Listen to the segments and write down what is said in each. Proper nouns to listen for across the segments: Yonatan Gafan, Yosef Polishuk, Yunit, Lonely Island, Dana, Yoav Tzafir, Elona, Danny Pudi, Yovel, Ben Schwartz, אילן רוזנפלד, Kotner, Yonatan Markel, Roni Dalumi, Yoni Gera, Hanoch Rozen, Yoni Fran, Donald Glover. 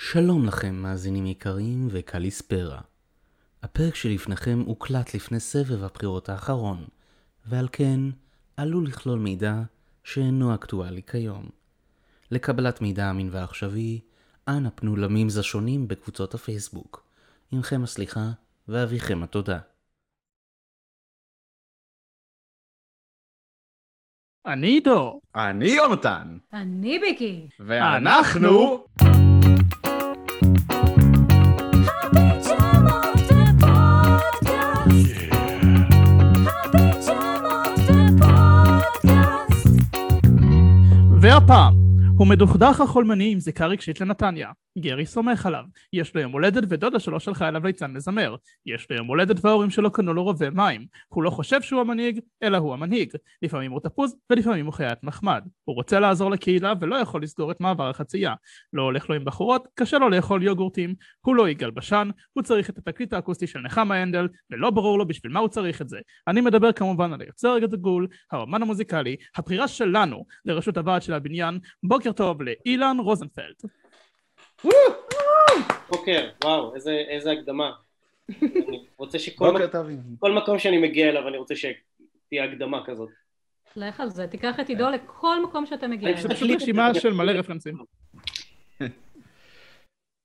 שלום לכם מאזינים יקרים וקליספרה. הפרק שלפניכם הוקלט לפני סבב הבחירות האחרון, ועל כן עלול לכלול מידע שאינו אקטואלי כיום. לקבלת מידע אמין ועכשווי, אנא פנו למימז השונים בקבוצות הפייסבוק. עמכם הסליחה ואביכם התודה. אני עידו. אני יונתן. אני ביקי. ואנחנו... והפעם, הוא מדוכדך החולמני עם זיקריק שיט לנתניה. גרי סומך עליו. יש לו יום הולדת ודודה שלו שלחה אליו ליצן לזמר. יש לו יום הולדת וההורים שלו קנו לו רובה מים. הוא לא חושב שהוא המנהיג, אלא הוא המנהיג. לפעמים הוא תפוז ולפעמים הוא חיית מחמד. הוא רוצה לעזור לקהילה ולא יכול לסגור את מעבר החצייה. לא הולך לו עם בחורות, קשה לו לאכול יוגורטים. הוא לא יגאל בשן, הוא צריך את התקליט האקוסטי של נחמה הנדל, ולא ברור לו בשביל מה הוא צריך את זה. אני מדבר כמובן על היוצר הדגול, האמן המוזיקלי, הבחירה שלנו לראשות הוועד של הבניין. בוקר טוב לאילן רוזנפלד. בוקר, וואו, איזה הקדמה. אני רוצה שכל מקום שאני מגיע אליו, אני רוצה שתהיה הקדמה כזאת. לך על זה, תיקח את עידו לכל מקום שאתה מגיע אליו. אני פשוט רשימה של מלא רפרנסים.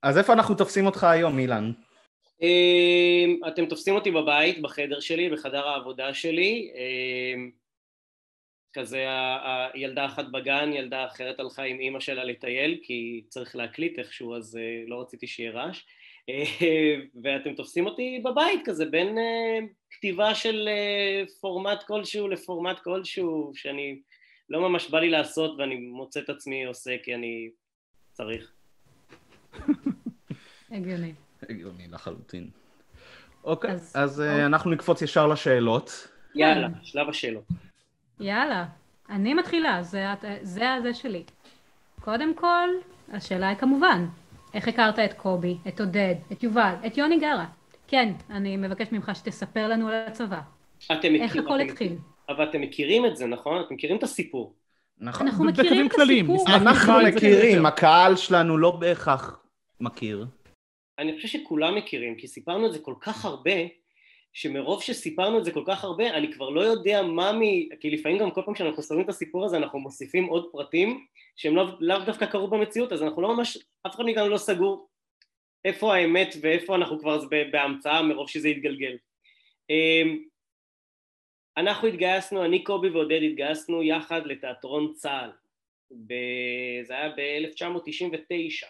אז איפה אנחנו תופסים אותך היום, אילן? אתם תופסים אותי בבית, בחדר שלי, בחדר העבודה שלי. כזה הילדה אחת בגן, ילדה אחרת הלכה עם אמא שלה לטייל, כי צריך להקליט איכשהו, אז לא רציתי שיהיה רעש. ואתם תופסים אותי בבית כזה, בין כתיבה של פורמט כלשהו לפורמט כלשהו, שאני לא ממש בא לי לעשות, ואני מוצא את עצמי עושה כי אני צריך. הגיוני. הגיוני לחלוטין. אוקיי, אז אנחנו נקפוץ ישר לשאלות. יאללה, שלב השאלות. יאללה, אני מתחילה, זה שלי. קודם כל, השאלה היא כמובן, איך הכרת את קובי, את עודד, את יובל, את יוני גרה? כן, אני מבקש ממך שתספר לנו על הצבא. איך הכל התחיל? אבל אתם מכירים את זה, נכון? אתם מכירים את הסיפור. נכון. אנחנו מכירים את הסיפור. אנחנו מכירים, הקהל שלנו לא בהכרח מכיר. אני חושב שכולם מכירים, כי סיפרנו את זה כל כך הרבה, שמרוב שסיפרנו את זה כל כך הרבה, אני כבר לא יודע מה כי לפעמים גם כל פעם שאנחנו שומעים את הסיפור הזה, אנחנו מוסיפים עוד פרטים שהם לאו דווקא קרו במציאות, אז אנחנו לא ממש, אף אחד מאיתנו לא סגור איפה האמת ואיפה אנחנו כבר בהמצאה, מרוב שזה יתגלגל. אנחנו התגייסנו, אני קובי ועודד התגייסנו יחד לתיאטרון צה"ל, זה היה ב-1999.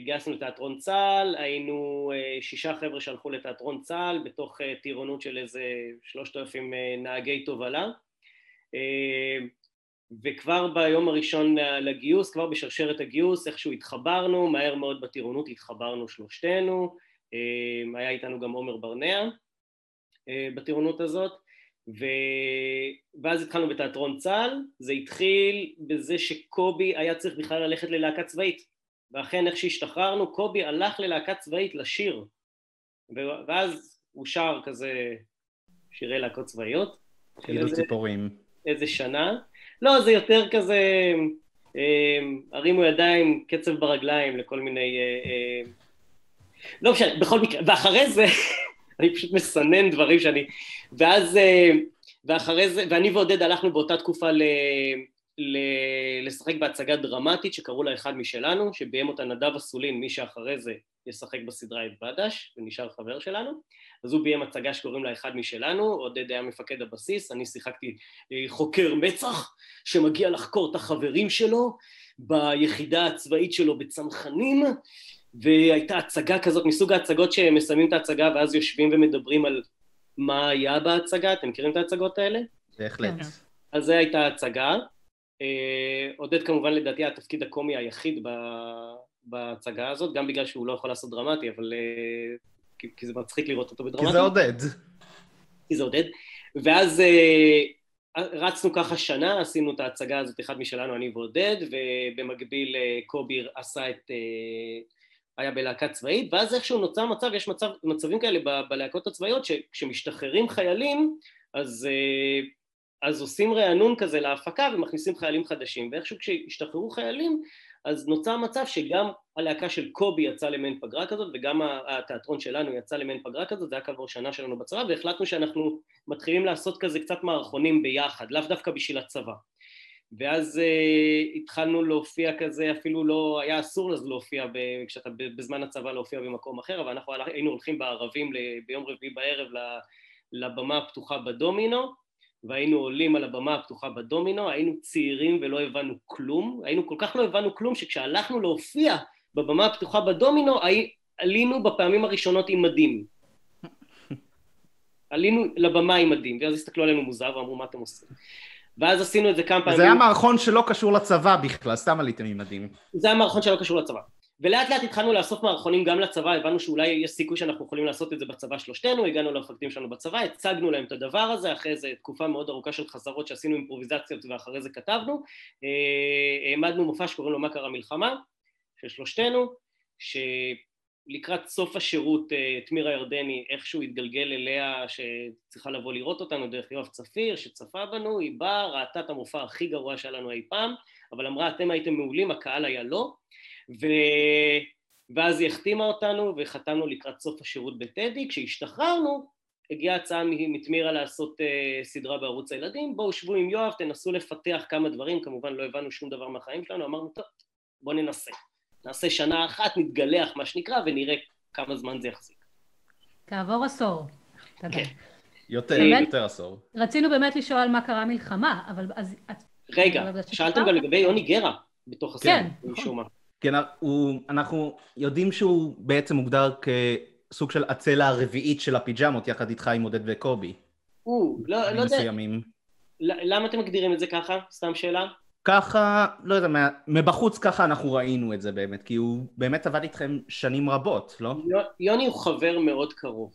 התגייסנו לתיאטרון צה"ל, היינו 6 חבר'ה שהלכו לתיאטרון צה"ל, בתוך טירונות של איזה 3,000 נהגי תובלה, וכבר ביום הראשון לגיוס, כבר בשרשרת הגיוס, איכשהו התחברנו, מהר מאוד בטירונות התחברנו שלושתנו, היה איתנו גם עומר ברנע בטירונות הזאת, ואז התחלנו בתיאטרון צה"ל. זה התחיל בזה שקובי היה צריך בכלל ללכת ללהקה צבאית, ואכן איך שהשתחררנו, קובי הלך ללהקה צבאית לשיר, ואז הוא שר כזה שירי להקות צבאיות. כאילו ציפורים. איזה שנה. לא, זה יותר כזה, הרימו ידיים, קצב ברגליים לכל מיני... לא משנה, בכל מקרה, ואחרי זה, אני פשוט מסנן דברים שאני... ואז, ואחרי זה, ואני ועודד הלכנו באותה תקופה לשחק בהצגה דרמטית שקראו לה אחד משלנו, שביים אותה נדב הסולין, מי שאחרי זה ישחק בסדרה את בדש, ונשאר חבר שלנו. אז הוא ביים הצגה שקוראים לה אחד משלנו, עודד היה מפקד הבסיס, אני שיחקתי חוקר מצח שמגיע לחקור את החברים שלו ביחידה הצבאית שלו בצנחנים, והייתה הצגה כזאת, מסוג ההצגות שמסיימים את ההצגה ואז יושבים ומדברים על מה היה בהצגה. אתם מכירים את ההצגות האלה? בהחלט. אז זה הייתה הצגה. עודד כמובן לדעתי התפקיד הקומי היחיד בהצגה הזאת, גם בגלל שהוא לא יכול לעשות דרמטי, אבל כי זה מצחיק לראות אותו בדרמטי. כי זה עודד. ואז רצנו ככה שנה, עשינו את ההצגה הזאת, אחד משלנו, אני ועודד, ובמקביל קובי עשה את... היה בלהקה צבאית, ואז איכשהו נוצר מצב, יש מצבים כאלה בלהקות הצבאיות, שכשמשתחררים חיילים, אז עושים רענון כזה להפקה ומכניסים חיילים חדשים, ואיכשהו כשהשתחררו חיילים, אז נוצר מצב שגם הלהקה של קובי יצאה למעין פגרה כזאת, וגם התיאטרון שלנו יצא למעין פגרה כזאת, זה היה כעבור שנה שלנו בצבא, והחלטנו שאנחנו מתחילים לעשות כזה קצת מערכונים ביחד, לאו דווקא בשביל הצבא. ואז התחלנו להופיע כזה, אפילו לא היה אסור לזה להופיע, כשאתה בזמן הצבא להופיע במקום אחר, אבל אנחנו היינו הולכים בערבים ביום רביעי בערב לבמה הפתוחה בדומינו, והיינו עולים על הבמה הפתוחה בדומינו, היינו צעירים ולא הבנו כלום, היינו כל כך לא הבנו כלום שכשהלכנו להופיע בבמה הפתוחה בדומינו, עלינו בפעמים הראשונות עם מדים. עלינו לבמה עם מדים, ואז הסתכלו עלינו מוזר ואמרו מה אתם עושים. ואז עשינו את זה כמה פעמים. זה היה מערכון שלא קשור לצבא בכלל, סתם עליתם עם מדים. זה היה מערכון שלא קשור לצבא. ולאט לאט התחלנו לאסוף מערכונים גם לצבא, הבנו שאולי יש סיכוי שאנחנו יכולים לעשות את זה בצבא שלושתנו, הגענו למפקדים שלנו בצבא, הצגנו להם את הדבר הזה, אחרי זה תקופה מאוד ארוכה של חזרות שעשינו אימפרוביזציות ואחרי זה כתבנו, העמדנו מופע שקוראים לו מה קרה מלחמה, של שלושתנו, שלקראת סוף השירות תמיר הירדני איכשהו התגלגל אליה שצריכה לבוא לראות אותנו דרך יואב צפיר, שצפה בנו, היא באה, ראתה את המופע הכי גרוע שהיה לנו אי פעם, אבל אמרה אתם הייתם מעולים, הקהל היה לא. ואז היא החתימה אותנו וחתמנו לקראת סוף השירות בטדי. כשהשתחררנו הגיעה הצעה מתמירה לעשות סדרה בערוץ הילדים, בואו שבו עם יואב תנסו לפתח כמה דברים, כמובן לא הבנו שום דבר מהחיים שלנו, אמרנו טוב בואו ננסה, נעשה שנה אחת, נתגלח מה שנקרא ונראה כמה זמן זה יחזיק. כעבור עשור, כן. יותר עשור. רצינו באמת לשאול מה קרה מלחמה, אבל אז... רגע, שאלתם גם לגבי יוני גרה בתוך הסדרה, משום מה. כן, אנחנו יודעים שהוא בעצם מוגדר כסוג של הצלע הרביעית של הפיג'מות, יחד איתך עם עודד וקובי. לא יודע. למה אתם מגדירים את זה ככה? סתם שאלה? ככה, לא יודע, מבחוץ ככה אנחנו ראינו את זה באמת, כי הוא באמת עבד איתכם שנים רבות, לא? יוני הוא חבר מאוד קרוב.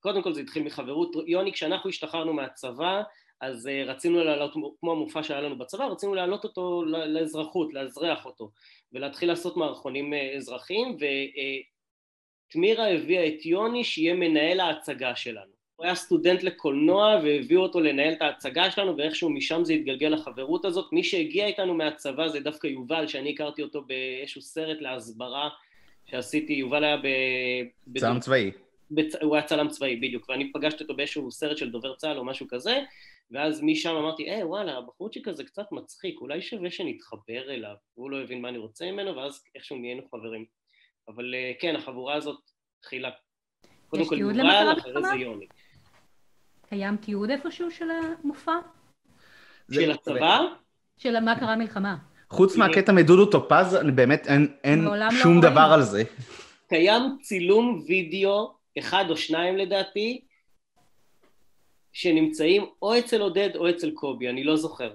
קודם כל זה התחיל מחברות. יוני, כשאנחנו השתחררנו מהצבא, אז רצינו לעלות, כמו המופע שהיה לנו בצבא, רצינו לעלות אותו לאזרחות, לאזרח אותו, ולהתחיל לעשות מערכונים אזרחיים, ותמירה הביאה את יוני שיהיה מנהל ההצגה שלנו. הוא היה סטודנט לקולנוע והביאו אותו לנהל את ההצגה שלנו, ואיכשהו משם זה התגלגל לחברות הזאת. מי שהגיע איתנו מהצבא זה דווקא יובל, שאני הכרתי אותו באיזשהו סרט להסברה שעשיתי. יובל היה צלם צבאי. הוא היה צלם צבאי, בדיוק, ואני פגשתי אותו באיזשהו סרט של דובר צהל או משהו כזה, ואז משם אמרתי, וואלה, הבחורצ'יק הזה קצת מצחיק, אולי שווה שנתחבר אליו, הוא לא הבין מה אני רוצה ממנו, ואז איכשהו נהיינו חברים. אבל כן, החבורה הזאת התחילה. קודם כל, יובל, אחרי זה יוני. קיים תיעוד איפשהו של המופע? של הצבא? של מה קרה מלחמה. חוץ מהקטע מדודו טופז, באמת אין שום דבר על זה. קיים צילום וידאו, אחד או שניים לדעתי, שנמצאים או אצל עודד או אצל קובי, אני לא זוכר.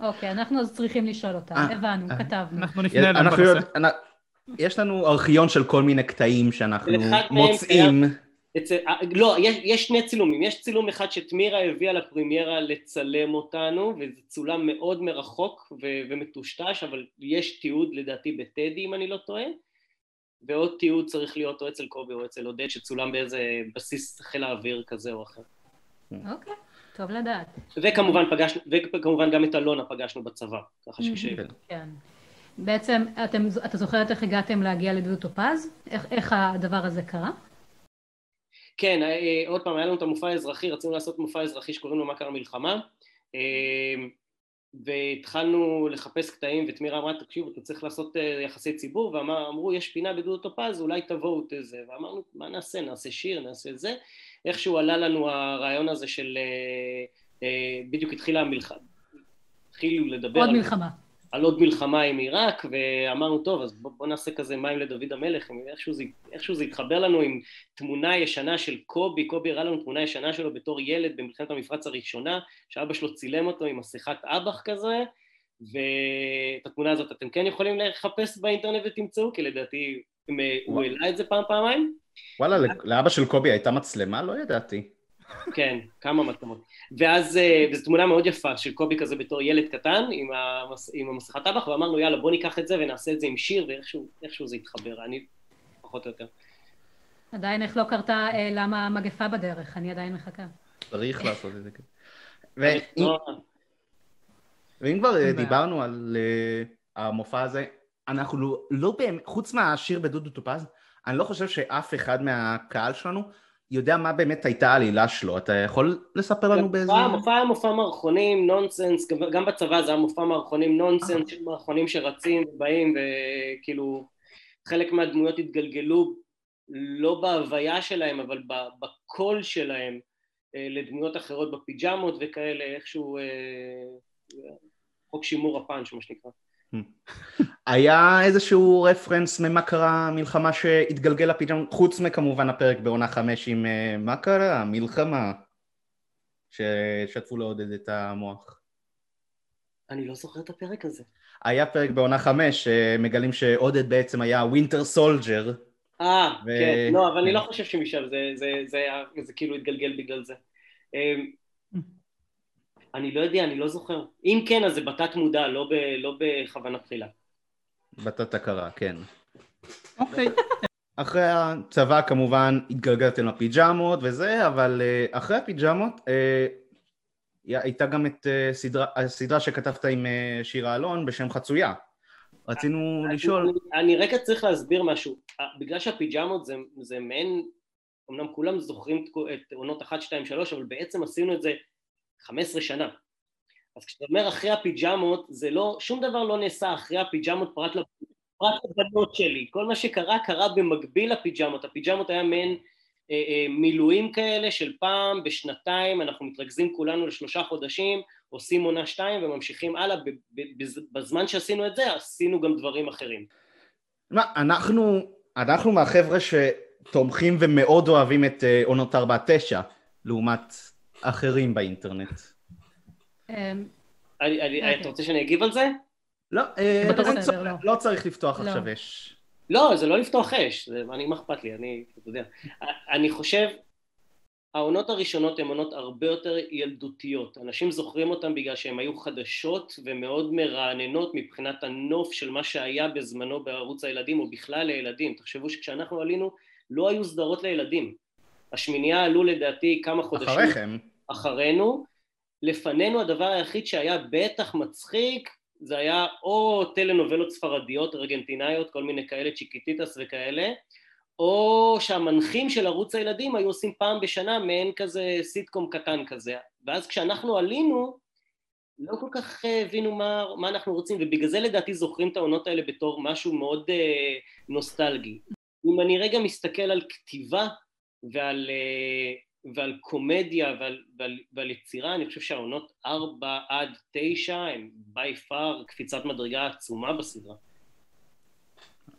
אוקיי, אנחנו אז צריכים לשאול אותם, הבנו, כתבנו. אנחנו נפנה אליהם בנושא. יש לנו ארכיון של כל מיני קטעים שאנחנו מוצאים. לא, יש שני צילומים, יש צילום אחד שתמירה הביאה לפרימיירה לצלם אותנו, וזה צולם מאוד מרחוק ומטושטש, אבל יש תיעוד לדעתי בטדי אם אני לא טועה, ועוד תיעוד צריך להיות או אצל קובי או אצל עודד, שצולם באיזה בסיס חיל האוויר כזה או אחר. אוקיי, טוב לדעת. וכמובן גם את אלונה פגשנו בצבא, ככה שכשהבן. כן. בעצם, אתה זוכרת איך הגעתם להגיע לדודו טופז? איך הדבר הזה קרה? כן, עוד פעם, היה לנו את המופע האזרחי, רצינו לעשות מופע אזרחי שקוראים לו מה קרה מלחמה, והתחלנו לחפש קטעים, ותמירה אמרה, תקשיבו, אתה צריך לעשות יחסי ציבור, ואמרו, יש פינה בדודו טופז, אולי תבואו את זה, ואמרנו, מה נעשה? נעשה שיר, נעשה זה. איכשהו עלה לנו הרעיון הזה של, בדיוק התחילה המלחמה, התחילו לדבר על עוד מלחמה עם עיראק, ואמרנו טוב, אז בוא נעשה כזה מים לדוד המלך, איכשהו זה התחבר לנו עם תמונה ישנה של קובי, קובי הראה לנו תמונה ישנה שלו בתור ילד במלחמת המפרץ הראשונה, שאבא שלו צילם אותו עם מסכת אבח כזה, ואת התמונה הזאת אתם כן יכולים לחפש באינטרנט ותמצאו, כי לדעתי הוא העלה את זה פעמיים, וואלה, לאבא של קובי הייתה מצלמה? לא ידעתי. כן, כמה מצלמות. וזו תמונה מאוד יפה של קובי כזה בתור ילד קטן עם המסכת אבח, ואמרנו, יאללה, בוא ניקח את זה ונעשה את זה עם שיר, ואיכשהו זה התחבר, אני פחות או יותר. עדיין איך לא קרתה למה המגפה בדרך, אני עדיין מחכה. צריך לעשות את זה. ואם כבר דיברנו על המופע הזה, אנחנו לא באמת, חוץ מהשיר בדודו טופז, אני לא חושב שאף אחד מהקהל שלנו יודע מה באמת הייתה העלילה שלו. אתה יכול לספר לנו באיזה... המופע היה מופע מערכונים, נונסנס, גם בצבא זה היה מופע מערכונים, נונסנס, מערכונים שרצים ובאים, וכאילו חלק מהדמויות התגלגלו, לא בהוויה שלהם, אבל בקול שלהם, לדמויות אחרות בפיג'מות וכאלה, איכשהו חוק שימור הפאנץ' מה שנקרא. היה איזשהו רפרנס ממה קרה מלחמה שהתגלגל לפיג'מות, חוץ מכמובן הפרק בעונה 5 עם מה קרה, מלחמה, ששתפו לעודד את המוח. אני לא זוכר את הפרק הזה. היה פרק בעונה 5 שמגלים שעודד בעצם היה ווינטר סולג'ר. כן, לא, אבל אני לא חושב שמשם זה כאילו התגלגל בגלל זה. אני לא יודע, אני לא זוכר. אם כן, אז זה בתת מודע, לא בכוונה תחילה. בתת הכרה, כן. אוקיי. אחרי הצבא כמובן התגלגלתם לפיג'מות וזה, אבל אחרי הפיג'מות הייתה גם את הסדרה שכתבת עם שירה אלון בשם חצויה. רצינו לשאול... אני רק צריך להסביר משהו. בגלל שהפיג'מות זה מעין... אמנם כולם זוכרים את עונות 1, 2, 3, אבל בעצם עשינו את זה 15 שנה. אז כשאתה אומר אחרי הפיג'מות, זה לא... שום דבר לא נעשה אחרי הפיג'מות פרט לבנות שלי. כל מה שקרה, קרה במקביל לפיג'מות. הפיג'מות היה מעין מילואים כאלה של פעם, בשנתיים, אנחנו מתרכזים כולנו לשלושה חודשים, עושים עונה 2 וממשיכים הלאה. בזמן שעשינו את זה, עשינו גם דברים אחרים. אנחנו מהחבר'ה שתומכים ומאוד אוהבים את עונות 4-9, לעומת אחרים באינטרנט. אתה רוצה שאני אגיב על זה? לא, לא צריך לפתוח עכשיו אש. לא, זה לא לפתוח אש, מה אכפת לי, אתה יודע. אני חושב, העונות הראשונות הן עונות הרבה יותר ילדותיות. אנשים זוכרים אותן בגלל שהן היו חדשות ומאוד מרעננות מבחינת הנוף של מה שהיה בזמנו בערוץ הילדים או בכלל לילדים. תחשבו שכשאנחנו עלינו לא היו סדרות לילדים. השמינייה עלו לדעתי כמה חודשים אחריכם. אחרינו. לפנינו הדבר היחיד שהיה בטח מצחיק, זה היה או טלנובלות ספרדיות, ארגנטינאיות, כל מיני כאלה, צ'יקיטיטס וכאלה, או שהמנחים של ערוץ הילדים היו עושים פעם בשנה מעין כזה סיטקום קטן כזה. ואז כשאנחנו עלינו, לא כל כך הבינו מה אנחנו רוצים, ובגלל זה לדעתי זוכרים את העונות האלה בתור משהו מאוד נוסטלגי. אם אני רגע מסתכל על כתיבה ועל קומדיה ועל יצירה, אני חושב שהעונות 4-9 הם בי פאר קפיצת מדרגה עצומה בסדרה.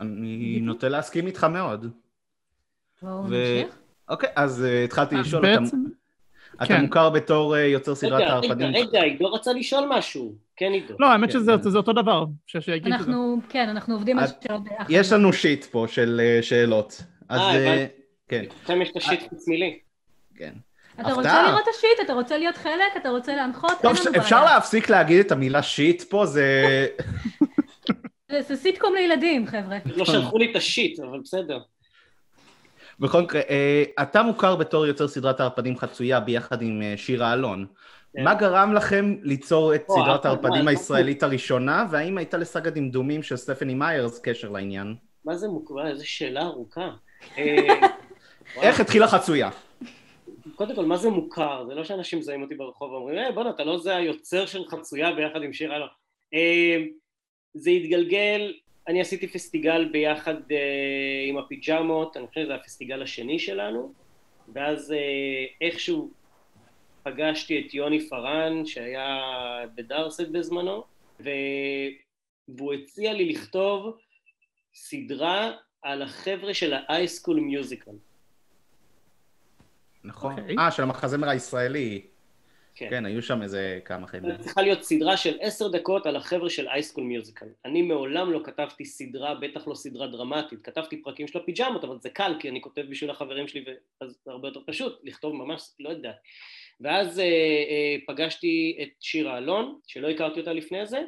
אני נוטה להסכים איתך מאוד. נמשיך? אוקיי, אז התחלתי לשאול, אתה מוכר בתור יוצר סדרת הערפדים? רגע, עידו רצה לשאול משהו. כן, עידו. לא, האמת שזה אותו דבר. כן, אנחנו עובדים על שאלות. יש לנו שיט פה של שאלות. כן. אתם יש את השיט עצמילי. כן. אתה רוצה לראות את השיט? אתה רוצה להיות חלק? אתה רוצה להנחות? אפשר להפסיק להגיד את המילה שיט פה? זה... זה סיטקום לילדים, חבר'ה. לא שלחו לי את השיט, אבל בסדר. בכל מקרה, אתה מוכר בתור יוצר סדרת הערפדים חצויה ביחד עם שירה אלון. מה גרם לכם ליצור את סדרת הערפדים הישראלית הראשונה, והאם הייתה לסגה דמדומים של סטפני מיירס קשר לעניין? מה זה מוכר? איזו שאלה ארוכה. איך התחילה חצויה? קודם כל, מה זה מוכר? זה לא שאנשים זהים אותי ברחוב ואומרים, בוא נה, אתה לא זה היוצר של חצויה ביחד עם שירה אלון. זה התגלגל, אני עשיתי פסטיגל ביחד עם הפיג'מות, אני חושב שזה הפסטיגל השני שלנו, ואז איכשהו פגשתי את יוני פרן, שהיה בדרסט בזמנו, והוא הציע לי לכתוב סדרה על החבר'ה של ה-High School Musical. נכון. של המחזמר הישראלי. כן, היו שם איזה כמה חבר'ה. צריכה להיות סדרה של 10 דקות על החבר'ה של High School Musical. אני מעולם לא כתבתי סדרה, בטח לא סדרה דרמטית. כתבתי פרקים של הפיג'מות, אבל זה קל, כי אני כותב בשביל החברים שלי, ואז זה הרבה יותר פשוט, לכתוב ממש, לא יודע. ואז פגשתי את שירה אלון, שלא הכרתי אותה לפני זה,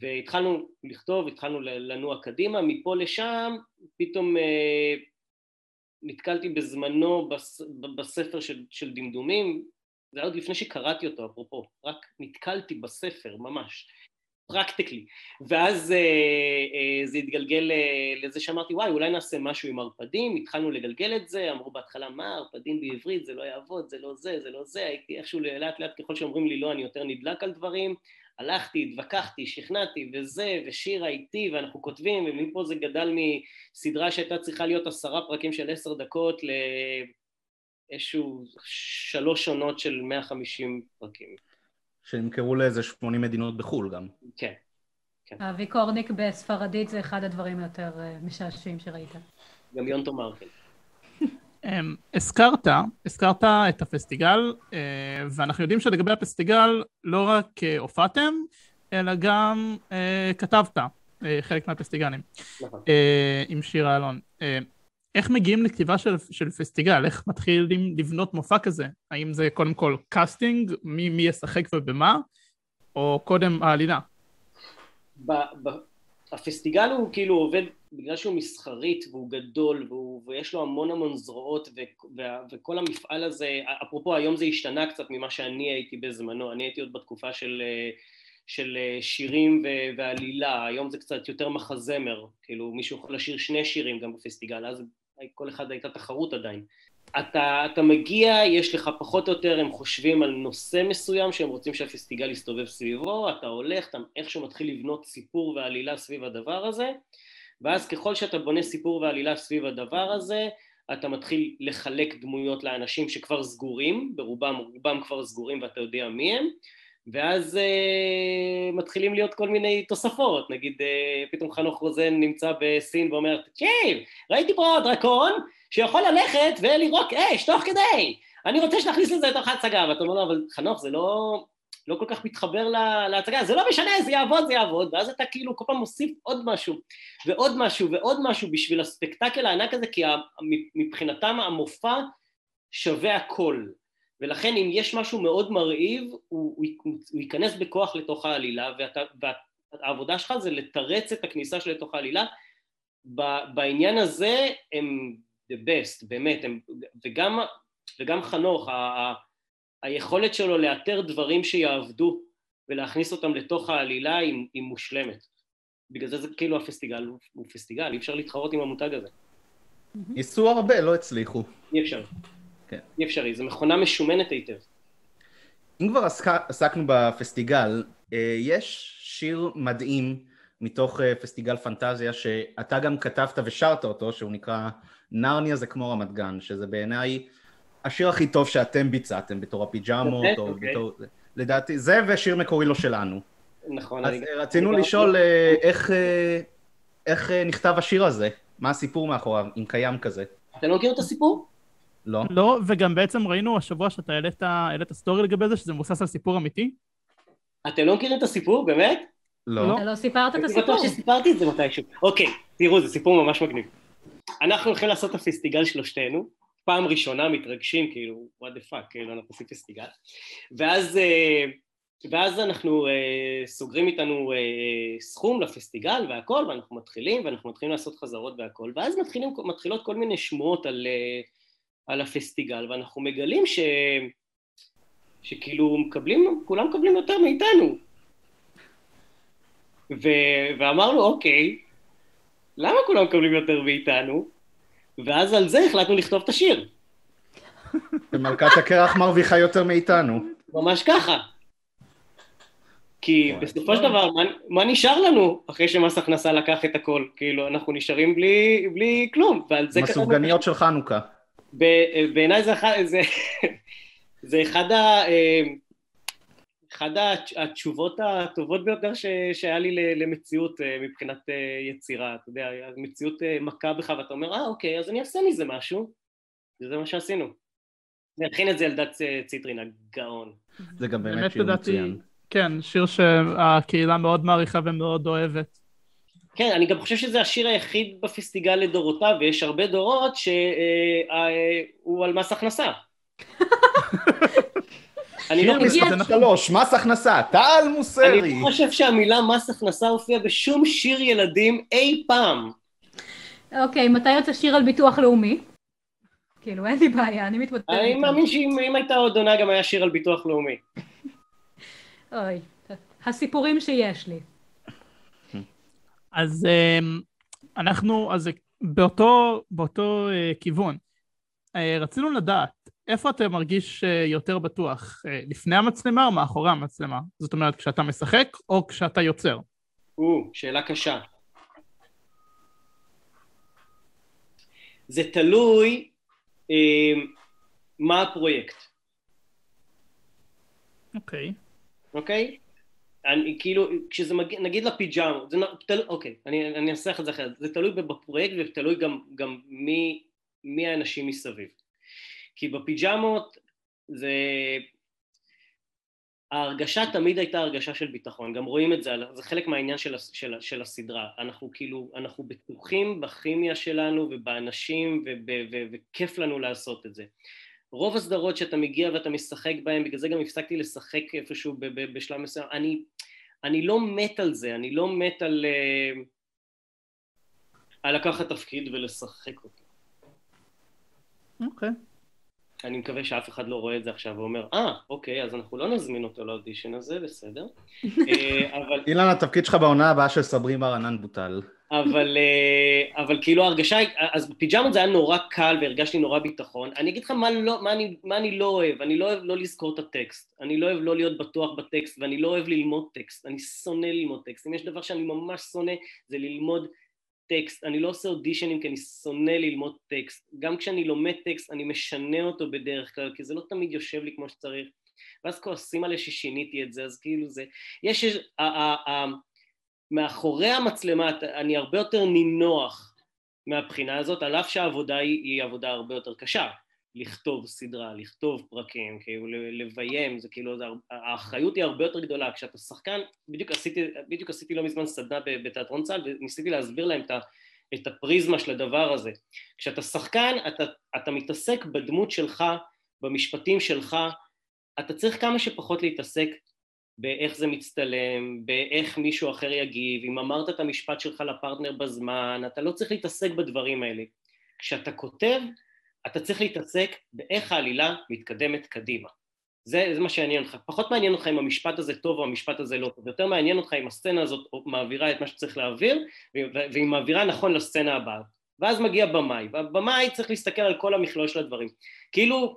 והתחלנו לכתוב, התחלנו לנוע קדימה, מפה לשם, פתאום נתקלתי בזמנו בספר של דמדומים, זה היה עוד לפני שקראתי אותו, אפרופו, רק נתקלתי בספר, ממש. פרקטיקלי, ואז זה התגלגל לזה שאמרתי, וואי, אולי נעשה משהו עם הרפדים, התחלנו לגלגל את זה, אמרו בהתחלה, מה, הרפדים בעברית, זה לא יעבוד, זה לא זה, זה לא זה, הייתי איכשהו לאט לאט, ככל שאומרים לי לא, אני יותר נדלק על דברים, הלכתי, התווכחתי, שכנעתי, וזה, ושירה איתי, ואנחנו כותבים, ומפה זה גדל מסדרה שהייתה צריכה להיות 10 פרקים של 10 דקות, לאיזשהו 3 עונות של 150 פרקים. שנמכרו לאיזה 80 מדינות בחול גם. כן. אבי קורניק בספרדית זה אחד הדברים היותר משעשעים שראית. גם יונתן מרקל. הזכרת את הפסטיגל, ואנחנו יודעים שלגבי הפסטיגל לא רק הופעתם, אלא גם כתבת חלק מהפסטיגלים. עם שירה אלון. איך מגיעים לכתיבה של פסטיגל? איך מתחילים לבנות מופע כזה? האם זה קודם כל קאסטינג, מי ישחק ובמה, או קודם העלילה? הפסטיגל הוא כאילו עובד בגלל שהוא מסחרית והוא גדול ויש לו המון המון זרועות וכל המפעל הזה, אפרופו היום זה השתנה קצת ממה שאני הייתי בזמנו, אני הייתי עוד בתקופה של שירים ועלילה, היום זה קצת יותר מחזמר, כאילו מישהו יכול לשיר 2 שירים גם בפסטיגל, אז כל אחד הייתה תחרות עדיין. אתה מגיע, יש לך פחות או יותר, הם חושבים על נושא מסוים שהם רוצים שהפסטיגל יסתובב סביבו, אתה הולך, אתה איכשהו מתחיל לבנות סיפור ועלילה סביב הדבר הזה, ואז ככל שאתה בונה סיפור ועלילה סביב הדבר הזה, אתה מתחיל לחלק דמויות לאנשים שכבר סגורים, ברובם כבר סגורים ואתה יודע מי הם, ואז מתחילים להיות כל מיני תוספות, נגיד פתאום חנוך רוזן נמצא בסין ואומר, תקשיב, ראיתי פה דרקון שיכול ללכת ולרוק אש תוך כדי, אני רוצה שנכניס לזה לתוך ההצגה, ואתה אומר לו, אבל חנוך זה לא כל כך מתחבר להצגה, זה לא משנה, זה יעבוד, זה יעבוד, ואז אתה כאילו כל פעם מוסיף עוד משהו ועוד משהו ועוד משהו בשביל הספקטקל הענק הזה, כי מבחינתם המופע שווה הכל. ולכן אם יש משהו מאוד מרהיב, הוא ייכנס בכוח לתוך העלילה, והעבודה שלך זה לתרץ את הכניסה של לתוך העלילה. בעניין הזה הם the best, באמת, וגם חנוך, היכולת שלו לאתר דברים שיעבדו ולהכניס אותם לתוך העלילה היא מושלמת. בגלל זה כאילו הפסטיגל הוא פסטיגל, אי אפשר להתחרות עם המותג הזה. ניסו הרבה, לא הצליחו. אי אפשר. אי אפשרי, זו מכונה משומנת היטב. אם כבר עסקנו בפסטיגל, יש שיר מדהים מתוך פסטיגל פנטזיה שאתה גם כתבת ושרת אותו, שהוא נקרא נרניה זה כמו רמת גן, שזה בעיניי השיר הכי טוב שאתם ביצעתם בתור הפיג'מות, או בתור... לדעתי, זה ושיר מקורי לו שלנו. נכון. אז רצינו לשאול איך נכתב השיר הזה, מה הסיפור מאחוריו, אם קיים כזה. אתה לא מכיר את הסיפור? לא, וגם בעצם ראינו השבוע שאתה העלית סטורי לגבי זה, שזה מבוסס על סיפור אמיתי. אתם לא מכירים את הסיפור, באמת? לא. אתה לא סיפרת את הסיפור? שסיפרתי את זה מתישהו. אוקיי, תראו, זה סיפור ממש מגניב. אנחנו הולכים לעשות את הפסטיגל שלושתנו, פעם ראשונה מתרגשים, כאילו, what the fuck, כאילו, אנחנו עושים פסטיגל. ואז אנחנו סוגרים איתנו סכום לפסטיגל והכל, ואנחנו מתחילים לעשות חזרות והכל, ואז מתחילות כל מיני שמועות על הפסטיגל, ואנחנו מגלים שכאילו כולם מקבלים יותר מאיתנו. ואמרנו, אוקיי, למה כולם מקבלים יותר מאיתנו? ואז על זה החלטנו לכתוב את השיר. מלכת הקרח מרוויחה יותר מאיתנו. ממש ככה. כי בסופו של דבר, מה נשאר לנו אחרי שמס הכנסה לקח את הכל? כאילו, אנחנו נשארים בלי כלום. מסוגניות של חנוכה. בעיניי זה אחד התשובות הטובות ביותר שהיה לי למציאות מבחינת יצירה, אתה יודע, המציאות מכה בך ואתה אומר, אוקיי, אז אני אעשה מזה משהו, וזה מה שעשינו. נלחין את זה ילדת ציטרין, הגאון. זה גם באמת שיר מצוין. כן, שיר שהקהילה מאוד מעריכה ומאוד אוהבת. כן, אני גם חושב שזה השיר היחיד בפסטיגל לדורותיו, ויש הרבה דורות שהוא על מס הכנסה. שיר מספר 3, מס הכנסה, טל מוסרי. אני לא חושב שהמילה מס הכנסה הופיעה בשום שיר ילדים אי פעם. אוקיי, מתי יוצא שיר על ביטוח לאומי? כאילו, אין לי בעיה, אני מתמודדת. אני מאמין שאם הייתה עוד עונה גם היה שיר על ביטוח לאומי. אוי, הסיפורים שיש לי. אז אנחנו, אז באותו כיוון, רצינו לדעת, איפה אתה מרגיש יותר בטוח? לפני המצלמה או מאחורי המצלמה? זאת אומרת, כשאתה משחק או כשאתה יוצר? שאלה קשה. זה תלוי מה הפרויקט. אוקיי. אוקיי? אני, כאילו, כשזה מגיע, נגיד לפיג'אמות, זה תלוי, אוקיי, אני אנסח את זה אחרת. זה תלוי בפרויקט ותלוי גם מי האנשים מסביב. כי בפיג'אמות זה... ההרגשה תמיד הייתה הרגשה של ביטחון, גם רואים את זה, זה חלק מהעניין של הסדרה. אנחנו כאילו, אנחנו בטוחים בכימיה שלנו ובאנשים וכיף לנו לעשות את זה. רוב הסדרות שאתה מגיע ואתה משחק בהן, בגלל זה גם הפסקתי לשחק איפשהו בשלב מסוים, אני לא מת על זה, אני לא מת על לקחת תפקיד ולשחק אותו. אוקיי. אני מקווה שאף אחד לא רואה את זה עכשיו ואומר, אוקיי, אז אנחנו לא נזמין אותו לאודישן הזה, בסדר. אבל... אילן, התפקיד שלך בעונה הבאה של סברי מרנן בוטל. אבל כאילו ההרגשה, אז בפיג'אמות זה היה נורא קל והרגשתי נורא ביטחון. אני אגיד לך מה אני לא אוהב, אני לא אוהב לא לזכור את הטקסט, אני לא אוהב לא להיות בטוח בטקסט, ואני לא אוהב ללמוד טקסט, אני שונא ללמוד טקסט. אם יש דבר שאני ממש שונא, זה ללמוד טקסט. אני לא עושה אודישנים כי אני שונא ללמוד טקסט. גם כשאני לומד טקסט, אני משנה אותו בדרך כלל, כי זה לא תמיד יושב לי כמו שצריך. ואז כועסים עלי ששיניתי את זה, אז כאילו זה... יש... מאחורי המצלמה, אני הרבה יותר נינוח מהבחינה הזאת, על אף שהעבודה היא עבודה הרבה יותר קשה. לכתוב סדרה, לכתוב פרקים, כאילו לביים, זה כאילו, האחריות היא הרבה יותר גדולה. כשאתה שחקן, בדיוק עשיתי לא מזמן סדנה בתיאטרון צה"ל, וניסיתי להסביר להם את הפריזמה של הדבר הזה. כשאתה שחקן, אתה מתעסק בדמות שלך, במשפטים שלך, אתה צריך כמה שפחות להתעסק באיך זה מצטלם, באיך מישהו אחר יגיב, אם אמרת את המשפט שלך לפרטנר בזמן, אתה לא צריך להתעסק בדברים האלה. כשאתה כותב, אתה צריך להתעסק באיך העלילה מתקדמת קדימה. זה מה שעניין אותך. פחות מעניין אותך אם המשפט הזה טוב או המשפט הזה לא טוב. יותר מעניין אותך אם הסצנה הזאת מעבירה את מה שצריך להעביר, והיא מעבירה נכון לסצנה הבאה. ואז מגיע במאי. במאי צריך להסתכל על כל המכלול של הדברים. כאילו,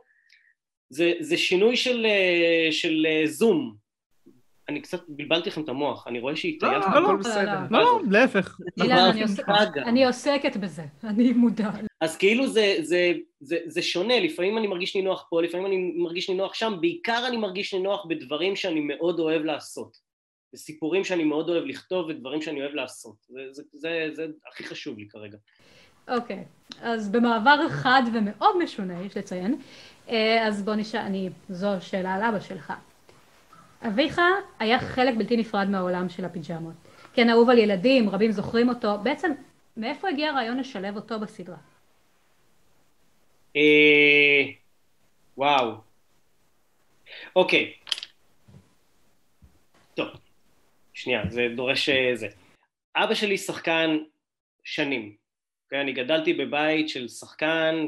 זה שינוי של זום. אני קצת בלבלתי לכם את המוח, אני רואה שהיא טייף. לא, בסדר. לא, להפך. אילן, אני עוסקת בזה, אני מודעת. אז כאילו זה שונה, לפעמים אני מרגיש נינוח פה, לפעמים אני מרגיש נינוח שם, בעיקר אני מרגיש נינוח בדברים שאני מאוד אוהב לעשות. בסיפורים שאני מאוד אוהב לכתוב ודברים שאני אוהב לעשות. זה הכי חשוב לי כרגע. אוקיי, אז במעבר חד ומאוד משונה, יש לציין, אז בוא נשאל, זו שאלה על אבא שלך. אביך היה חלק בלתי נפרד מהעולם של הפיג'מות. כן, אהוב על ילדים, רבים זוכרים אותו. בעצם, מאיפה הגיע הרעיון לשלב אותו בסדרה? וואו. אוקיי. טוב. שנייה, זה דורש זה. אבא שלי שחקן שנים. אני גדלתי בבית של שחקן,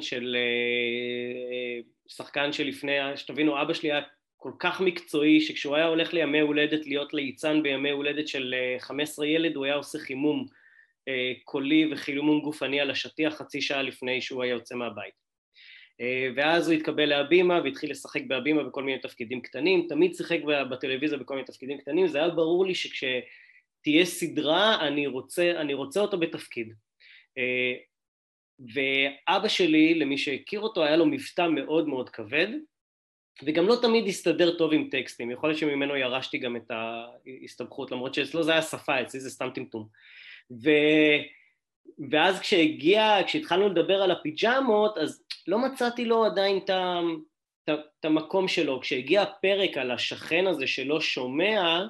שלפני, שתבינו, אבא שלי היה כל כך מקצועי, שכשהוא היה הולך לימי הולדת להיות ליצן בימי הולדת של 15 ילד, הוא היה עושה חימום קולי וחימום גופני על השטיח חצי שעה לפני שהוא היה יוצא מהבית. ואז הוא התקבל לאבימה והתחיל לשחק באבימה בכל מיני תפקידים קטנים, תמיד שיחק בטלוויזיה בכל מיני תפקידים קטנים. זה היה ברור לי שכשתהיה סדרה אני רוצה אותו בתפקיד. ואבא שלי, למי שהכיר אותו, היה לו מבטא מאוד מאוד כבד, וגם לא תמיד הסתדר טוב עם טקסטים, יכול להיות שממנו ירשתי גם את ההסתבכות, למרות שאצלו זה היה שפה, אצלי זה סתם טמטום. ואז כשהתחלנו לדבר על הפיג'מות, אז לא מצאתי לו עדיין את המקום שלו. כשהגיע הפרק על השכן הזה שלא שומע,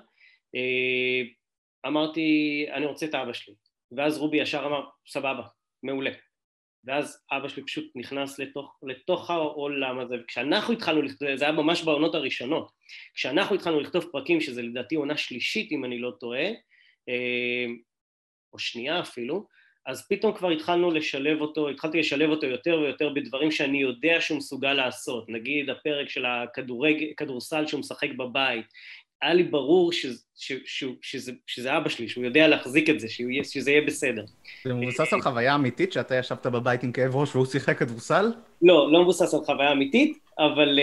אמרתי, אני רוצה את אבא שלי. ואז רובי ישר אמר, סבבה, מעולה. ואז אבא שלי פשוט נכנס לתוך העולם הזה, וכשאנחנו התחלנו לכתוב, זה היה ממש בעונות הראשונות, כשאנחנו התחלנו לכתוב פרקים, שזה לדעתי עונה שלישית, אם אני לא טועה, או שנייה אפילו, אז פתאום כבר התחלתי לשלב אותו יותר ויותר בדברים שאני יודע שהוא מסוגל לעשות, נגיד הפרק של הכדורסל שהוא משחק בבית, היה לי ברור שזה אבא שלי, שהוא יודע להחזיק את זה, שזה יהיה בסדר. זה מבוסס על חוויה אמיתית, שאתה ישבת בבית עם כאב ראש והוא שיחק כדורסל? לא, לא מבוסס על חוויה אמיתית, אבל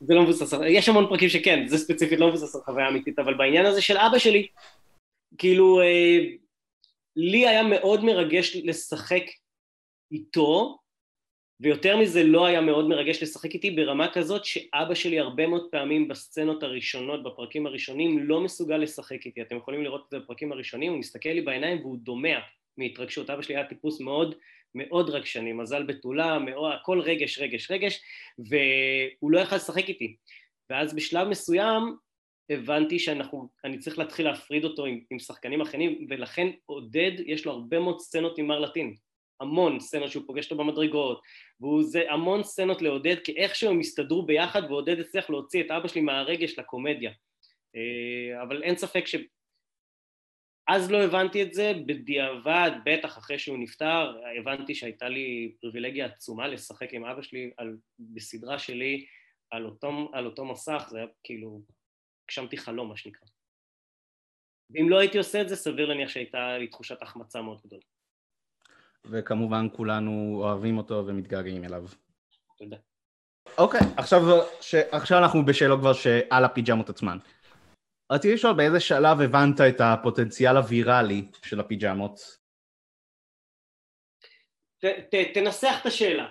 זה לא מבוסס, יש המון פרקים שכן, זה ספציפית לא מבוסס על חוויה אמיתית, אבל בעניין הזה של אבא שלי, כאילו, לי היה מאוד מרגש לשחק איתו, ויותר מזה לא היה מאוד מרגש לשחק איתי ברמה כזאת שאבא שלי הרבה מאוד פעמים בסצנות הראשונות, בפרקים הראשונים, לא מסוגל לשחק איתי. אתם יכולים לראות את זה בפרקים הראשונים, הוא מסתכל לי בעיניים והוא דומע מהתרגשות. אבא שלי היה טיפוס מאוד מאוד רגשני, מזל בתולה, הכל רגש, רגש, רגש, והוא לא יכל לשחק איתי. ואז בשלב מסוים הבנתי שאני צריך להתחיל להפריד אותו עם שחקנים אחרים, ולכן עודד, יש לו הרבה מאוד סצנות עם מר לטין. המון סצנות שהוא פוגש אותו במדרגות, וזה המון סצנות לעודד, כי איכשהו הם הסתדרו ביחד, ועודד הצליח להוציא את אבא שלי מהרגש לקומדיה. אבל אין ספק אז לא הבנתי את זה, בדיעבד, בטח אחרי שהוא נפטר, הבנתי שהייתה לי פריבילגיה עצומה לשחק עם אבא שלי בסדרה שלי, על אותו מסך, זה היה כאילו, הגשמתי חלום, מה שנקרא. ואם לא הייתי עושה את זה, סביר להניח שהייתה לי תחושת החמצה מאוד גדולה. וכמובן כולנו אוהבים אותו ומתגעגעים אליו. תודה. אוקיי, עכשיו אנחנו בשאלות כבר שעל הפיג'מות עצמן. רציתי לשאול באיזה שלב הבנת את הפוטנציאל הוויראלי של הפיג'מות? תנסח את השאלה,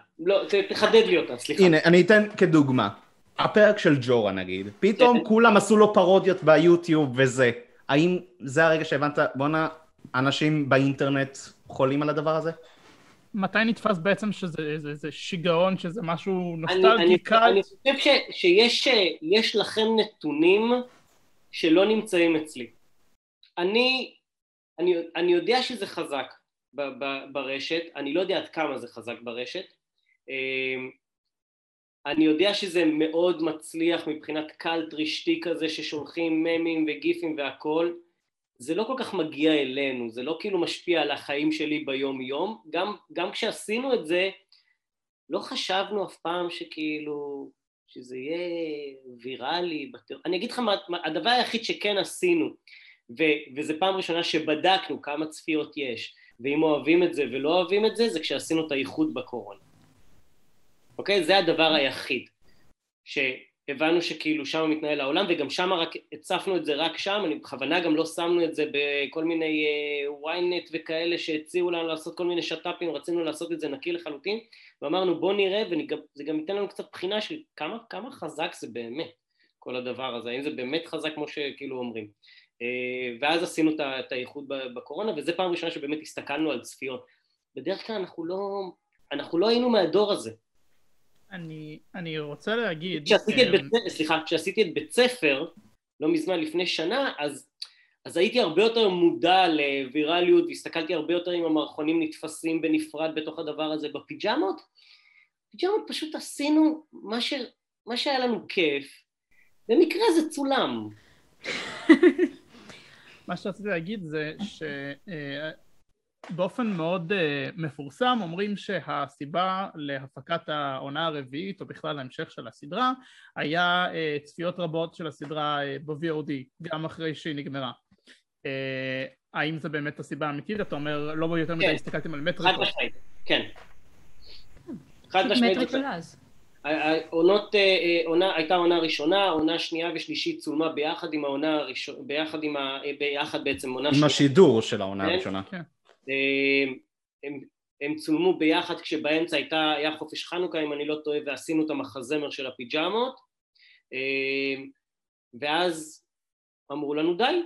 תחדד לי אותה, סליחה. הנה, אני אתן כדוגמה. הפרק של ג'ורה נגיד, פתאום כולם עשו לו פרודיות ביוטיוב וזה. האם זה הרגע שהבנת, בונה, אנשים באינטרנט חולים על הדבר הזה? מתי נתפס בעצם שזה שיגעון, שזה משהו נוסטלגי? אני חושב שיש לכם נתונים שלא נמצאים אצלי. אני יודע שזה חזק ברשת, אני לא יודע עד כמה זה חזק ברשת. אני יודע שזה מאוד מצליח מבחינת קלט רשתי כזה ששולחים ממים וגיפים והכל. זה לא כל כך מגיע אלינו, זה לא כאילו משפיע על החיים שלי ביום יום. גם כשעשינו את זה, לא חשבנו אף פעם שכאילו, שזה יהיה ויראלי. אני אגיד לך מה, הדבר היחיד שכן עשינו, וזה פעם ראשונה שבדקנו כמה צפיות יש, ואם אוהבים את זה ולא אוהבים את זה, זה כשעשינו את האיחוד בקורונה. אוקיי? זה הדבר היחיד שהבנו שכאילו שם מתנהל העולם, וגם שם רק הצפנו את זה רק שם, אני בכוונה גם לא שמנו את זה בכל מיני וויינט וכאלה שהציעו לנו לעשות כל מיני שטאפים, רצינו לעשות את זה נקי לחלוטין, ואמרנו בוא נראה, וזה גם ייתן לנו קצת בחינה של כמה חזק זה באמת, כל הדבר הזה, האם זה באמת חזק כמו שכאילו אומרים. ואז עשינו את האיחוד בקורונה, וזה פעם ראשונה שבאמת הסתכלנו על צפיות. בדרך כלל אנחנו לא היינו מהדור הזה. אני רוצה להגיד... כשעשיתי את בית ספר, לא מזמן לפני שנה, אז הייתי הרבה יותר מודע לווירליות, והסתכלתי הרבה יותר אם המערכונים נתפסים בנפרד בתוך הדבר הזה. בפיג'מות פשוט עשינו מה שהיה לנו כיף, במקרה זה צולם. מה שרציתי להגיד זה באופן מאוד מפורסם, אומרים שהסיבה להפקת העונה הרביעית, או בכלל ההמשך של הסדרה, היה צפיות רבות של הסדרה ב-VOD, גם אחרי שהיא נגמרה. האם זה באמת הסיבה האמיתית? אתה אומר, לא בו יותר מדי הסתכלתם על מטריקול. חד משמעית. מטריקול אז. הייתה עונה ראשונה, עונה שנייה ושלישית צולמה ביחד עם העונה הראשונה, ביחד בעצם עונה שנייה. עם השידור של העונה הראשונה. כן. הם צולמו ביחד כשבאמצע היה חופש חנוכה, אם אני לא טועה, ועשינו את המחזמר של הפיג'מות, ואז אמרו לנו די,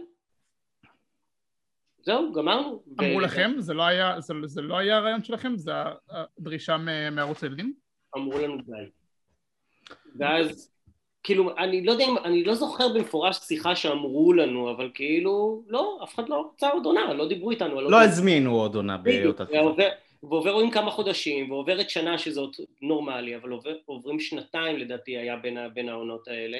זהו, גמרנו. אמרו לכם? זה לא היה הרעיון שלכם? זה הדרישה מערוץ הילדים? אמרו לנו די. ואז, כאילו, אני לא זוכר במפורש שיחה שאמרו לנו, אבל כאילו, לא, אף אחד לא רצה עוד עונה, לא דיברו איתנו. לא הזמינו עוד עונה באותה תקופה. ועוברים כמה חודשים, ועוברת שנה שזה עוד נורמלי, אבל עוברים שנתיים לדעתי היה בין העונות האלה,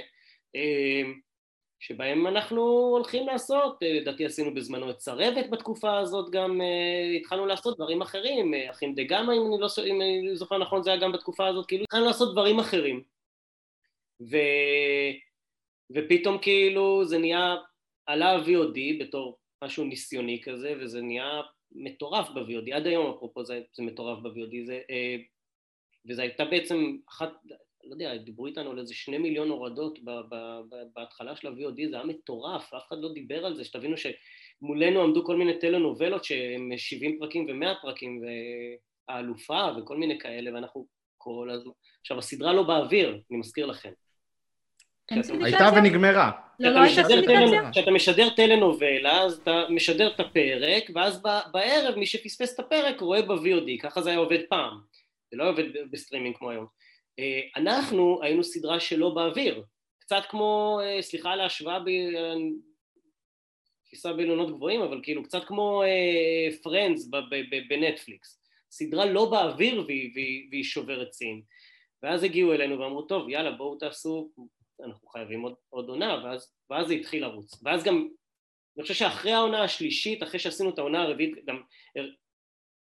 שבהם אנחנו הולכים לעשות, לדעתי עשינו בזמנו את צרבת בתקופה הזאת, גם התחלנו לעשות דברים אחרים, אחים דגמה, אם אני זוכר נכון, זה היה גם בתקופה הזאת, כאילו התחלנו לעשות דברים אחרים. ופתאום כאילו זה נהיה, עלה ה-VOD בתור משהו ניסיוני כזה, וזה נהיה מטורף ב-VOD, עד היום אפרופו זה מטורף ב-VOD, וזה הייתה בעצם אחת, לא יודע, דיברו איתנו על איזה 2 מיליון הורדות בהתחלה של ה-VOD, זה היה מטורף, אף אחד לא דיבר על זה, שתבינו שמולנו עמדו כל מיני טלנובלות שהם 70 פרקים ו100 פרקים, והאלופה וכל מיני כאלה, ואנחנו כל הזמן, עכשיו הסדרה לא באוויר, אני מזכיר לכם. הייתה ונגמרה. כשאתה משדר טלנובלה, אז אתה משדר את הפרק, ואז בערב מי שפספס את הפרק רואה ב-VOD, ככה זה היה עובד פעם, זה לא עובד בסטרימינג כמו היום. אנחנו היינו סדרה שלא באוויר, קצת כמו, סליחה על ההשוואה, תפיסה בעליונות גבוהים, אבל כאילו קצת כמו פרנדס בנטפליקס, סדרה לא באוויר והיא שוברת שיאים, ואז הגיעו אלינו ואמרו, טוב, יאללה, בואו תעשו, אנחנו חייבים עוד עונה, ואז זה התחיל לרוץ. ואז גם, אני חושב שאחרי העונה השלישית, אחרי שעשינו את העונה הרביעית, גם,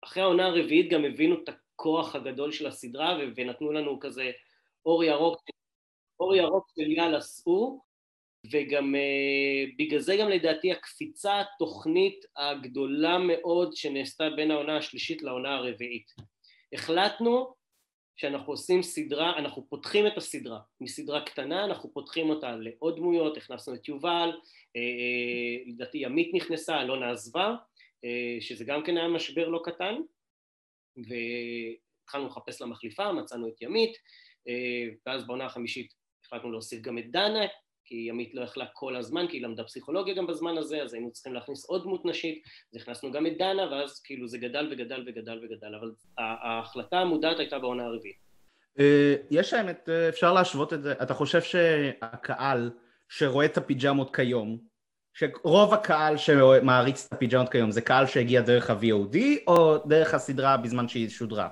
אחרי העונה הרביעית גם הבינו את הכוח הגדול של הסדרה, ונתנו לנו כזה אור ירוק של יאללה סעו, וגם, בגלל זה גם לדעתי הקפיצה התוכנית הגדולה מאוד שנעשתה בין העונה השלישית לעונה הרביעית. החלטנו שאנחנו עושים סדרה, אנחנו פותחים את הסדרה, מסדרה קטנה אנחנו פותחים אותה לעוד דמויות, הכנסנו את יובל, לדעתי ימית נכנסה, אלונה עזבה, שזה גם כן היה משבר לא קטן, והתחלנו לחפש למחליפה, מצאנו את ימית, ואז בעונה החמישית החלטנו להוסיף גם את דנה, כי ימית לא יכלה כל הזמן, כי היא למדה פסיכולוגיה גם בזמן הזה, אז היינו צריכים להכניס עוד דמות נשית, אז הכנסנו גם את דנה, ואז כאילו זה גדל וגדל וגדל וגדל, אבל ההחלטה המודעת הייתה בעונה הרביעית. יש האמת, אפשר להשוות את זה, אתה חושב שהקהל שרואה את הפיג'מות כיום, שרוב הקהל שמעריץ את הפיג'מות כיום, זה קהל שהגיע דרך ה-VOD, או דרך הסדרה בזמן שהיא שודרה?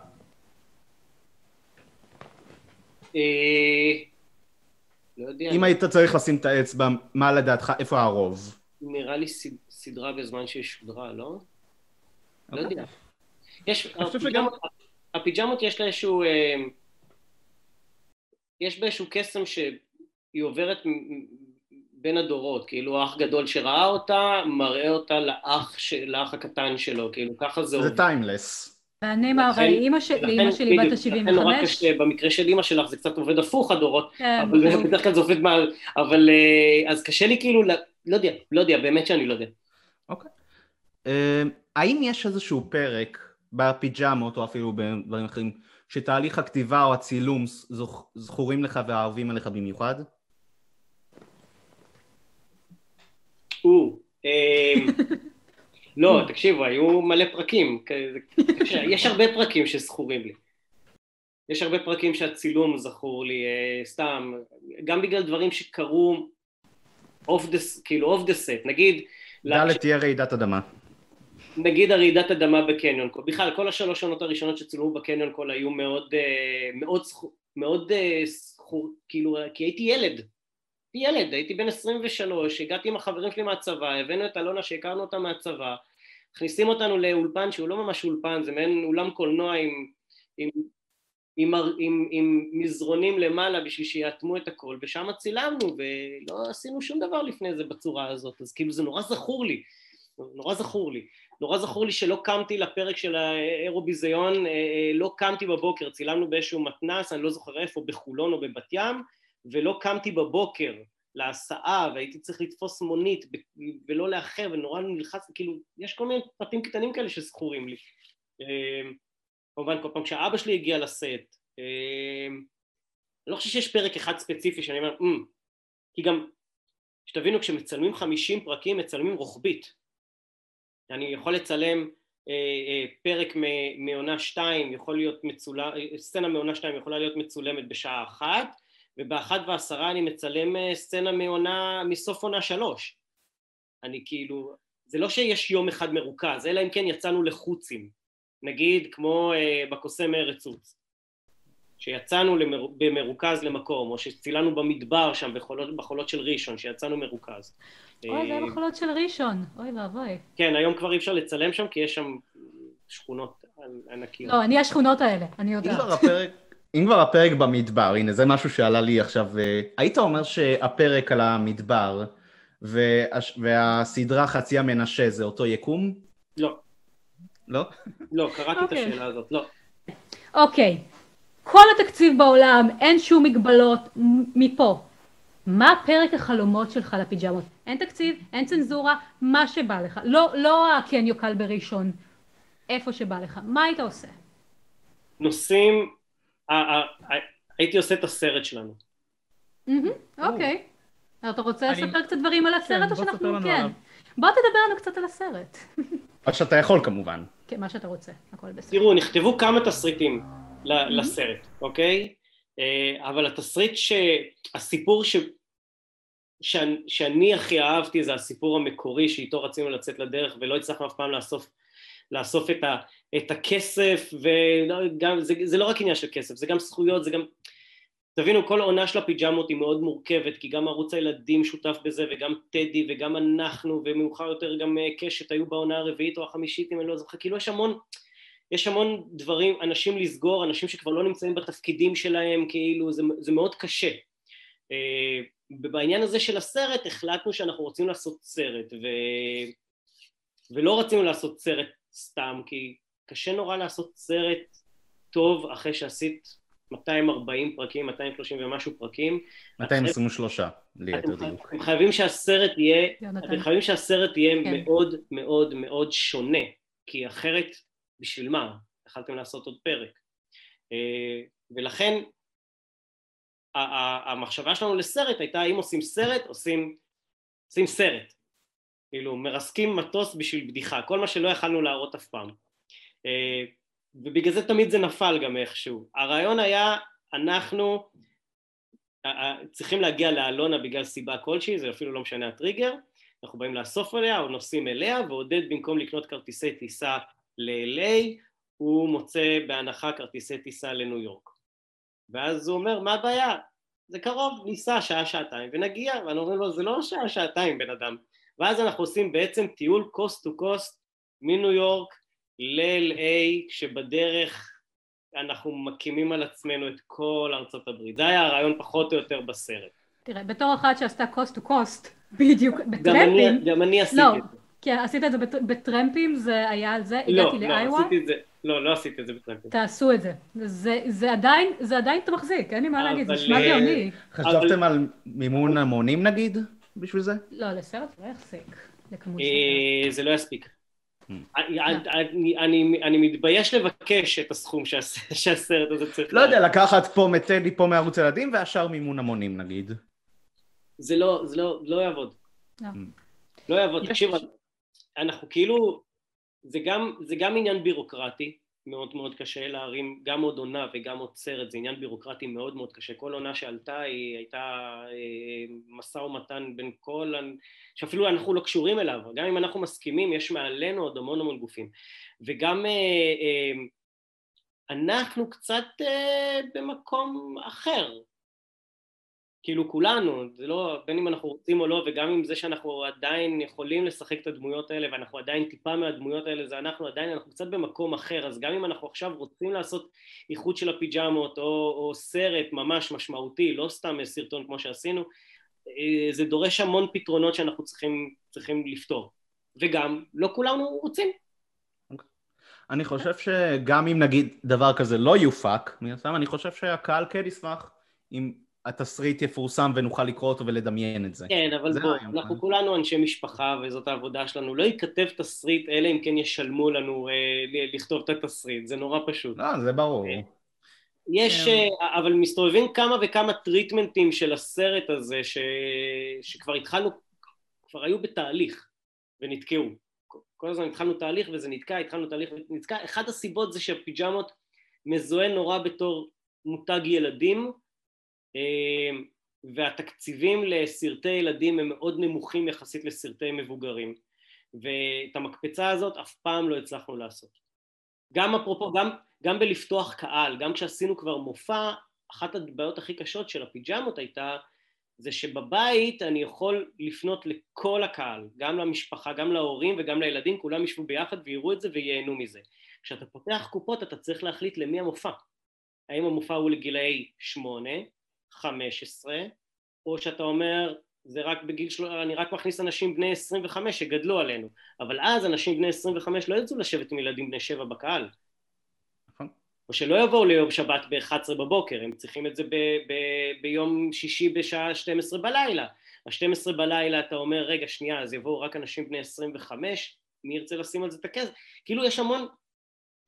אם היית צריך לשים את האצבע, מה לדעתך, איפה הרוב? נראה לי סדרה בזמן שיש שודרה, לא? לא יודע. הפיג'מות יש לה איזשהו, יש בה איזשהו קסם שהיא עוברת בין הדורות, כאילו האח גדול שראה אותה, מראה אותה לאח הקטן שלו, כאילו ככה זה עובד. זה טיימלס. והנאמר, אבל לאמא שלי בת ה-75. לכן נורא קשה, במקרה של אמא שלך זה קצת עובד הפוך הדורות, אבל בדרך כלל זה עובד מעל, אבל אז קשה לי כאילו, לא יודע, באמת שאני לא יודע. אוקיי. האם יש איזשהו פרק בפיג'מות, או אפילו בדברים אחרים, שתהליך הכתיבה או הצילום זכורים לך ואהובים עליך במיוחד? לא, תקשיבו, היו מלא פרקים, יש הרבה פרקים שזכורים לי, יש הרבה פרקים שהצילום זכור לי, סתם, גם בגלל דברים שקרו כאילו off the set, נגיד... דלת תהיה רעידת אדמה. נגיד הרעידת אדמה בקניון, בכלל כל 3 העונות הראשונות שצילמו בקניון כל היו מאוד זכור, כאילו, כי הייתי ילד. הייתי בן 23, הגעתי עם החברים שלי מהצבא, הבאנו את אלונה שהכרנו אותה מהצבא, הכניסים אותנו לאולפן שהוא לא ממש אולפן, זה מעין אולם קולנוע עם מזרונים למעלה בשביל שיעתמו את הכל, ושם צילמנו ולא עשינו שום דבר לפני זה בצורה הזאת, אז כאילו זה נורא זכור לי שלא קמתי לפרק של האירוביזיון, לא קמתי בבוקר, צילמנו באיזשהו מתנס, אני לא זוכר איפה, בחולון או בבת ים, ולא קמתי בבוקר להסעה, והייתי צריך לתפוס מונית ולא לאחר, ונורא נלחץ, כאילו, יש כל מיני פרטים קטנים כאלה שזכורים לי. כמובן, כל פעם כשהאבא שלי הגיע לסט, אני לא חושב שיש פרק אחד ספציפי שאני אומר, כי גם, שתבינו, כשמצלמים 50 פרקים, מצלמים רוחבית. אני יכול לצלם פרק מעונה 2, יכול להיות סצנה מעונה 2 יכולה להיות מצולמת בשעה אחת, וב-1:10 אני מצלם סצנה מסוף עונה 3. אני כאילו, זה לא שיש יום אחד מרוכז, אלא אם כן יצאנו לחוצים, נגיד כמו בקוסם הרצוץ, שיצאנו במרוכז למקום, או שצילנו במדבר שם בחולות של ראשון, שיצאנו מרוכז. אוי, זה בחולות של ראשון, אוי ואבוי. כן, היום כבר אי אפשר לצלם שם, כי יש שם שכונות ענקיות. לא, אני השכונות האלה, אני יודעת. אם כבר הפרק במדבר, הנה זה משהו שעלה לי עכשיו, היית אומר שהפרק על המדבר והסדרה חצי המנשה זה אותו יקום? לא. לא? לא, קראתי את השאלה הזאת, לא. אוקיי, כל התקציב בעולם, אין שום מגבלות מפה. מה פרק החלומות שלך לפיג'מות? אין תקציב, אין צנזורה, מה שבא לך. לא הקניו קל בראשון, איפה שבא לך. מה היית עושה? נוסעים, הייתי עושה את הסרט שלנו. אוקיי. אתה רוצה לספר קצת דברים על הסרט או שאנחנו כן? בוא תדבר לנו קצת על הסרט. מה שאתה יכול כמובן. כן, מה שאתה רוצה, הכל בסדר. תראו, נכתבו כמה תסריטים לסרט, אוקיי? אבל התסריט שהסיפור שאני הכי אהבתי זה הסיפור המקורי שאיתו רצינו לצאת לדרך ולא הצלחנו אף פעם לאסוף את הכסף, וגם, זה לא רק עניין של כסף, זה גם זכויות, זה גם, תבינו, כל העונה של הפיג'מות היא מאוד מורכבת, כי גם ערוץ הילדים שותף בזה, וגם טדי, וגם אנחנו, ומאוחר יותר גם קשת, היו בעונה הרביעית או החמישית, אם אני לא זוכר, כאילו יש המון דברים, אנשים לסגור, אנשים שכבר לא נמצאים בתפקידים שלהם, כאילו, זה מאוד קשה. ובעניין הזה של הסרט, החלטנו שאנחנו רוצים לעשות סרט, ולא רצינו לעשות סרט סתם, כי קשה נורא לעשות סרט טוב אחרי שעשית 240 פרקים, 230 ומשהו פרקים. 223, ליתר דיוק. אתם חייבים שהסרט יהיה, מאוד מאוד מאוד שונה, כי אחרת, בשביל מה? יכלתם לעשות עוד פרק. ולכן, המחשבה שלנו לסרט הייתה, אם עושים סרט, עושים סרט. כאילו, מרסקים מטוס בשביל בדיחה, כל מה שלא יכלנו להראות אף פעם. ובגלל זה תמיד זה נפל גם איכשהו. הרעיון היה, אנחנו צריכים להגיע לאלונה בגלל סיבה כלשהי, זה אפילו לא משנה הטריגר, אנחנו באים לאסוף אליה, או נוסעים אליה, ועודד במקום לקנות כרטיסי טיסה ל-LA, הוא מוצא בהנחה כרטיסי טיסה לניו יורק. ואז הוא אומר, מה הבעיה? זה קרוב, ניסע שעה-שעתיים ונגיע, ואני אומר לו, זה לא שעה-שעתיים בן אדם. ואז אנחנו עושים בעצם טיול קוסט טו קוסט מניו יורק ל-LA, כשבדרך אנחנו מקימים על עצמנו את כל ארצות הברית. זה היה הרעיון פחות או יותר בסרט. תראה, בתור אחת שעשתה קוסט טו קוסט, בדיוק, בטרמפים... גם אני עשיתי את זה. כן, עשית את זה בטרמפים, זה היה על זה, הגעתי לאיווה. לא עשיתי את זה בטרמפים. תעשו את זה. זה עדיין תמחזיק, אין לי מה להגיד, זה שמע גאוני. חשבתם על מימון המונים נגיד? בשביל זה? לא, לסרט לא יחזיק, לכמות שלנו. זה לא יספיק. אני מתבייש לבקש את הסכום שהסרט הזה צריך... לא יודע, לקחת פה מטלי, פה מערוץ ילדים, והשאר מימון המונים, נגיד. זה לא יעבוד. לא יעבוד, תקשיב, אנחנו כאילו... זה גם עניין בירוקרטי, מאוד מאוד קשה להרים, גם עוד עונה וגם עוד סרט, זה עניין בירוקרטי מאוד מאוד קשה. כל עונה שעלתה היא הייתה משא ומתן בין כל, שאפילו אנחנו לא קשורים אליו, גם אם אנחנו מסכימים, יש מעלינו עוד המון המון גופים. וגם אנחנו קצת במקום אחר, כאילו כולנו, זה לא, בין אם אנחנו רוצים או לא, וגם עם זה שאנחנו עדיין יכולים לשחק את הדמויות האלה, ואנחנו עדיין טיפה מהדמויות האלה, זה אנחנו קצת במקום אחר, אז גם אם אנחנו עכשיו רוצים לעשות איחוד של הפיג'מות, או סרט ממש משמעותי, לא סתם סרטון כמו שעשינו, זה דורש המון פתרונות שאנחנו צריכים לפתור. וגם, לא כולנו רוצים. אני חושב שגם אם נגיד דבר כזה לא יופק, אני חושב שהקהל כן ישמח עם... התסריט יפורסם ונוכל לקרוא אותו ולדמיין את זה. כן, אבל בואו, אנחנו כולנו אנשי משפחה וזאת העבודה שלנו, לא יכתב תסריט, אלא אם כן ישלמו לנו לכתוב את התסריט, זה נורא פשוט. לא, זה ברור. יש, אבל מסתובבים כמה וכמה טריטמנטים של הסרט הזה, שכבר התחלנו, כבר היו בתהליך ונתקעו. כל הזמן התחלנו תהליך וזה נתקע, התחלנו תהליך ונתקע. אחת הסיבות זה שהפיג'מות מזוהה נורא בתור מותג ילדים, והתקציבים לסרטי ילדים הם מאוד נמוכים יחסית לסרטי מבוגרים, ואת המקפצה הזאת אף פעם לא הצלחנו לעשות. גם אפרופו, גם בלפתוח קהל, גם כשעשינו כבר מופע, אחת הבעיות הכי קשות של הפיג'מות הייתה, זה שבבית אני יכול לפנות לכל הקהל, גם למשפחה, גם להורים וגם לילדים, כולם ישבו ביחד ויראו את זה וייהנו מזה. כשאתה פותח קופות אתה צריך להחליט למי המופע. האם המופע הוא לגילאי 8, 15, או שאתה אומר, זה רק בגיל שלו, אני רק מכניס אנשים בני 25 שגדלו עלינו, אבל אז אנשים בני 25 לא ירצו לשבת עם ילדים בני 7 בקהל. נכון. או שלא יבואו ליום שבת ב-11 בבוקר, הם צריכים את זה ביום שישי בשעה 12 בלילה. ה-12 בלילה אתה אומר, רגע, שנייה, אז יבואו רק אנשים בני 25, מי ירצה לשים על זה את הכסף? כאילו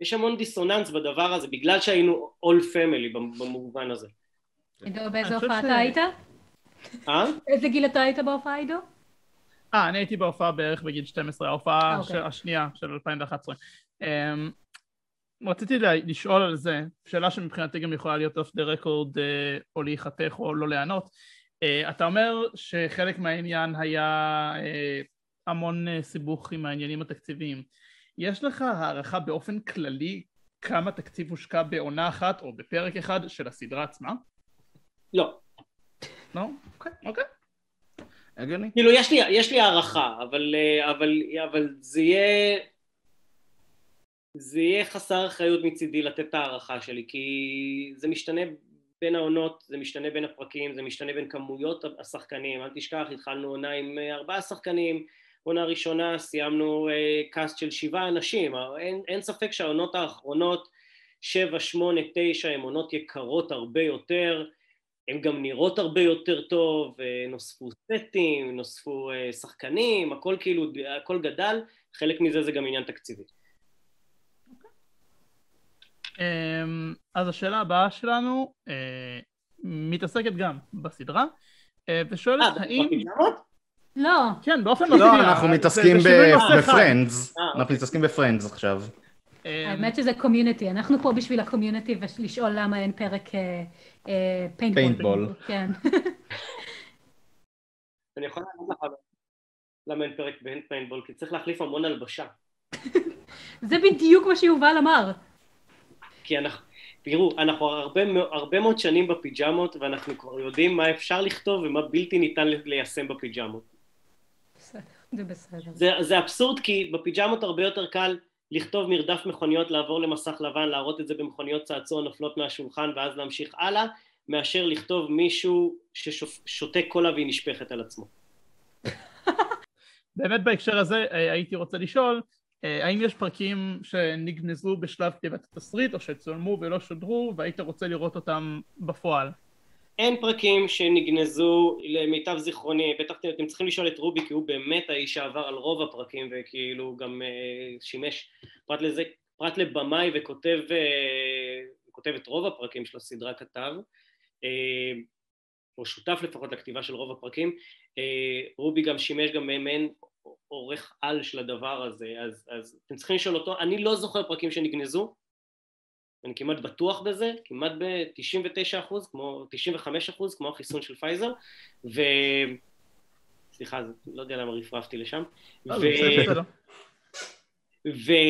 יש המון דיסוננס בדבר הזה, בגלל שהיינו all family במובן הזה. עידו, באיזו הופעה אתה היית? איזה גיל אתה היית בהופעה, עידו? אני הייתי בהופעה בערך בגיל 12, ההופעה השנייה של 2011. רציתי לשאול על זה, שאלה שמבחינתי גם יכולה להיות off the record, או להיחתך או לא לענות. אתה אומר שחלק מהעניין היה המון סיבוך עם העניינים התקציביים. יש לך הערכה באופן כללי כמה תקציב הושקע בעונה אחת או בפרק אחד של הסדרה עצמה? לא. לא? אוקיי. הגיוני. כאילו, יש לי הערכה, אבל זה יהיה חסר אחריות מצידי לתת את הערכה שלי, כי זה משתנה בין העונות, זה משתנה בין הפרקים, זה משתנה בין כמויות השחקנים. אל תשכח, התחלנו עונה עם 4 שחקנים, עונה ראשונה סיימנו קאסט של 7 אנשים. אין ספק שהעונות האחרונות, 7, 8, 9, הן עונות יקרות הרבה יותר, הן גם נראות הרבה יותר טוב, נוספו סטים, נוספו שחקנים, הכל כאילו, הכל גדל, חלק מזה זה גם עניין תקציבי. אז השאלה הבאה שלנו מתעסקת גם בסדרה, ושואלת האם... לא. כן, באופן מסוים. לא, אנחנו מתעסקים בפרנדס. אנחנו מתעסקים בפרנדס עכשיו. האמת שזה קומיוניטי, אנחנו פה בשביל הקומיוניטי ולשאול למה אין פרק פיינטבול. כן. אני יכולה להגיד למה אין פרק פיינטבול, כי צריך להחליף המון הלבשה. זה בדיוק מה שיובל אמר. כי אנחנו, תראו, אנחנו הרבה מאוד שנים בפיג'מות, ואנחנו כבר יודעים מה אפשר לכתוב ומה בלתי ניתן ליישם בפיג'מות. בסדר, זה בסדר. זה אבסורד, כי בפיג'מות הרבה יותר קל לכתוב מרדף מכוניות, לעבור למסך לבן, להראות את זה במכוניות צעצוע, נופלות מהשולחן, ואז להמשיך הלאה, מאשר לכתוב מישהו ששותה קולה והיא נשפכת על עצמו. באמת בהקשר הזה הייתי רוצה לשאול, האם יש פרקים שנגנזו בשלב כתיבת התסריט, או שצולמו ולא שודרו, והיית רוצה לראות אותם בפועל? אין פרקים שנגנזו למיטב זיכרוני, בטח אתם צריכים לשאול את רובי, כי הוא באמת האיש שעבר על רוב הפרקים, וכאילו גם שימש פרט לבמאי, וכותב את רוב הפרקים של הסדרה כתב, או שותף לפחות לכתיבה של רוב הפרקים. רובי גם שימש גם מאמן, עורך על של הדבר הזה, אז אתם צריכים לשאול אותו. אני לא זוכר פרקים שנגנזו, אני כמעט בטוח בזה, כמעט ב-99%, כמו 95%, כמו החיסון של פייזר, ו... סליחה, לא יודע למה רפרפתי לשם. ואני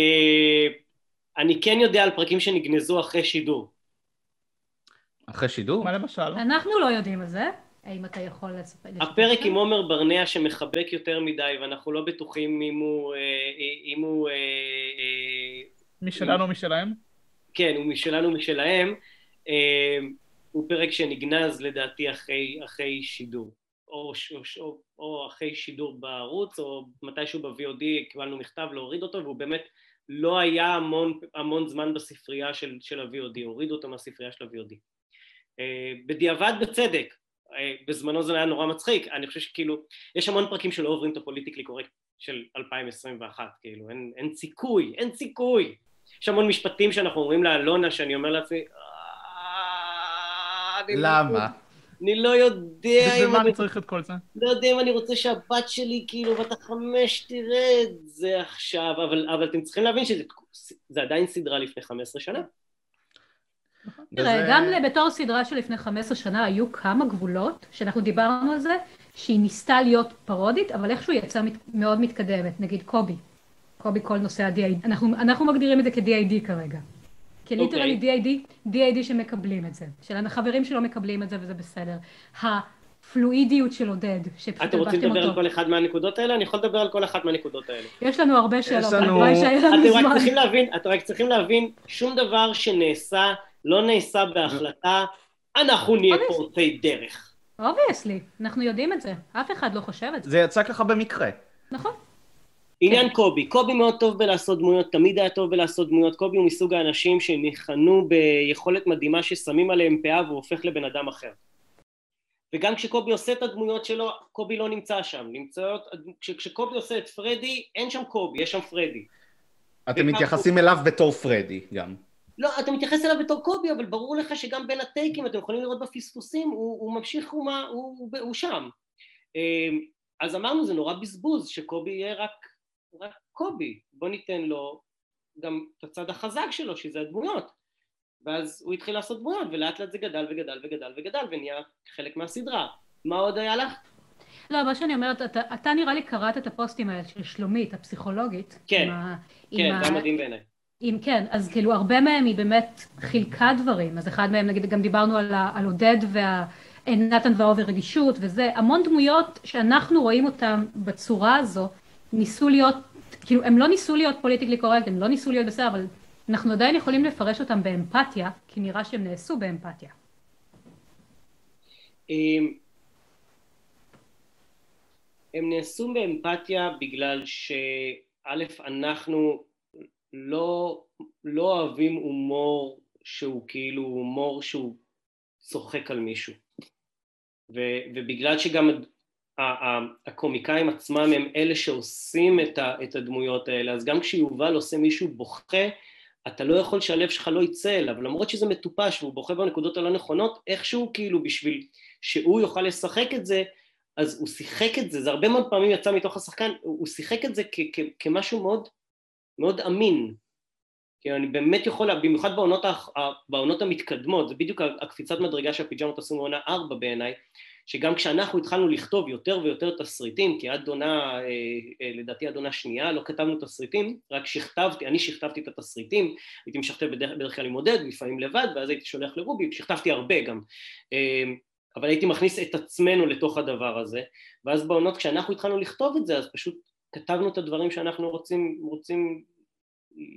כן יודע על פרקים שנגנזו אחרי שידור. אחרי שידור? מה למשל? אנחנו לא יודעים על זה. האם אתה יכול לספר? הפרק עם עומר ברנע שמחבק יותר מדי, ואנחנו לא בטוחים אם הוא... משלנו או משלהם? כן, הוא משלנו משלהם. הוא פרק שנגנז לדעתי אחרי שידור. או אחרי שידור בערוץ, או מתישהו ב-VOD קיבלנו מכתב להוריד אותו, והוא באמת לא היה המון זמן בספרייה של ה-VOD, הוריד אותו מהספרייה של ה-VOD. בדיעבד בצדק. בזמנו זה היה נורא מצחיק, אני חושב שכאילו, יש המון פרקים שלא עוברים את הפוליטיקלי קורקט של 2021, כאילו, אין סיכוי. יש המון משפטים שאנחנו אומרים לאלונה, שאני אומר לעצמי, למה? אני לא יודע אם... ומה אני צריך את כל זה? לא יודע אם אני רוצה שהבת שלי, כאילו, בת 5 תראה את זה עכשיו, אבל אתם צריכים להבין שזה עדיין סדרה לפני 15 שנה. תראה, גם בתור סדרה של לפני 15 שנה היו כמה גבולות, שאנחנו דיברנו על זה, שהיא ניסתה להיות פרודית, אבל איכשהו יצאה מאוד מתקדמת, נגיד קובי כל נושא ה-DID, אנחנו מגדירים את זה כ-DID כרגע, כליטרלי DID שמקבלים את זה, של החברים שלו מקבלים את זה וזה בסדר, הפלואידיות של עודד, שפשוט אתם רוצים לדבר על כל אחד מהנקודות האלה? אני יכול לדבר על כל אחת מהנקודות האלה. יש לנו הרבה שאלות, אתם רק צריכים להבין, שום דבר שנעשה לא נעשה בהחלטה, אנחנו נהיה פורצי דרך. אובייסלי, אנחנו יודעים את זה, אף אחד לא חושב את זה. זה יצא ככה במקרה. נכון. עניין קובי, קובי מאוד טוב בלעשות דמויות, תמיד היה טוב בלעשות דמויות, קובי הוא מסוג האנשים שהם ניחנו ביכולת מדהימה ששמים עליהם פאה והוא הופך לבן אדם אחר. וגם כשקובי עושה את הדמויות שלו, קובי לא נמצא שם, כשקובי עושה את פרדי, אין שם קובי, יש שם פרדי. אתם מתייחסים אליו בתור פרדי גם. לא, אתה מתייחס אליו בתור קובי, אבל ברור לך שגם בין הטייקים, אתם יכולים לראות בפספוסים, הוא ממשיך, הוא שם. אז אמרנו, זה נורא בזבוז, שקובי יהיה רק קובי. בוא ניתן לו גם את הצד החזק שלו, שזה הדמויות. ואז הוא התחיל לעשות דמויות, ולאט לאט זה גדל וגדל וגדל וגדל, ונהיה חלק מהסדרה. מה עוד היה לך? לא, מה שאני אומרת, אתה נראה לי קראת את הפוסטים האלה של שלומית, הפסיכולוגית. כן, כן, זה מדהים בעיניי. אם כן, אז כאילו הרבה מהם היא באמת חילקה דברים, אז אחד מהם נגיד גם דיברנו על עודד ונתן והאובר רגישות וזה, המון דמויות שאנחנו רואים אותם בצורה הזו, ניסו להיות, כאילו הם לא ניסו להיות פוליטיקלי קורקט, הם לא ניסו להיות בסדר, אבל אנחנו עדיין יכולים לפרש אותם באמפתיה, כי נראה שהם נעשו באמפתיה. הם נעשו באמפתיה בגלל שא' אנחנו לא אוהבים הומור שהוא כאילו הומור שהוא צוחק על מישהו. ובגלל שגם הקומיקאים עצמם הם אלה שעושים את הדמויות האלה, אז גם כשיובל עושה מישהו בוכה, אתה לא יכול שהלב שלך לא יצא אליו, למרות שזה מטופש והוא בוכה בנקודות הלא נכונות, איכשהו כאילו בשביל שהוא יוכל לשחק את זה, אז הוא שיחק את זה, זה הרבה מאוד פעמים יצא מתוך השחקן, הוא שיחק את זה כמשהו מאוד אמין, כי אני באמת יכול, במיוחד בעונות המתקדמות, זה בדיוק הקפיצת מדרגה שהפיג'מות עשו מעונה 4 בעיניי, שגם כשאנחנו התחלנו לכתוב יותר ויותר תסריטים, כי עד עונה, לדעתי עד עונה שנייה, לא כתבנו תסריטים, רק אני שכתבתי את התסריטים, הייתי משכתב בדרך כלל עם עודד, לפעמים לבד, ואז הייתי שולח לרובי, שכתבתי הרבה גם, אבל הייתי מכניס את עצמנו לתוך הדבר הזה, ואז בעונות כשאנחנו התחלנו לכתוב את זה, אז פשוט כתבנו את הדברים שאנחנו רוצים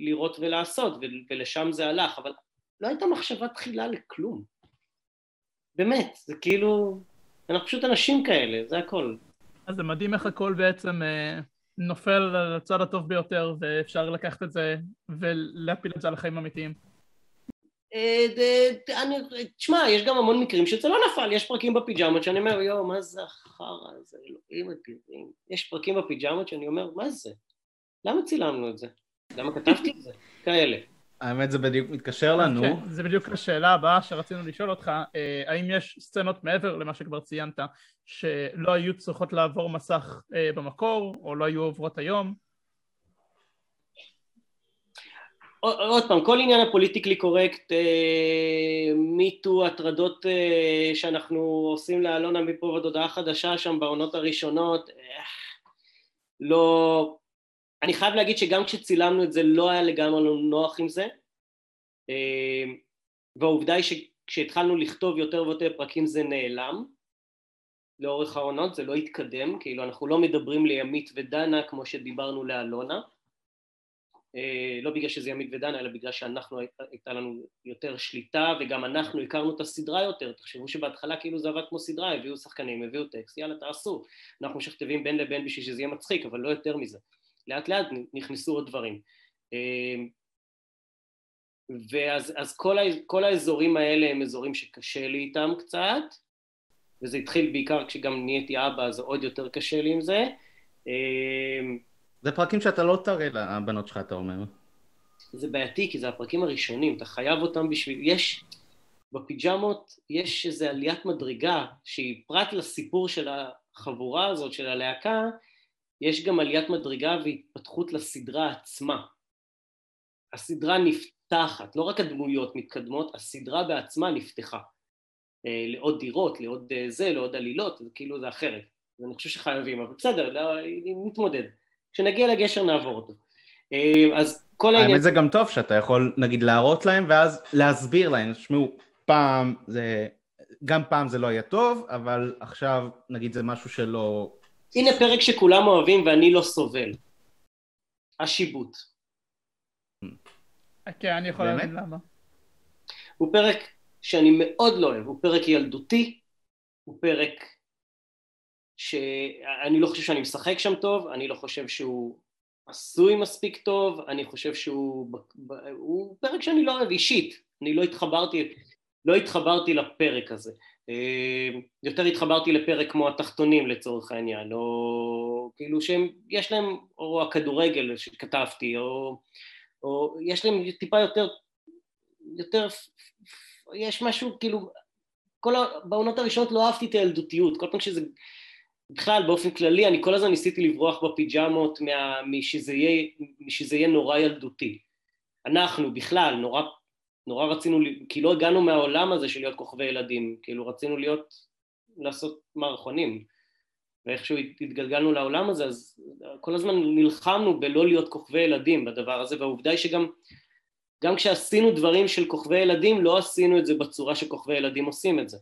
לראות ולעשות, ולשם זה הלך, אבל לא הייתה מחשבה תחילה לכלום. באמת, זה כאילו, אנחנו פשוט אנשים כאלה, זה הכל. אז זה מדהים איך הכל בעצם נופל על הצד הטוב ביותר, ואפשר לקחת את זה ולהפיל את זה על החיים האמיתיים. תשמע, יש גם המון מקרים שזה לא נפל, יש פרקים בפיג'מות שאני אומר, יו, מה זה החרא הזה, אלוהים אדירים. יש פרקים בפיג'מות שאני אומר, מה זה? למה צילמנו את זה? למה כתבתי את זה? כאלה. האמת, זה בדיוק מתקשר לנו. זה בדיוק השאלה הבאה שרצינו לשאול אותך, האם יש סצנות מעבר למה שכבר ציינת, שלא היו צריכות לעבור מסך במקור, או לא היו עוברות היום? עוד פעם, כל עניין הפוליטיקלי קורקט, מיטו, הטרדות שאנחנו עושים לאלונה מפה ודודעה חדשה שם בעונות הראשונות, לא, אני חייב להגיד שגם כשצילמנו את זה לא היה לגמרי נוח עם זה, והעובדה היא שכשהתחלנו לכתוב יותר ויותר פרקים זה נעלם, לאורך העונות זה לא התקדם, כאילו אנחנו לא מדברים לימית ודנה כמו שדיברנו לאלונה, לא בגלל שזה ימית ודנה, אלא בגלל שאנחנו הייתה לנו יותר שליטה, וגם אנחנו הכרנו את הסדרה יותר. תחשבו שבהתחלה כאילו זה עבד כמו סדרה, הביאו שחקנים, הביאו טקסט, יאללה תעשו. אנחנו משכתבים בין לבין בשביל שזה יהיה מצחיק, אבל לא יותר מזה. לאט לאט נכנסו עוד דברים. ואז כל האזורים האלה הם אזורים שקשה לי איתם קצת, וזה התחיל בעיקר כשגם נהייתי אבא, אז עוד יותר קשה לי עם זה. זה פרקים שאתה לא תראה לבנות שלך, אתה אומר. זה בעייתי, כי זה הפרקים הראשונים, אתה חייב אותם בשביל... יש, בפיג'מות, יש איזו עליית מדרגה, שהיא פרט לסיפור של החבורה הזאת, של הלהקה, יש גם עליית מדרגה והתפתחות לסדרה עצמה. הסדרה נפתחת, לא רק הדמויות מתקדמות, הסדרה בעצמה נפתחה. לעוד דירות, לעוד זה, לעוד עלילות, כאילו זה אחרת. אני חושב שחייבים, אבל בסדר, נתמודד. כשנגיע לגשר נעבור אותו. אז כל העניין... האמת זה גם טוב שאתה יכול, נגיד, להראות להם, ואז להסביר להם, תשמעו, פעם זה... גם פעם זה לא היה טוב, אבל עכשיו, נגיד, זה משהו שלא... הנה פרק שכולם אוהבים ואני לא סובל. השיבוט. כן, אני יכול להבין למה. הוא פרק שאני מאוד לא אוהב, הוא פרק ילדותי, הוא פרק שאני לא חושב שאני משחק שם טוב, אני לא חושב שהוא עשוי מספיק טוב, אני חושב שהוא פרק שאני לא אוהב אישית, אני לא התחברתי לפרק הזה, יותר התחברתי לפרק כמו התחתונים לצורך העניין, או כאילו שיש להם, או הכדורגל שכתבתי, או יש להם טיפה יותר, יש משהו כאילו, בעונות הראשונות לא אהבתי את הילדותיות, כל פעם שזה, בכלל באופן כללי, אני כל הזמן ניסיתי לברוח בפיג'מות משזה יהיה נורא ילדותי. אנחנו בכלל נורא רצינו, כי לא הגענו מהעולם הזה של להיות כוכבי ילדים, כאילו רצינו לעשות מערכונים, ואיכשהו התגלגלנו לעולם הזה, אז כל הזמן נלחמנו בלא להיות כוכבי ילדים בדבר הזה, והעובדה היא שגם כשעשינו דברים של כוכבי ילדים, לא עשינו את זה בצורה שכוכבי ילדים עושים את זה.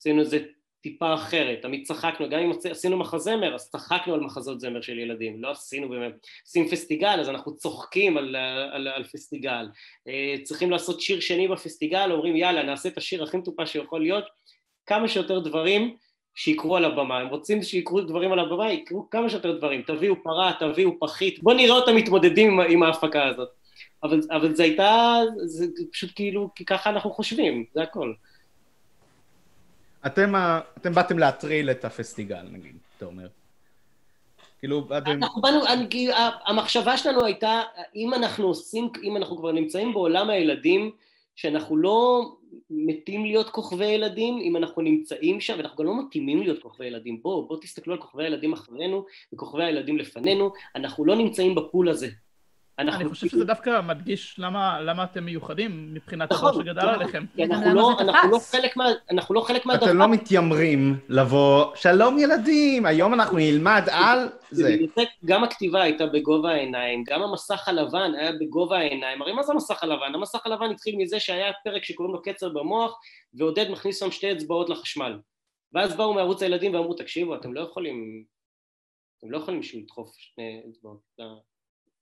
עשינו את זה טיפה אחרת, תמיד צחקנו, גם אם עשינו מחזמר, אז צחקנו על מחזות זמר של ילדים, לא עשינו באמת, עושים פסטיגל, אז אנחנו צוחקים על פסטיגל, צריכים לעשות שיר שני בפסטיגל, אומרים יאללה, נעשה את השיר הכי מטופה שיכול להיות, כמה שיותר דברים שיקרו על הבמה, הם רוצים שיקרו דברים על הבמה, יקרו כמה שיותר דברים, תביאו פרה, תביאו פחית, בוא נראה אותם מתמודדים עם ההפקה הזאת, אבל זה הייתה, זה פשוט כאילו, כי ככה אנחנו חושבים, זה הכל. אתם באתם להטריל את הפסטיגל, נגיד, אתה אומר. כאילו, המחשבה שלנו הייתה, אם אנחנו כבר נמצאים בעולם הילדים, שאנחנו לא מתים להיות כוכבי ילדים, אם אנחנו נמצאים שם, ואנחנו גם לא מתאימים להיות כוכבי ילדים, בואו תסתכלו על כוכבי הילדים אחרינו, וכוכבי הילדים לפנינו, אנחנו לא נמצאים בפול הזה. אני חושב שזה דווקא מדגיש למה אתם מיוחדים מבחינת הדור שגדל עליכם. אנחנו לא חלק מהדבר. אתם לא מתיימרים לבוא, שלום ילדים, היום אנחנו נלמד על זה. גם הכתיבה הייתה בגובה העיניים, גם המסך הלבן היה בגובה העיניים. הרי מה זה המסך הלבן? המסך הלבן התחיל מזה שהיה פרק שקוראים לו קצר במוח, ועודד מכניס שם שתי אצבעות לחשמל. ואז באו מערוץ הילדים ואמרו, תקשיבו, אתם לא יכולים שהוא ידחוף שני אצבעות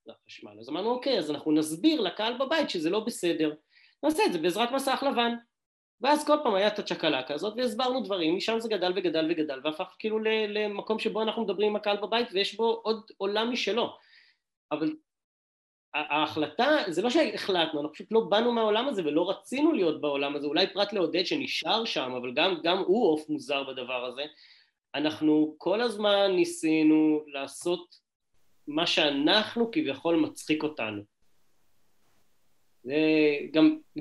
לחשמל. אז אמרנו, אוקיי, אז אנחנו נסביר לקהל בבית שזה לא בסדר. נעשה את זה בעזרת מסך לבן. ואז כל פעם היה את הצ'קלקה הזאת, והסברנו דברים, משם זה גדל וגדל וגדל, והפך כאילו למקום שבו אנחנו מדברים עם הקהל בבית, ויש בו עוד עולם משלו. אבל ההחלטה, זה לא שהחלטנו, אנחנו פשוט לא באנו מהעולם הזה, ולא רצינו להיות בעולם הזה, אולי פרט לעודד שנשאר שם, אבל גם הוא עוף מוזר בדבר הזה. אנחנו כל הזמן ניסינו לעשות מה שאנחנו כביכול מצחיק אותנו.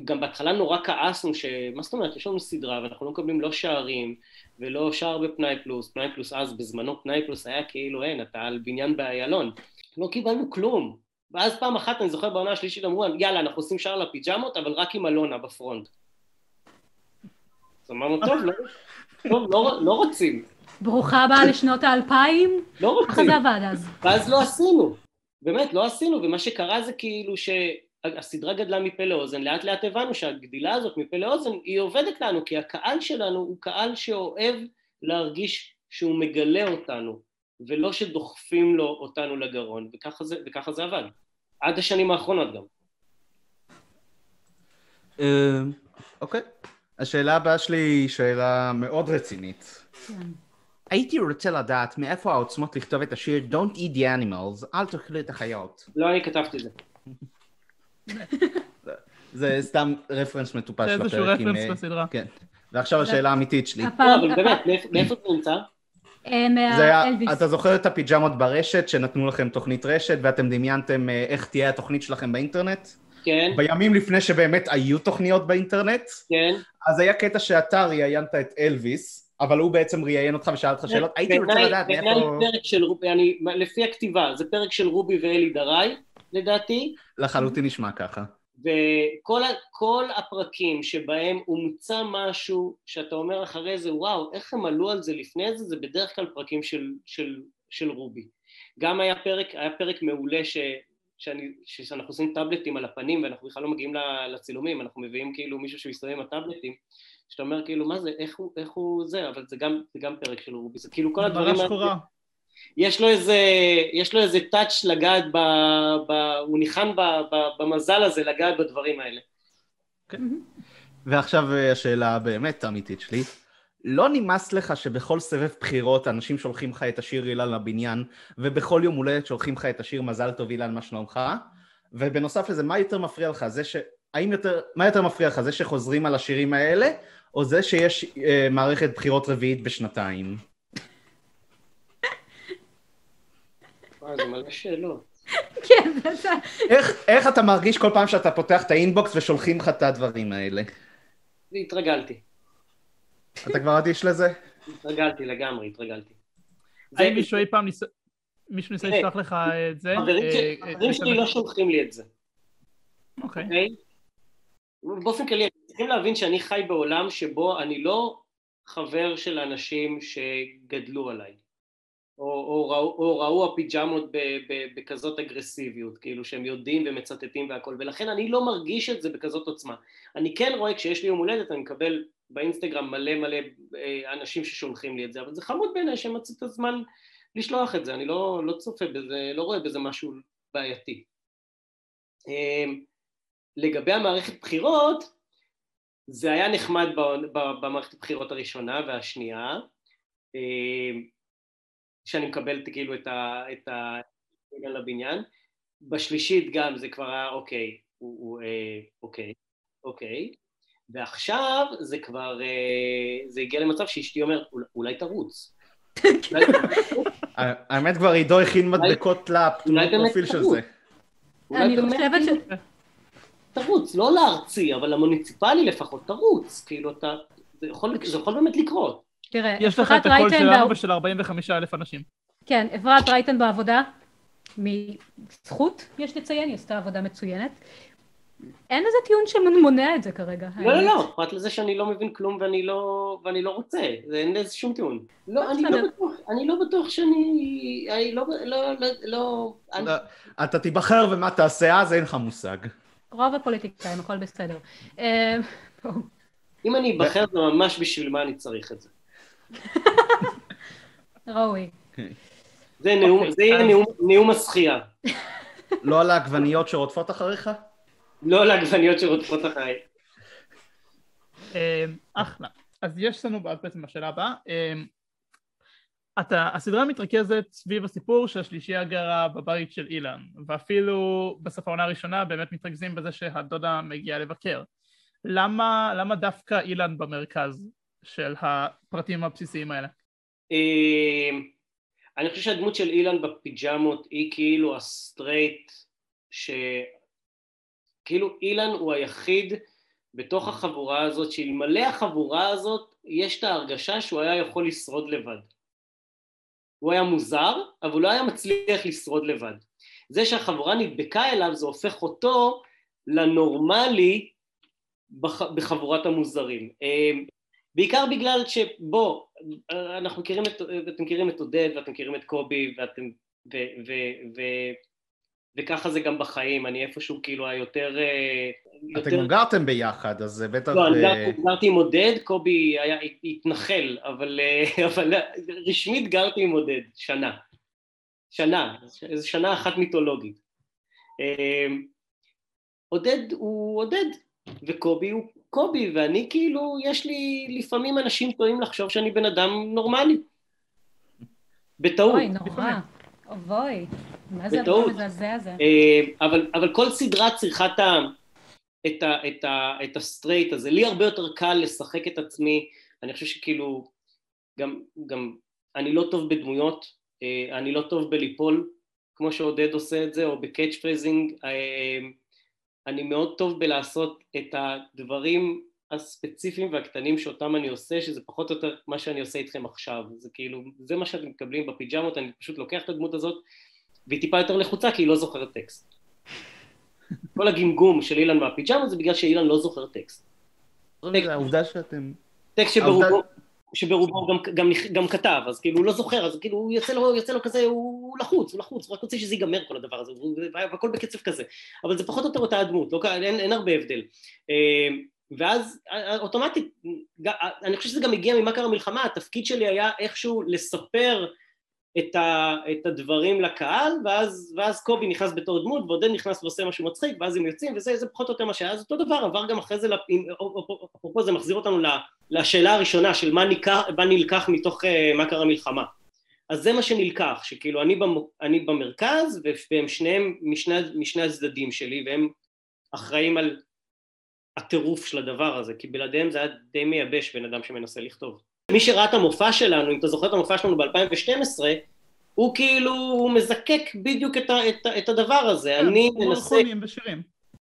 גם בהתחלה נורא כעסנו מה זאת אומרת, יש לנו סדרה ואנחנו לא מקבלים לא שערים ולא שער בפנאי פלוס, פנאי פלוס אז בזמנו פנאי פלוס היה כאילו אין, אתה על בניין באיילון. לא קיבלנו כלום. ואז פעם אחת אני זוכר בעונה השלישית אמרו, יאללה אנחנו עושים שער לפיג'מות אבל רק עם אלונה בפרונט. אז אמרנו טוב, לא רוצים. ברוכה הבאה לשנות ה-2000, ככה זה עבד אז. ואז לא עשינו, באמת לא עשינו, ומה שקרה זה כאילו שהסדרה גדלה מפה לאוזן, לאט לאט הבנו שהגדילה הזאת מפה לאוזן היא עובדת לנו, כי הקהל שלנו הוא קהל שאוהב להרגיש שהוא מגלה אותנו, ולא שדוחפים לו אותנו לגרון, וככה זה עבד, עד השנים האחרונות גם. אוקיי, השאלה הבאה שלי היא שאלה מאוד רצינית. הייתי רוצה לדעת מאיפה העוצמות לכתוב את השיר Don't Eat the Animals, אל תאכלו את החיות. לא, אני כתבתי את זה. זה סתם רפרנס מטופש בפרק. זה איזשהו רפרנס בסדרה. כן. ועכשיו השאלה האמיתית שלי. אבל באמת, מאיפה זה נמצא? אתה זוכר את הפיג'מות ברשת שנתנו לכם תוכנית רשת ואתם דמיינתם איך תהיה התוכנית שלכם באינטרנט? כן. בימים לפני שבאמת היו תוכניות באינטרנט? כן. אז היה קטע שאתה ראיינת את אלוויס. אבל הוא בעצם ראיין אותך ושאל אותך שאלות, הייתי רוצה לדעת מאיפה... לפי הכתיבה, זה פרק של רובי ואלי דראי, לדעתי. לחלוטין נשמע ככה. וכל הפרקים שבהם הומצא משהו שאתה אומר אחרי זה, וואו, איך הם עלו על זה לפני זה, זה בדרך כלל פרקים של רובי. גם היה פרק מעולה שאנחנו עושים טאבלטים על הפנים, ואנחנו בכלל לא מגיעים לצילומים, אנחנו מביאים כאילו מישהו שמסתובב עם הטאבלטים, שאתה אומר כאילו, מה זה, איך הוא זה, אבל זה גם פרק של רובי, זה כאילו כל הדברים... יש לו איזה טאץ' לגעת, הוא ניחן במזל הזה לגעת בדברים האלה. ועכשיו השאלה באמת האמיתית שלי, לא נמאס לך שבכל סבב בחירות אנשים שולחים לך את השיר אילן לבניין, ובכל יום הולדת שולחים לך את השיר מזל טוב אילן מה שלומך? ובנוסף לזה, מה יותר מפריע לך? מה יותר מפריע לך? זה שחוזרים על השירים האלה, או זה שיש מערכת בחירות רביעית בשנתיים? וואי, זה מלא שאלות. כן, אתה... איך אתה מרגיש כל פעם שאתה פותח את האינבוקס ושולחים לך את הדברים האלה? התרגלתי. אתה כבר אדיש לזה? התרגלתי לגמרי, התרגלתי. האם מישהו אי פעם ניסה... מישהו ניסה לשלוח לך את זה? חברים שלי לא שולחים לי את זה. אוקיי. באופן כללי, צריכים להבין שאני חי בעולם שבו אני לא חבר של אנשים שגדלו עליי. או ראו הפיג'מות בכזאת אגרסיביות, כאילו שהם יודעים ומצטטים והכל, ולכן אני לא מרגיש את זה בכזאת עוצמה. אני כן רואה, כשיש לי יום הולדת, אני מקבל באינסטגרם מלא מלא אנשים ששולחים לי את זה, אבל זה חמוד בעיניי שמצאת את הזמן לשלוח את זה, אני לא צופה בזה, לא רואה בזה משהו בעייתי. לגבי המערכת בחירות, זה היה נחמד במערכת הבחירות הראשונה והשנייה, שאני מקבל כאילו את ה... לבניין. בשלישית גם זה כבר היה אוקיי, אוקיי, אוקיי. ועכשיו זה כבר, זה הגיע למצב שאשתי אומרת, אולי תרוץ. האמת כבר עידו הכין מדבקות לפרופיל של זה. אני חושבת ש... תרוץ, לא לארצי, אבל למוניציפלי לפחות תרוץ. כאילו אתה, זה יכול באמת לקרות. תראה, יש לך את הקול שלנו ושל 45,000 אנשים. כן, אפרת רייטן בעבודה, מזכות, יש לציין, היא עשתה עבודה מצוינת. אין איזה טיעון שמונע את זה כרגע. לא, לא, לא, פרט לזה שאני לא מבין כלום ואני לא רוצה, אין איזה שום טיעון. לא, אני לא בטוח שאני... אתה תיבחר ומה תעשה, אז אין לך מושג. רוב הפוליטיקאים, הכל בסדר. אם אני אבחר, זה ממש בשביל מה אני צריך את זה. ראוי. זה נאום השחייה. לא על העגבניות שרודפות אחריך? לא על העגבניות שרודפות אחריי. אחלה. אז יש לנו בעצם השאלה הבאה. הסדרה מתרכזת סביב הסיפור של השלישייה גרה בבית של אילן, ואפילו בסוף העונה הראשונה באמת מתרכזים בזה שהדודה מגיעה לבקר. למה דווקא אילן במרכז של הפרטים הבסיסיים האלה? אני חושב שהדמות של אילן בפיג'מות היא כאילו הסטרייט, כאילו אילן הוא היחיד בתוך החבורה הזאת, שאלמלא החבורה הזאת יש את ההרגשה שהוא היה יכול לשרוד לבד. הוא היה מוזר, אבל הוא לא היה מצליח לשרוד לבד. זה שהחבורה נדבקה אליו זה הופך אותו לנורמלי בחבורת המוזרים. בעיקר בגלל שבו, אנחנו מכירים את, אתם מכירים את עודד ואתם מכירים את קובי ואתם, וככה זה גם בחיים, אני איפשהו כאילו היותר... אתם גרתם ביחד, אז זה בטח... לא, אני גרתי עם עודד, קובי היה התנחל, אבל רשמית גרתי עם עודד, שנה, איזו שנה אחת מיתולוגית. עודד הוא עודד. וקובי הוא קובי, ואני כאילו, יש לי לפעמים אנשים טועים לחשוב שאני בן אדם נורמלי. בטעות. אוי, נורא. אוי, מה זה מזעזע הזה? אבל כל סדרה צריכה את הסטרייט הזה. לי הרבה יותר קל לשחק את עצמי. אני חושב שכאילו, גם אני לא טוב בדמויות, אני לא טוב בליפול, כמו שעודד עושה את זה, או בקאץ' פרייזינג. אני מאוד טוב בלעשות את הדברים הספציפיים והקטנים שאותם אני עושה, שזה פחות או יותר מה שאני עושה איתכם עכשיו. זה כאילו, זה מה שאתם מקבלים בפיג'מות, אני פשוט לוקח את הדמות הזאת, והיא טיפה יותר לחוצה, כי היא לא זוכרת טקסט. כל הגמגום של אילן מהפיג'מות זה בגלל שאילן לא זוכר טקסט. העובדה שאתם... טקסט שברובו גם כתב, אז כאילו הוא לא זוכר, אז כאילו הוא יוצא לו כזה, הוא לחוץ, הוא רק רוצה שזה ייגמר כל הדבר הזה, והכל בקצב כזה, אבל זה פחות או יותר אותה הדמות, אין הרבה הבדל. ואז אוטומטית, אני חושב שזה גם הגיע ממה קרה מלחמה, התפקיד שלי היה איכשהו לספר את הדברים לקהל, ואז קובי נכנס בתור דמות, ועודד נכנס ועושה משהו מצחיק, ואז הם יוצאים, וזה פחות או יותר מה שהיה, זה אותו דבר, עבר גם אחרי זה, אפרופו זה מחזיר אותנו לשאלה הראשונה, של מה נלקח מתוך מה קרה מלחמה. אז זה מה שנלקח, שכאילו אני במרכז, והם שניהם משני הצדדים שלי, והם אחראים על הטירוף של הדבר הזה, כי בלעדיהם זה היה די מייבש בן אדם שמנסה לכתוב. מי שראה את המופע שלנו, אם אתה זוכר את המופע שלנו ב-2012, הוא כאילו מזקק בדיוק את הדבר הזה. אני מנסה...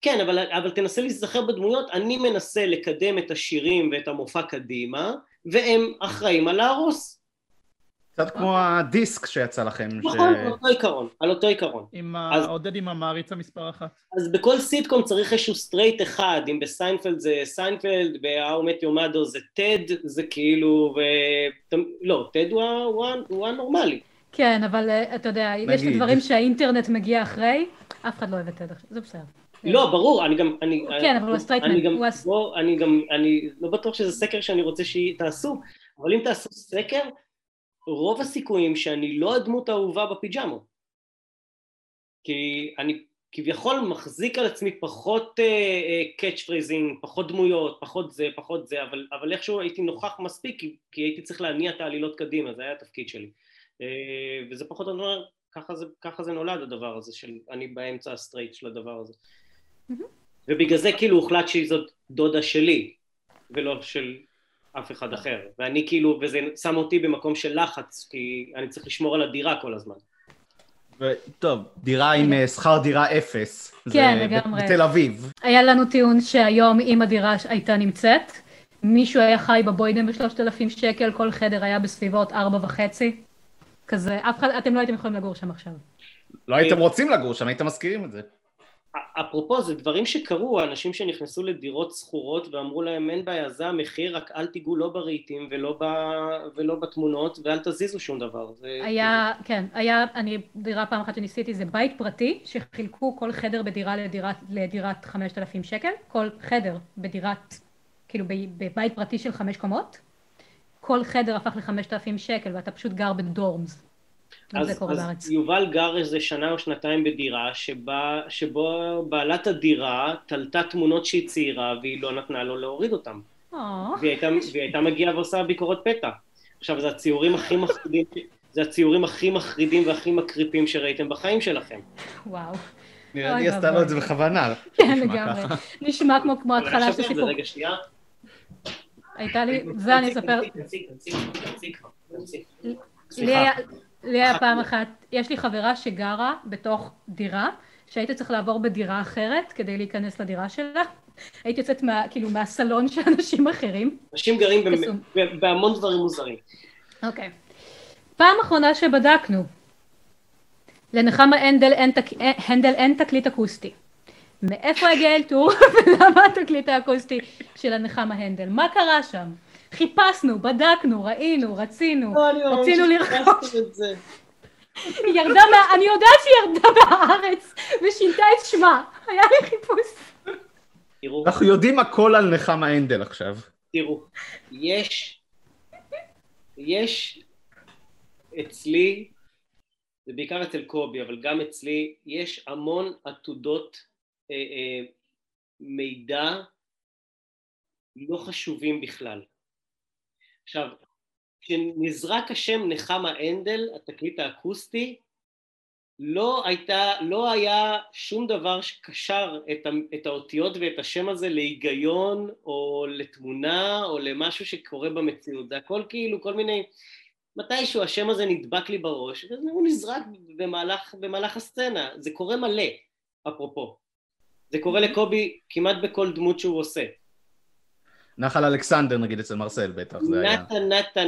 כן, אבל תנסה להיזכר בדמויות, אני מנסה לקדם את השירים ואת המופע קדימה, והם אחראים על להרוס. קצת כמו הדיסק שיצא לכם. נכון, על אותו עיקרון, על אותו עיקרון. עודד עם המעריץ המספר אחת. אז בכל סיטקום צריך איזשהו סטרייט אחד, אם בסיינפלד זה סיינפלד, ב-How Met Your Mother זה טד, זה כאילו, לא, טד הוא הנורמלי. כן, אבל אתה יודע, יש דברים שהאינטרנט מגיע אחרי, אף אחד לא אוהב את טד, זה בסדר. לא, ברור, אני לא בטוח שזה סקר שאני רוצה שתעשו, אבל אם תעשו סקר, רוב הסיכויים שאני לא הדמות האהובה בפיג'אמו, כי אני כביכול מחזיק על עצמי פחות קאץ' פרייזינג, פחות דמויות, פחות זה, אבל איכשהו הייתי נוכח מספיק, כי הייתי צריך להניע את העלילות קדימה, זה היה התפקיד שלי, וזה פחות אומר, ככה זה נולד הדבר הזה, אני באמצע הסטרייט של הדבר הזה, ובגלל זה כאילו הוחלט שזאת דודה שלי, ולא של... אף אחד אחר, ואני כאילו, וזה שם אותי במקום של לחץ, כי אני צריך לשמור על הדירה כל הזמן. טוב, דירה עם שכר דירה אפס. כן, לגמרי. בתל אביב. היה לנו טיעון שהיום, אם הדירה הייתה נמצאת, מישהו היה חי בבוידם ב3,000 שקל, כל חדר היה בסביבות 4.5, כזה, אף אחד, אתם לא הייתם יכולים לגור שם עכשיו. לא הייתם רוצים לגור שם, הייתם מזכירים את זה. אפרופו, זה דברים שקרו, אנשים שנכנסו לדירות סחורות ואמרו להם, אין בעיה, זה המחיר, רק אל תיגעו לא ברהיטים ולא בתמונות, ואל תזיזו שום דבר. היה, אני דירה פעם אחת שניסיתי, זה בית פרטי, שחילקו כל חדר בדירה לדירת 5,000 שקל, כל חדר בדירת, כאילו בבית פרטי של 5 קומות, כל חדר הפך ל5,000 שקל, ואתה פשוט גר בדורמס. אז יובל גר איזה שנה או שנתיים בדירה שבו בעלת הדירה תלתה תמונות שהיא צעירה והיא לא נתנה לו להוריד אותם, והיא הייתה מגיעה ועושה ביקורות פתע. עכשיו זה הציורים הכי מחרידים והכי מקריפים שראיתם בחיים שלכם. וואו, אני עשתה לו את זה בכוונה. כן, לגמרי, נשמע כמו התחלה של סיפור. רגע, שנייה, הייתה לי, זה אני אספר. סליחה, לי היה פעם אחת, יש לי חברה שגרה בתוך דירה, שהייתי צריך לעבור בדירה אחרת כדי להיכנס לדירה שלה. הייתי יוצאת כאילו מהסלון של אנשים אחרים. אנשים גרים בהמון דברים מוזרים. אוקיי. פעם אחרונה שבדקנו, לנחמה הנדל אין תקליט אקוסטי. מאיפה הגיע אלתור ולמה התקליט האקוסטי של הנחמה הנדל? מה קרה שם? חיפשנו, בדקנו, ראינו, רצינו לרכוש. ירדה, אני יודעת שהיא ירדה בארץ ושינתה את שמה, היה לי חיפוש. אנחנו יודעים הכל על נחמה הנדל עכשיו. תראו, יש אצלי, זה בעיקר אצל קובי, אבל גם אצלי, יש המון עתודות מידע לא חשובים בכלל. עכשיו, כשנזרק השם נחמה הנדל, התקליט האקוסטי, לא היה שום דבר שקשר את האותיות ואת השם הזה להיגיון, או לתמונה, או למשהו שקורה במציאות. זה הכל כאילו, כל מיני, מתישהו השם הזה נדבק לי בראש, והוא נזרק במהלך הסצנה. זה קורה מלא, אפרופו. זה קורה לקובי כמעט בכל דמות שהוא עושה. נחל אלכסנדר, נגיד, אצל מרסל, בטח, זה היה.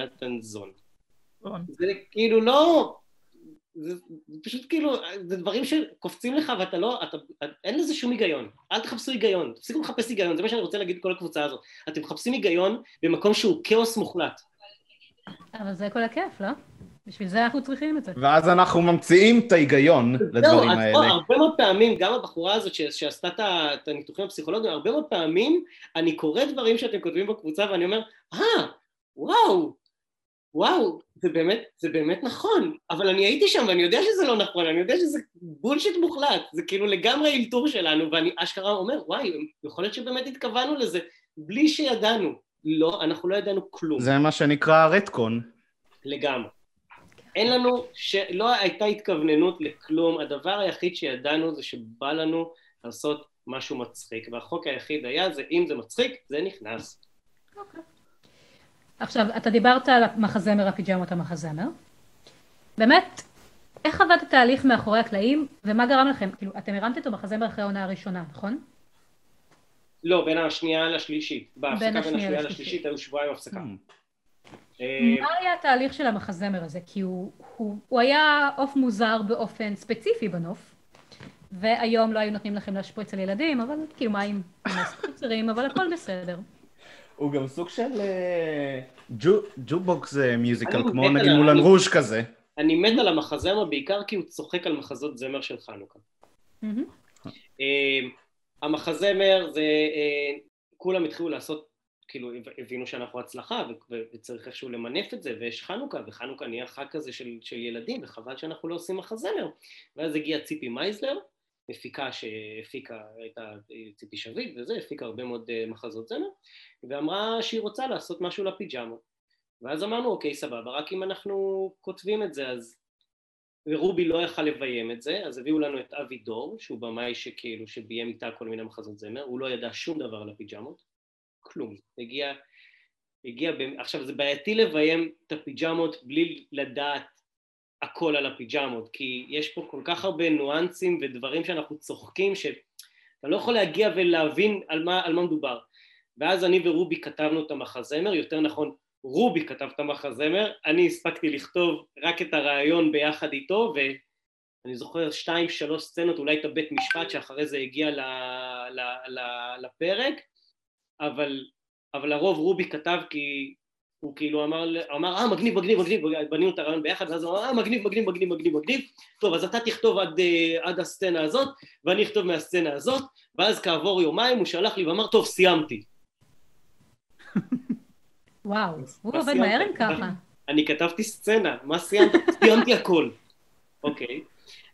נתן זון. זה כאילו לא, זה פשוט כאילו, זה דברים שקופצים לך, ואתה לא, אין לזה שום היגיון. אל תחפשו היגיון, תפסיקו לחפש היגיון, זה מה שאני רוצה להגיד כל הקבוצה הזאת. אתם מחפשים היגיון במקום שהוא כאוס מוחלט. אבל זה כל הכיף, לא? בשביל זה אנחנו צריכים את זה. ואז אנחנו ממציאים את ההיגיון לדברים האלה. הרבה מאוד פעמים, גם הבחורה הזאת שעשתה את הניתוחים הפסיכולוגיים, הרבה מאוד פעמים אני קורא דברים שאתם כותבים בקבוצה ואני אומר, וואו, וואו, זה באמת נכון, אבל אני הייתי שם ואני יודע שזה לא נכון, אני יודע שזה בולשיט מוחלט, זה כאילו לגמרי אילתור שלנו, ואני אשכרה אומר, וואי, יכול להיות שבאמת התכוונו לזה, בלי שידענו, לא, אנחנו לא ידענו כלום. זה מה שנקרא רטקון. לגמרי. אין לנו, לא הייתה התכווננות לכלום, הדבר היחיד שידענו זה שבא לנו לעשות משהו מצחיק, והחוק היחיד היה זה, אם זה מצחיק, זה נכנס. אוקיי. עכשיו, אתה דיברת על המחזמר, הפיג'מות המחזמר. באמת, איך עבד התהליך מאחורי הקלעים, ומה גרם לכם? כאילו, אתם הרמתם אותו מחזמר אחרי העונה הראשונה, נכון? לא, בין השנייה לשלישית. בהפסקה בין השנייה לשלישית, היו שבועיים הפסקה. מה היה התהליך של המחזמר הזה? כי הוא היה אוף מוזר באופן ספציפי בנוף, והיום לא היו נותנים לכם להשפריץ על ילדים, אבל כאילו מים מספריצרים, אבל הכל בסדר. הוא גם סוג של ג'ו-בוקס מיוזיקל, כמו נגיד מולן רוז' כזה. אני מת על המחזמר בעיקר כי הוא צוחק על מחזות זמר של חנוכה. המחזמר זה, כולם התחילו לעשות, כאילו הבינו שאנחנו הצלחה וצריך איכשהו למנף את זה, ויש חנוכה, וחנוכה נהיה חג כזה של ילדים, וחבל שאנחנו לא עושים מחזמר. ואז הגיעה ציפי מייזלר, מפיקה שהפיקה, הייתה ציפי שביט וזה, הפיקה הרבה מאוד מחזות זמר, ואמרה שהיא רוצה לעשות משהו לפיג'אמה. ואז אמרנו, אוקיי, סבבה, רק אם אנחנו כותבים את זה, אז... ורובי לא יכל לביים את זה, אז הביאו לנו את אבי דור, שהוא במאי שכאילו, שביים איתה כל מיני מחזות זמר, הוא לא ידע שום דבר לפיג'אמות, כלום. הגיע, עכשיו זה בעייתי לביים את הפיג'אמות בלי לדעת, הכל על הפיג'מות, כי יש פה כל כך הרבה נואנסים ודברים שאנחנו צוחקים, שאתה לא יכול להגיע ולהבין על מה מדובר. ואז אני ורובי כתבנו את המחזמר, יותר נכון, רובי כתב את המחזמר, אני הספקתי לכתוב רק את הרעיון ביחד איתו, ואני זוכר 2-3 סצנות, אולי את הבית משפט שאחרי זה הגיע לפרק, אבל הרוב רובי כתב כי... הוא כאילו אמר, מגניב, בנינו את הרעיון ביחד, ואז הוא אמר, מגניב, טוב, אז אתה תכתוב עד הסצנה הזאת, ואני אכתוב מהסצנה הזאת, ואז כעבור יומיים הוא שלח לי ואמר, טוב, סיימתי. וואו, הוא עובד מהר עם ככה. אני כתבתי סצנה, מה סיימתי? סיימתי הכל. אוקיי.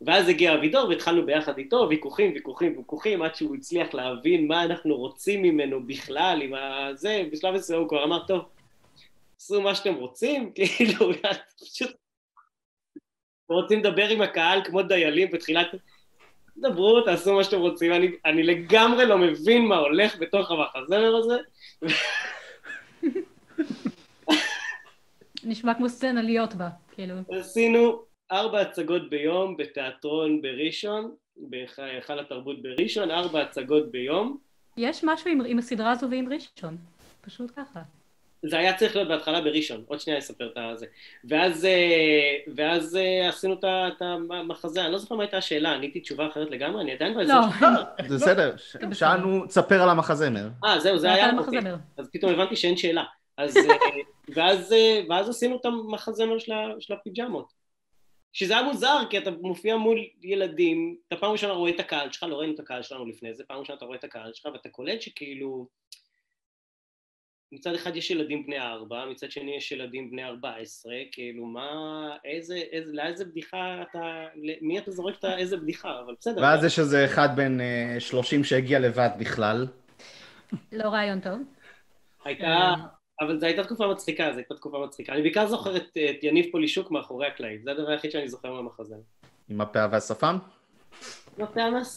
ואז הגיע אבידור, והתחלנו ביחד איתו, ויכוחים, עד שהוא הצליח להבין מה אנחנו רוצים ממנו בכלל, עם זה, בשלב הזה הוא כבר אמר, טוב, עשו מה שאתם רוצים, כאילו, פשוט רוצים לדבר עם הקהל כמו דיילים בתחילת, דברו, תעשו מה שאתם רוצים, אני לגמרי לא מבין מה הולך בתוך המחזמר הזה. נשמע כמו סצנה להיות בה, כאילו. עשינו 4 הצגות ביום בתיאטרון בראשון, בהיכל התרבות בראשון, 4 הצגות ביום. יש משהו עם הסדרה הזו ועם ראשון, פשוט ככה. זה היה צריך להיות בהתחלה בראשון, עוד שנייה אספר את זה. ואז עשינו את המחזה, אני לא זוכר מה הייתה השאלה, אני הייתי תשובה אחרת לגמרי, אני עדיין כבר... לא, זה בסדר, שאנו תספר על המחזמר. זהו, זה היה... אז פתאום הבנתי שאין שאלה. ואז עשינו את המחזמר של הפיג'מות. שזה היה מוזר, כי אתה מופיע מול ילדים, אתה פעם ראשונה רואה את הקהל שלך, לא ראינו את הקהל שלנו לפני זה, פעם ראשונה אתה רואה את הקהל שלך, ואתה קולט שכאילו... מצד אחד יש ילדים בני 4, מצד שני יש ילדים בני 14, כאילו מה, לאיזה בדיחה אתה, מי אתה זורק את איזה בדיחה, אבל בסדר. ואז יש איזה אחד בין 30 שהגיע לבד בכלל. לא רעיון טוב. הייתה, אבל זו הייתה תקופה מצחיקה, אני בעיקר זוכר את יניב פולישוק מאחורי הקלעים, זה הדבר היחיד שאני זוכר מהמחזן. עם הפאה והשפם?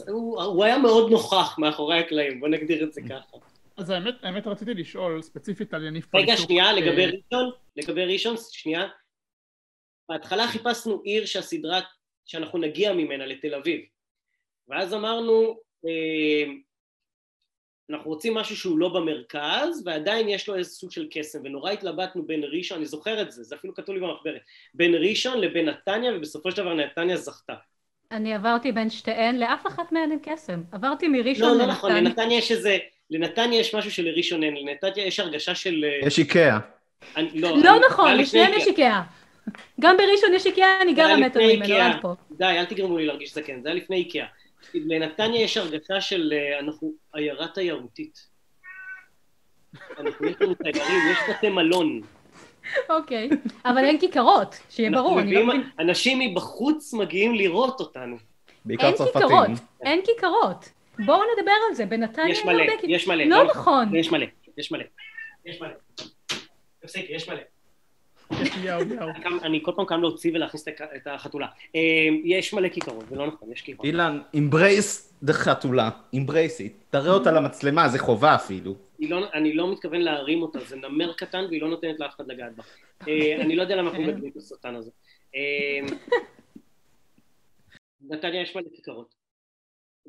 הוא היה מאוד נוכח מאחורי הקלעים, בוא נגדיר את זה ככה. אז האמת רציתי לשאול ספציפית על יניב פולישוק. רגע, שנייה, לגבי ראשון, שנייה. בהתחלה חיפשנו עיר שהסדרה, שאנחנו נגיע ממנה לתל אביב. ואז אמרנו, אנחנו רוצים משהו שהוא לא במרכז, ועדיין יש לו איזה סוג של קסם, ונורא התלבטנו בין ראשון, אני זוכר את זה, זה אפילו כתוב לי במחברת, בין ראשון לבין נתניה, ובסופו של דבר נתניה זכתה. אני עברתי בין שתיהן, לאף אחת מהן אין קסם. עברתי מראשון לנתניה. לא, נכון, לנתניה יש איזה... לנתניה יש משהו של ראשון, לנתניה יש הרגשה של... יש איקאה. לא נכון, לשניהם יש איקאה. גם בראשון יש איקאה, אני גרה מטרים, אני לא עד פה. די, אל תגרמו לי להרגיש זקן, זה היה לפני איקאה. לנתניה יש הרגשה של אנחנו עיירה תיירותית. אנחנו יש לנו תיירים, יש בתי מלון. אוקיי, אבל אין כיכרות, שיהיה ברור. אנשים מבחוץ מגיעים לראות אותנו. בעיקר צרפתים. אין כיכרות. בואו נדבר על זה, בינתיים... יש מלא, יש מלא. לא נכון. יש מלא, יש מלא. יש מלא. תפסיקי, יש מלא. אני כל פעם קם להוציא ולהכניס את החתולה. יש מלא כיכרות, זה לא נכון, יש כיכרות. אילן, אמברייס דה חתולה, אמברייס אית. תראה אותה למצלמה, זה חובה אפילו. אני לא מתכוון להרים אותה, זה נמר קטן והיא לא נותנת לאף אחד לגעת בה. אני לא יודע למה אנחנו מדברים את הסרטן הזה. נתניה, יש מלא כיכרות.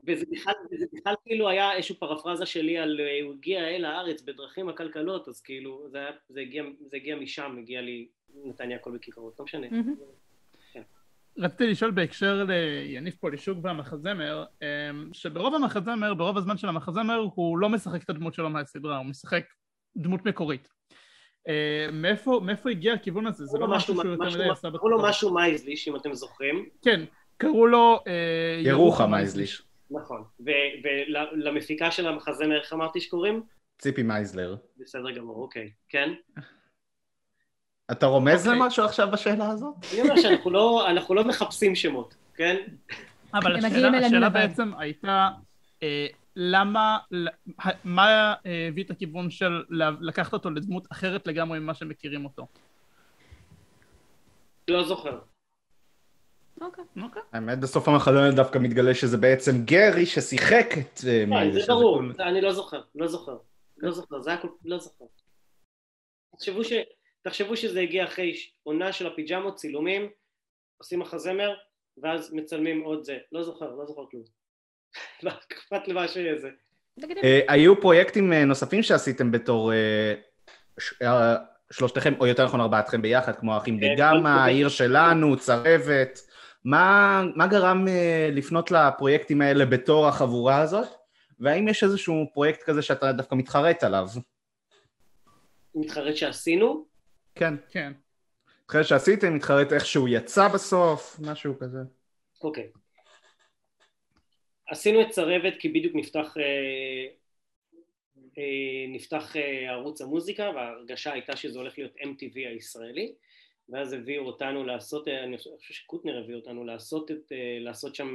וזה בכלל כאילו היה איזושהי פרפרזה שלי על הוא הגיע אל הארץ בדרכים הכלכלות, אז כאילו זה הגיע משם, הגיע לי נתניה הכל בכיכרות, לא משנה. רציתי לשאול בהקשר ליניב פולישוק והמחזמר, שברוב המחזמר, ברוב הזמן של המחזמר, הוא לא משחק את הדמות שלו מהסדרה, הוא משחק דמות מקורית. מאיפה הגיע הכיוון הזה? זה לא משהו שהוא יותר מדי עשה בתקופה. קראו לו משהו מייזליש, אם אתם זוכרים. כן, קראו לו... ירוחם מייזליש. נכון, ולמפיקה של המחזמר, איך אמרתי שקוראים? ציפי מייזלר. בסדר גמור, אוקיי, כן. אתה רומז למשהו עכשיו בשאלה הזאת? אני אומר שאנחנו לא מחפשים שמות, כן? אבל השאלה בעצם הייתה, למה, מה הביא את הכיוון של לקחת אותו לדמות אחרת לגמרי ממה שמכירים אותו? לא זוכר. אוקיי. האמת, בסוף המחזמר דווקא מתגלה שזה בעצם גרי ששיחק את מייזלר. זה ברור, אני לא זוכר, לא זוכר. תחשבו שזה הגיע אחרי עונה של הפיג'מות, צילומים, עושים מחזמר, ואז מצלמים עוד זה. לא זוכר כלום. לא אכפת למה שיהיה זה. היו פרויקטים נוספים שעשיתם בתור שלושתכם, או יותר נכון ארבעתכם ביחד, כמו האחים דגמה, העיר שלנו, צרבת. מה גרם לפנות לפרויקטים האלה בתור החבורה הזאת? והאם יש איזשהו פרויקט כזה שאתה דווקא מתחרט עליו? מתחרט שעשינו? כן. מתחרט שעשיתם, מתחרט איך שהוא יצא בסוף, משהו כזה. אוקיי. עשינו את צרבת כי בדיוק נפתח ערוץ המוזיקה, וההרגשה הייתה שזה הולך להיות MTV הישראלי, ואז הביאו אותנו לעשות, אני חושב שקוטנר הביאו אותנו לעשות שם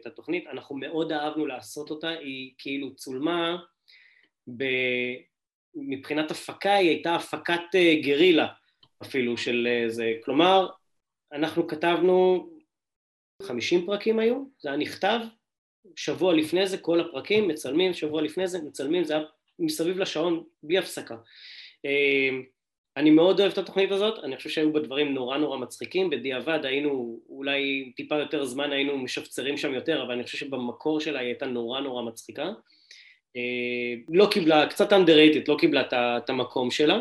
את התוכנית. אנחנו מאוד אהבנו לעשות אותה, היא כאילו צולמה מבחינת הפקה היא הייתה הפקת גרילה אפילו של זה, כלומר אנחנו כתבנו 50 פרקים היו, זה היה נכתב, שבוע לפני זה כל הפרקים מצלמים, שבוע לפני זה מצלמים, זה היה מסביב לשעון בלי הפסקה. אני מאוד אוהב את התוכנית הזאת, אני חושב שהיו בדברים נורא נורא מצחיקים, בדיעבד היינו אולי טיפה יותר זמן היינו משפצרים שם יותר, אבל אני חושב שבמקור שלה היא הייתה נורא נורא מצחיקה, לא קיבלה, קצת underrated, לא קיבלה את המקום שלה.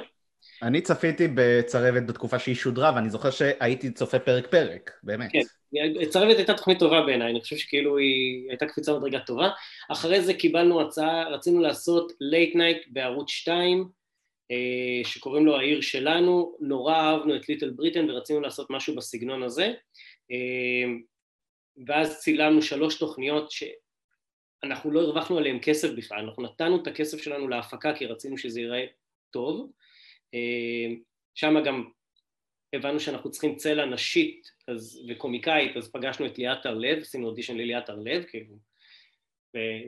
אני צפיתי בצרבת בתקופה שהיא שודרה, ואני זוכר שהייתי צופה פרק, באמת. כן, צרבת הייתה תוכנית טובה בעיניי, אני חושב שכאילו היא הייתה קפיצה מדרגה טובה. אחרי זה קיבלנו הצעה, רצינו לעשות late night בערוץ 2, שקוראים לו העיר שלנו, נורא אהבנו את ליטל בריטן, ורצינו לעשות משהו בסגנון הזה, ואז צילמנו 3 תוכניות ש... אנחנו לא הרווחנו עליהם כסף בכלל, אנחנו נתנו את הכסף שלנו להפקה כי רצינו שזה ייראה טוב, שם גם הבנו שאנחנו צריכים צלע נשית וקומיקאית, אז פגשנו את ליאת הרלב, עשינו אודישן לליאת הרלב,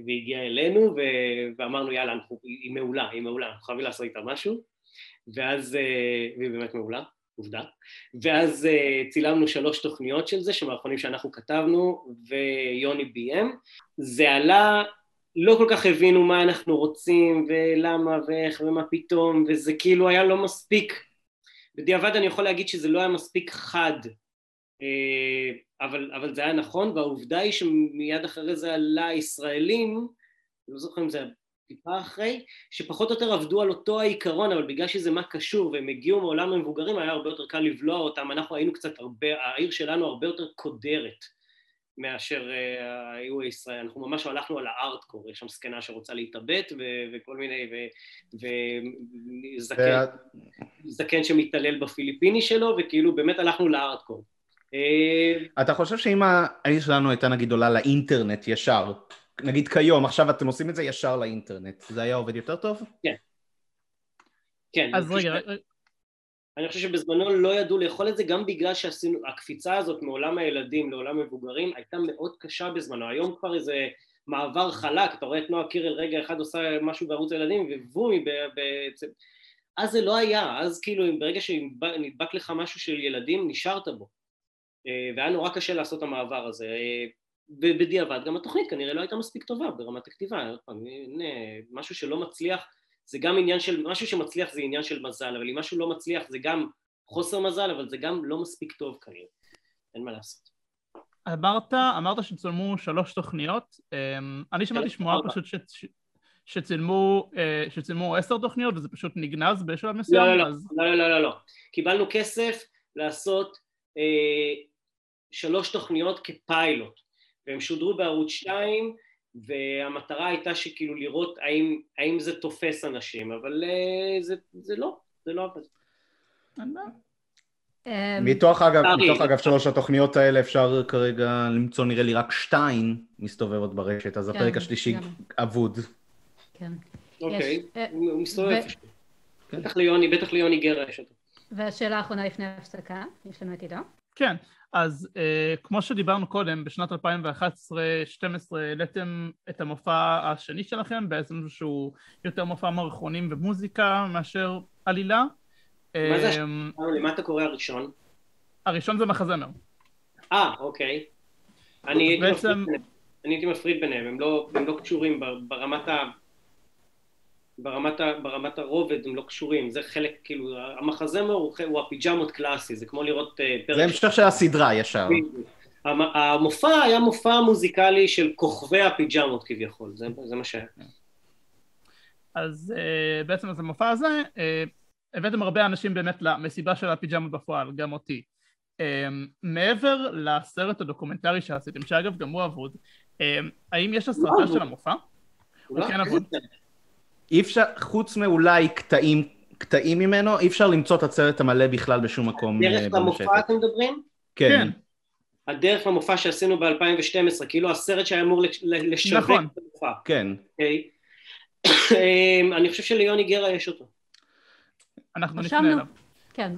והיא הגיעה אלינו ואמרנו יאללה, היא מעולה, אנחנו חייבים לעשות איתה משהו, ואז, והיא באמת מעולה, עובדה, ואז צילמנו 3 תוכניות של זה, שמערכונים שאנחנו כתבנו, ויוני ביים. זה עלה, לא כל כך הבינו מה אנחנו רוצים, ולמה, ואיך, ומה פתאום, וזה כאילו היה לא מספיק. בדיעבד אני יכול להגיד שזה לא היה מספיק חד, אבל זה היה נכון, והעובדה היא שמיד אחרי זה עלה ישראלים, לא זוכר אם זה היה טיפה אחרי, שפחות או יותר עבדו על אותו העיקרון, אבל בגלל שזה מה קשור, והם הגיעו מעולם המבוגרים, היה הרבה יותר קל לבלוע אותם, אנחנו היינו קצת הרבה, העיר שלנו הרבה יותר קודרת, מאשר היו ישראל, אנחנו ממש הלכנו על הארטקור, יש שם סקנה שרוצה להתאבט, וכל מיני, וזקן שמתעלל בפיליפיני שלו, וכאילו באמת הלכנו לארטקור. אתה חושב שאם העיר שלנו הייתה נגיד עולה לאינטרנט ישר, נגיד כיום, עכשיו אתם עושים את זה ישר לאינטרנט, זה היה עובד יותר טוב? כן. אז רגע, אני חושב שבזמנו לא ידעו לאכול את זה, גם בגלל שהקפיצה הזאת מעולם הילדים לעולם מבוגרים הייתה מאוד קשה בזמנו. היום כבר איזה מעבר חלק, אתה רואה את נועה קירל רגע אחד עושה משהו בערוץ הילדים ובומי, אז זה לא היה, אז כאילו ברגע שנדבק לך משהו של ילדים נשארת בו, והיה נורא קשה לעשות את המעבר הזה, ובדיעבד גם התוכנית כנראה לא הייתה מספיק טובה ברמת הכתיבה, משהו שלא מצליח זה גם עניין של, משהו שמצליח זה עניין של מזל, אבל אם משהו לא מצליח זה גם חוסר מזל, אבל זה גם לא מספיק טוב כנראה, אין מה לעשות. אמרת שצלמו 3 תוכניות, אני שמעתי שמועה פשוט שצילמו 10 תוכניות וזה פשוט נגנז בשלב מסוים. לא, קיבלנו כסף לעשות 3 תוכניות כפיילוט, והם שודרו בערוץ 2, והמטרה הייתה שכאילו לראות האם זה תופס אנשים, אבל זה לא עבד. מתוך אגב 3 התוכניות האלה אפשר כרגע למצוא נראה לי רק 2 מסתובבות ברשת, אז הפרק השלישי אבוד. כן. אוקיי, הוא מסתובב. בטח ליוני גרה יש אותו. והשאלה האחרונה לפני ההפסקה, יש לנו את עידו. כן, אז כמו שדיברנו קודם, בשנת 2011-2012 העליתם את המופע השני שלכם, בעצם שהוא יותר מופע מערכונים ומוזיקה מאשר עלילה. מה זה השני? למה אתה קורא הראשון? הראשון זה מחזמר. אוקיי. אני הייתי מפריד ביניהם, הם לא קשורים ברמת הרובד, הם לא קשורים, זה חלק, כאילו, המחזמר הוא הפיג'מות קלאסי, זה כמו לראות פרק... זה המשך של הסדרה ישר. המופע היה מופע מוזיקלי של כוכבי הפיג'מות כביכול, זה מה שהיה. אז בעצם אז המופע הזה, הבאתם הרבה אנשים באמת למסיבה של הפיג'מות בפועל, גם אותי. מעבר לסרט הדוקומנטרי שעשיתם, שאגב גם הוא עבוד, האם יש הסרטה של המופע? הוא כן עבוד. אי אפשר, חוץ מאולי קטעים ממנו, אי אפשר למצוא את הסרט המלא בכלל בשום מקום. הדרך למופע אתם מדברים? כן. הדרך למופע שעשינו ב-2012, כאילו הסרט שהיה אמור לשווק את המופע. כן. אני חושב שליוני גרה יש אותו. אנחנו נפנה אליו. כן.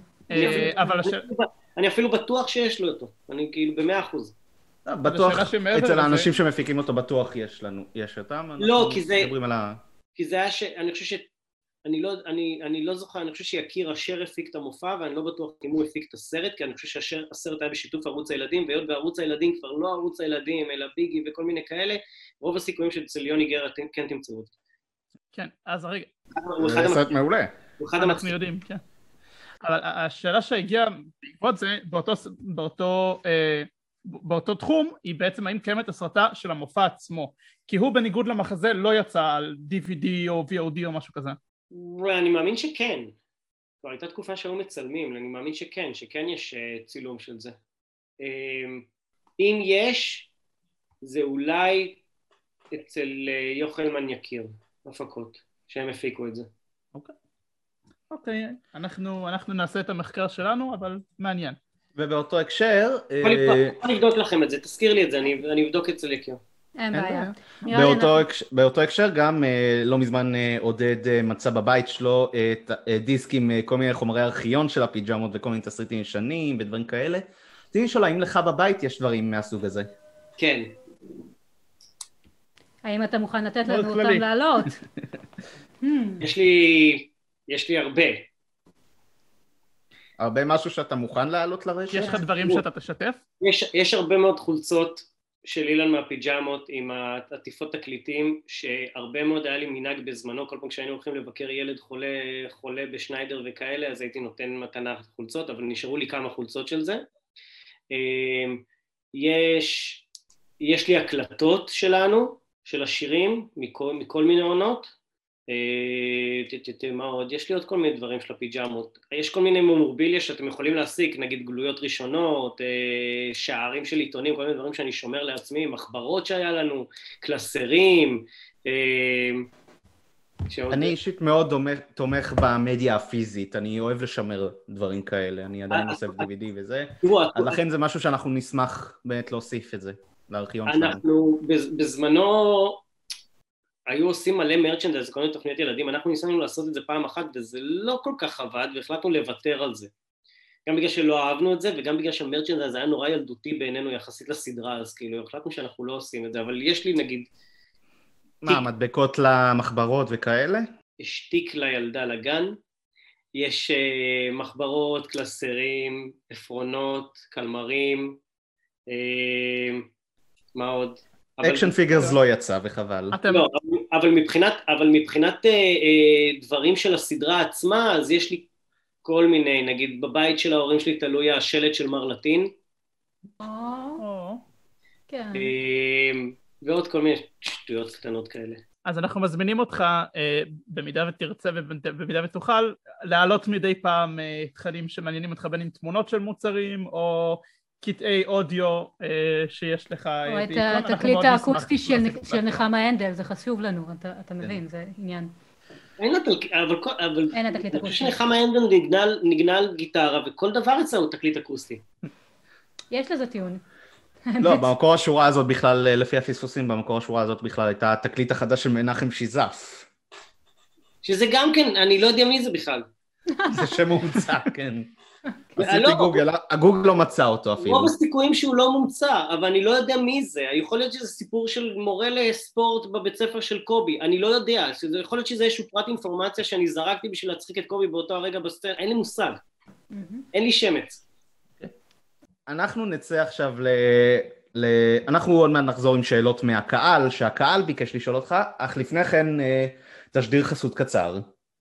אני אפילו בטוח שיש לו אותו, אני כאילו ב-100%. בטוח, אצל האנשים שמפיקים אותו בטוח יש לנו, יש אותם. לא, כי זה... כי זה היה שאני חושב אני לא זוכר, אני חושב שיקיר אשר הפיק את המופע, ואני לא בטוח אם הוא הפיק את הסרט, כי אני חושב שהסרט היה בשיתוף ערוץ הילדים, והיות בערוץ הילדים כבר לא ערוץ הילדים, אלא ביגי וכל מיני כאלה, רוב הסיכויים של יוני גרה כן תמצאו אותם. כן, אז הרגע. זה סרט מעולה. אנחנו יודעים, כן. אבל השאלה שהגיעה בעקבות זה, באותו תחום, היא בעצם האם קיימת הסרטה של המופע עצמו, כי הוא בניגוד למחזה לא יצא על DVD או VOD או משהו כזה. אני מאמין שכן, כבר הייתה תקופה שהיו מצלמים, אני מאמין שכן, שכן יש צילום של זה. אם יש, זה אולי אצל יוחלמן יקיר, הפקות, שהם הפיקו את זה. אוקיי, אנחנו נעשה את המחקר שלנו, אבל מעניין. ובאותו הקשר... אני אבדוק לכם את זה, תזכיר לי את זה, אני אבדוק אצל יקיר. אין בעיה. באותו הקשר גם לא מזמן עודד מצא בבית שלו דיסק עם כל מיני חומרי ארכיון של הפיג'מות וכל מיני תסריטים ישנים ודברים כאלה. תראי שאלה, אם לך בבית יש דברים מהסוג הזה? כן. האם אתה מוכן לתת לנו אותם לעלות? יש לי הרבה. הרבה משהו שאתה מוכן לעלות לרשת? יש לך דברים שאתה תשתף? יש הרבה מאוד חולצות של אילן מהפיג'מות עם העטיפות תקליטים, שהרבה מאוד היה לי מנהג בזמנו, כל פעם כשהיינו הולכים לבקר ילד חולה בשניידר וכאלה, אז הייתי נותן מתנה חולצות, אבל נשארו לי כמה חולצות של זה. יש לי הקלטות שלנו, של השירים, מכל מיני עונות. מה עוד? יש לי עוד כל מיני דברים של הפיג'מות, יש כל מיני מומורביליה שאתם יכולים להסיק, נגיד גלויות ראשונות, שערים של עיתונים, כל מיני דברים שאני שומר לעצמי, מחברות שהיה לנו, קלסרים. אני אישית מאוד תומך במדיה הפיזית, אני אוהב לשמר דברים כאלה, אני עדיין אוסף DVD וזה, לכן זה משהו שאנחנו נשמח באמת להוסיף את זה לארכיון שלנו. אנחנו בזמנו היו עושים מלא מרצ'נדייז, כל מיני תוכניות ילדים, אנחנו ניסינו לעשות את זה פעם אחת, וזה לא כל כך עבד, והחלטנו לוותר על זה. גם בגלל שלא אהבנו את זה, וגם בגלל שהמרצ'נדייז היה נורא ילדותי בעינינו יחסית לסדרה, אז כאילו החלטנו שאנחנו לא עושים את זה, אבל יש לי נגיד... מה, מדבקות למחברות וכאלה? יש תיק לילדה לגן, יש מחברות, קלסרים, עפרונות, קלמרים, מה עוד? אקשן פיגרס לא יצא, וחבל. לא, אבל מבחינת דברים של הסדרה עצמה, אז יש לי כל מיני, נגיד בבית של ההורים שלי תלוי השלט של מר לטין. כן. ועוד כל מיני שטויות קטנות כאלה. אז אנחנו מזמינים אותך, במידה ותרצה ובמידה ותוכל, להעלות מדי פעם תכנים שמעניינים אותך בין עם תמונות של מוצרים, או... קטעי אודיו שיש לך... או את התקליט האקוסטי של נחמה הנדל, זה חשוב לנו, אתה מבין, זה עניין. אין התקליט אקוסטי. נחמה הנדל נגנל גיטרה, וכל דבר אצלו הוא תקליט אקוסטי. יש לזה טיעון. לא, במקור השורה הזאת בכלל, לפי הפספוסים, במקור השורה הזאת בכלל הייתה התקליט החדש של מנחם שיזף. שזה גם כן, אני לא יודע מי זה בכלל. זה שם מומצא, כן. עשיתי גוגל, הגוגל לא מצא אותו אפילו. רוב הסיכויים שהוא לא מומצא, אבל אני לא יודע מי זה. יכול להיות שזה סיפור של מורה לספורט בבית ספר של קובי, אני לא יודע. יכול להיות שזה איזשהו פרט אינפורמציה שאני זרקתי בשביל להצחיק את קובי באותו הרגע בסטר, אין לי מושג. אין לי שמץ. אנחנו נצא עכשיו אנחנו עוד מעט נחזור עם שאלות מהקהל, שהקהל ביקש לשאול אותך, אך לפני כן תשדיר חסות קצר.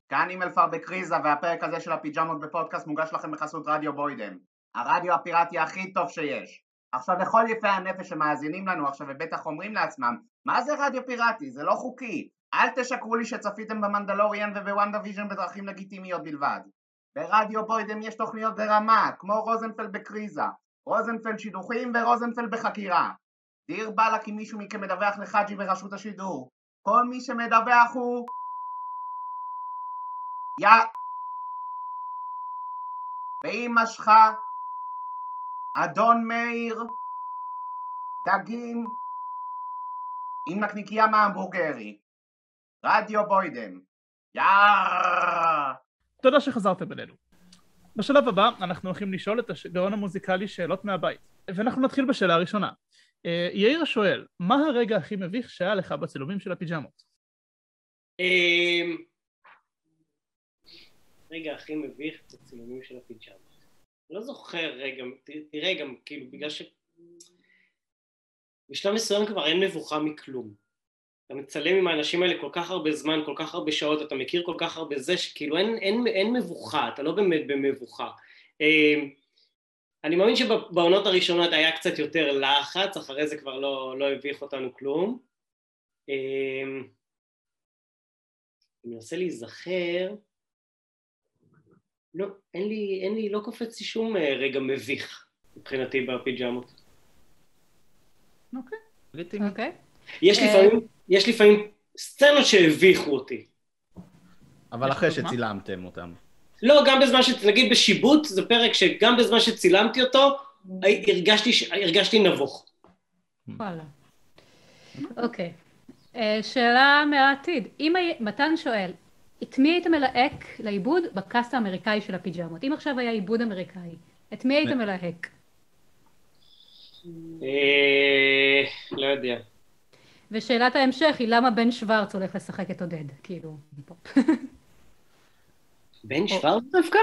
כאן אימייל פאר בקריזה, והפרק הזה של הפיג'מות בפודקאסט מוגש לכם בחסות רדיו בוידם. הרדיו הפיראטי הכי טוב שיש. עכשיו לכל יפי הנפש שמאזינים לנו עכשיו ובטח אומרים לעצמם, מה זה רדיו פיראטי? זה לא חוקי. אל תשקרו לי שצפיתם במנדלוריאן ובוואנדה ויז'ן בדרכים לגיטימיות בלבד. ברדיו בוידם יש תוכניות ברמה, כמו רוזנפלד בקריזה, רוזנפלד שידוכים ורוזנפלד בחקירה. דיר בלק אם מישהו מכם מדווח לחג'י ברשות השידור. כל מי שמדווח הוא... ואימא שלך אדון מאיר דגים עם נקניקיה מההמבורגרי. רדיו בוידם. תודה שחזרתם אלינו. בשלב הבא אנחנו הולכים לשאול את הגאון המוזיקלי שאלות מהבית, ואנחנו נתחיל בשאלה הראשונה. יאיר שואל, מה הרגע הכי מביך שהיה לך בצילומים של הפיג'מות? רגע הכי מביך את הצילומים של הפיג'מה. אני לא זוכר רגע, תראה גם כאילו בגלל ש... בשלב מסוים כבר אין מבוכה מכלום. אתה מצלם עם האנשים האלה כל כך הרבה זמן, כל כך הרבה שעות, אתה מכיר כל כך הרבה זה שכאילו אין מבוכה, אתה לא באמת במבוכה. אני מאמין שבעונות הראשונות היה קצת יותר לחץ, אחרי זה כבר לא הביך אותנו כלום. אני מנסה להיזכר... לא, אין לי, לא קופצתי שום רגע מביך מבחינתי בפיג'מות. אוקיי. יש לפעמים סצנות שהביכו אותי. אבל אחרי שצילמתם אותם. לא, גם בזמן נגיד בשיבוט, זה פרק שגם בזמן שצילמתי אותו, הרגשתי נבוך. וואלה. אוקיי. שאלה מהעתיד. אם מתן שואל, את מי היית מלהק לעיבוד בקאסט האמריקאי של הפיג'מות? אם עכשיו היה עיבוד אמריקאי, את מי היית מלהק? לא יודע. ושאלת ההמשך היא למה בן שוורץ הולך לשחק את עודד, כאילו. בן שוורץ דווקא?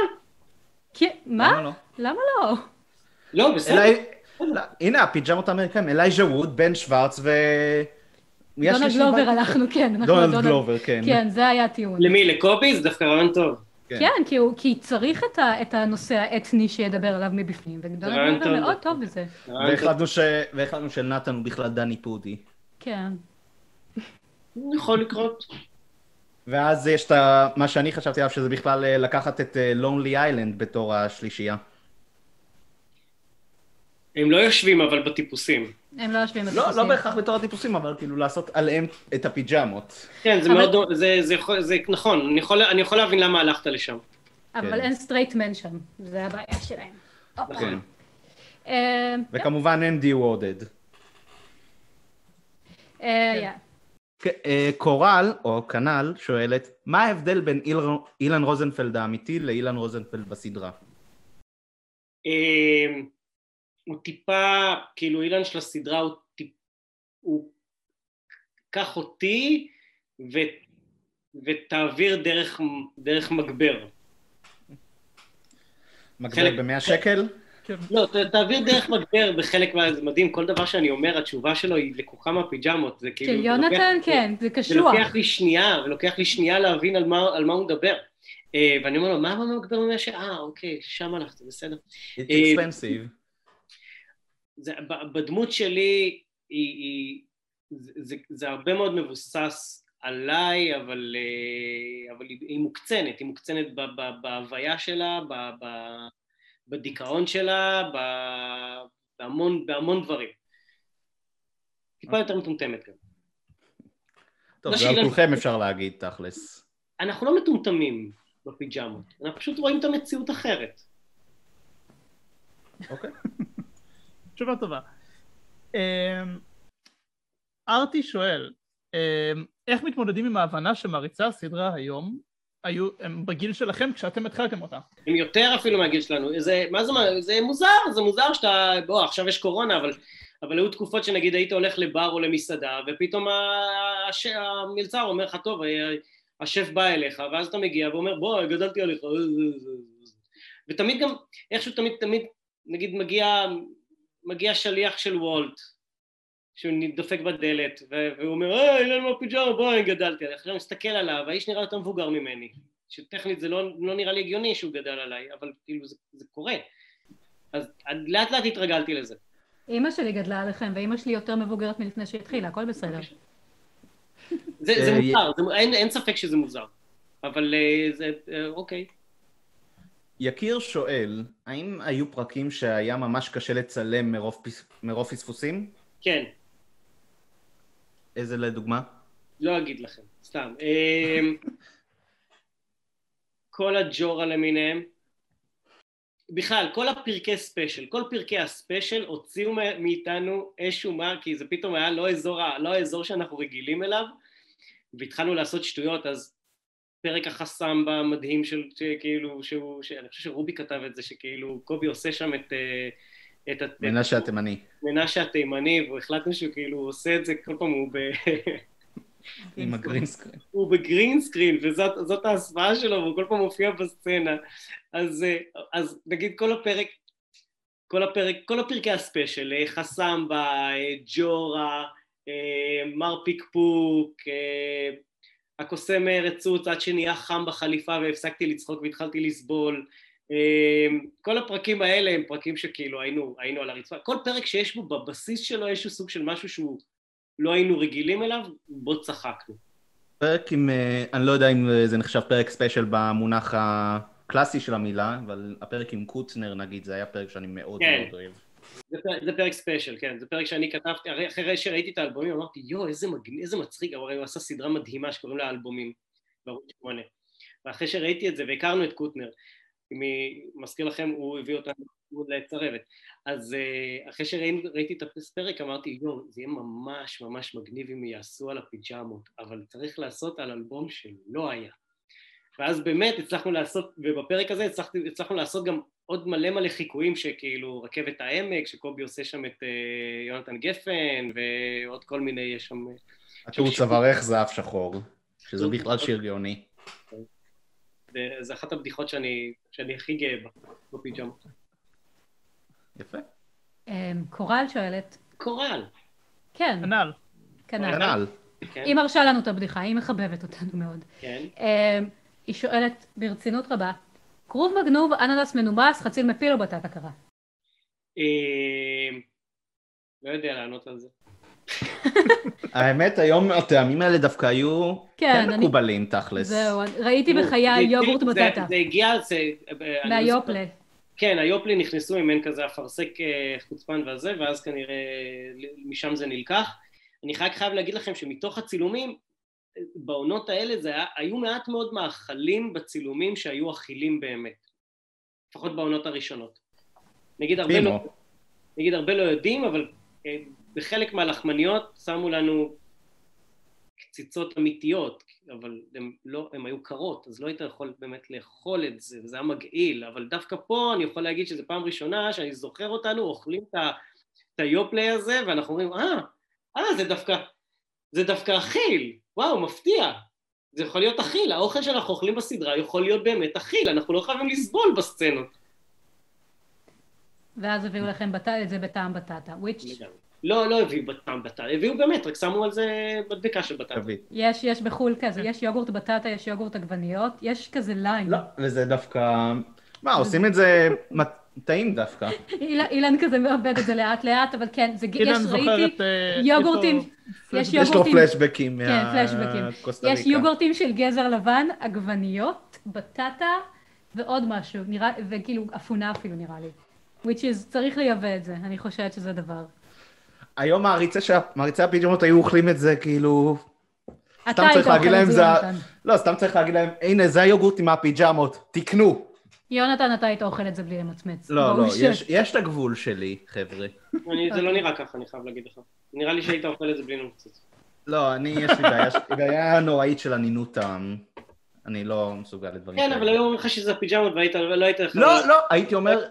כן, מה? למה לא? לא, בסדר. הנה, הפיג'מות האמריקאים, אלייג'ה ווד, בן שוורץ ו... דונלד גלובר הלכנו, כן. דונלד גלובר, כן. כן, זה היה טיעון. למי? לקובי? זה דווקא רעיון טוב. כן, כי צריך את הנושא האתני שידבר עליו מבפנים, ודונלד גלובר מאוד טוב בזה. והחלטנו שנתן הוא בכלל דני פודי. כן. יכול לקרות. ואז יש את מה שאני חשבתי עליו, שזה בכלל לקחת את Lonely Island בתור השלישייה. הם לא יושבים, אבל בטיפוסים. הם לא יושבים בטיפוסים. לא בהכרח בתור הטיפוסים, אבל כאילו לעשות עליהם את הפיג'מות. כן, זה מאוד, זה נכון, אני יכול להבין למה הלכת לשם. אבל אין סטרייטמן שם, זה הבעיה שלהם. כן. וכמובן אין די וודד. קורל, או קנל, שואלת, מה ההבדל בין אילן רוזנפלד האמיתי לאילן רוזנפלד בסדרה? הוא טיפה, כאילו אילן של הסדרה הוא קח אותי ותעביר דרך מגבר. מגבר ב100 שקל? לא, תעביר דרך מגבר בחלק מהמדים, כל דבר שאני אומר, התשובה שלו היא לקוחה מהפיג'מות. של יונתן, כן, זה קשוח. ולוקח לי שנייה להבין על מה הוא מדבר. ואני אומר לו, מה המגבר ממש? אוקיי, שם הלך, זה בסדר. It's expensive. בדמות שלי, זה הרבה מאוד מבוסס עליי, אבל היא מוקצנת, בהוויה שלה, בדיכאון שלה, בהמון דברים. טיפה יותר מטומטמת גם. טוב, זה על כולכם אפשר להגיד, תכלס. אנחנו לא מטומטמים בפיג'מות, אנחנו פשוט רואים את המציאות אחרת. אוקיי. תשובה טובה. ארתי שואל, איך מתמודדים עם ההבנה שמעריצי הסדרה היום הם בגיל שלכם כשאתם התחלתם אותה? הם יותר אפילו מהגיל שלנו. זה מוזר שאתה, בוא, עכשיו יש קורונה, אבל היו תקופות שנגיד היית הולך לבר או למסעדה, ופתאום המלצר אומר לך, טוב, השף בא אליך, ואז אתה מגיע ואומר, בוא, גדלתי עליך. ותמיד גם, איכשהו תמיד, נגיד, מגיע שליח של וולט, שהוא נדפק בדלת, והוא אומר, אילן מהפיג'מה, בואי, גדלתי עליך. עכשיו מסתכל עליו, האיש נראה יותר מבוגר ממני, שטכנית זה לא נראה לי הגיוני שהוא גדל עליי, אבל כאילו זה קורה. אז לאט לאט התרגלתי לזה. אמא שלי גדלה עליכם, ואמא שלי יותר מבוגרת מלפני שהתחילה, הכל בסדר. זה מוזר, אין ספק שזה מוזר, אבל זה אוקיי. יקיר שואל, האם היו פרקים שהיה ממש קשה לצלם מרוב פספוסים? כן. איזה לדוגמה? לא אגיד לכם, סתם. כל הג'ורה למיניהם, בכלל, כל הפרקי ספיישל, כל פרקי הספיישל הוציאו מאיתנו איזשהו מה, כי זה פתאום היה לא האזור שאנחנו רגילים אליו, והתחלנו לעשות שטויות, אז פרק החסם במדהים של כאילו, אני חושב שרובי כתב את זה, שכאילו קובי עושה שם את מנשה התימני. מנשה התימני, והחלטנו שהוא כאילו עושה את זה, כל פעם הוא עם הגרינסקרין. הוא בגרינסקרין, וזאת ההסוואה שלו, והוא כל פעם מופיע בסצנה. אז נגיד כל הפרקי הספיישל, חסמבה, ג'ורה, מר פיקפוק, הקוסם רצוץ עד שנהיה חם בחליפה, והפסקתי לצחוק והתחלתי לסבול. כל הפרקים האלה הם פרקים שכאילו היינו על הרצפה. כל פרק שיש בו בבסיס שלו איזשהו סוג של משהו שהוא לא היינו רגילים אליו, בו צחקנו. פרק עם, אני לא יודע אם זה נחשב פרק ספיישל במונח הקלאסי של המילה, אבל הפרק עם קוטנר נגיד, זה היה פרק שאני מאוד מאוד אוהב. זה פרק ספיישל, כן, זה פרק שאני כתבתי, אחרי שראיתי את האלבומים, אמרתי, איזה מצחיק, אבל הוא עשה סדרה מדהימה שקוראים לה אלבומים, בערוץ 8. ואחרי שראיתי את זה, והכרנו את קוטנר, מזכיר לכם, הוא הביא אותנו לצרבת. אז אחרי שראיתי את הפרק, אמרתי, זה יהיה ממש ממש מגניב אם יעשו על הפיג'מות, אבל צריך לעשות על אלבום שלא היה. ואז באמת הצלחנו לעשות, ובפרק הזה הצלחנו לעשות גם עוד מלא חיקויים, שכאילו רכבת העמק, שקובי עושה שם את יונתן גפן, ועוד כל מיני, יש שם... התיאור צווארך זהב שחור, שזה בכלל שיר גאוני. זו אחת הבדיחות שאני הכי גאה בפיג'מות. יפה. קורל שואלת. קורל. כן. קנל. קנל. היא מרשה לנו את הבדיחה, היא מחבבת אותנו מאוד. כן. היא שואלת ברצינות רבה, כרוב מגנוב, אננס מנומס, חציל מפיל או בטטה קרה? לא יודע לענות על זה. האמת, היום הטעמים האלה דווקא היו מקובלים תכלס. זהו, ראיתי בחיי יוגורט בטטה. זה הגיע... מהיופלה. כן, היופלה נכנסו ממין כזה אפרסק חוצפן וזה, ואז כנראה משם זה נלקח. אני רק חייב להגיד לכם שמתוך הצילומים, בעונות האלה היו מעט מאוד מאכלים בצילומים שהיו אכילים באמת. לפחות בעונות הראשונות. נגיד הרבה לא יודעים, אבל... בחלק מהלחמניות שמו לנו קציצות אמיתיות, אבל הן היו קרות, אז לא היית יכול באמת לאכול את זה, וזה היה מגעיל, אבל דווקא פה אני יכול להגיד שזו פעם ראשונה שאני זוכר אותנו, אוכלים את היופלי הזה, ואנחנו אומרים, זה דווקא אכיל, וואו, מפתיע, זה יכול להיות אכיל, האוכל שאנחנו אוכלים בסדרה יכול להיות באמת אכיל, אנחנו לא חייבים לסבול בסצנות. ואז הביאו לכם את זה בטעם בטטה, לא הביאו בטעם בטטה, הביאו באמת, רק שמו על זה מדבקה של בטטה. יש בחול כזה, יש יוגורט בטטה, יש יוגורט עגבניות, יש כזה ליים. לא, וזה דווקא, עושים את זה טעים דווקא. אילן כזה מעבד את זה לאט לאט, אבל כן, יש ראיתי יוגורטים. יש לו פלשבקים מהקוסטריקה. יש יוגורטים של גזר לבן, עגבניות, בטטה ועוד משהו, וכאילו אפונה אפילו נראה לי. which is צריך לייבא את זה, אני חושבת שזה דבר. היום מעריצי הפיג'מות היו אוכלים את זה, כאילו... אתה היית אוכל את זה, יונתן. לא, סתם צריך להגיד להם, הנה, זה היוגורט עם הפיג'מות, תקנו. יונתן, אתה היית אוכל את זה בלי למצמץ. לא, יש את הגבול שלי, חבר'ה. זה לא נראה ככה, אני חייב להגיד לך. נראה לי שהיית אוכל את זה בלי למצמץ. לא, יש לי בעיה נוראית של ענינות טעם. אני לא מסוגל לדברים כאלה. כן, אבל היו אומרים לך שזה פיג'מות, והיית, לא היית... לא, לא, הייתי אומר,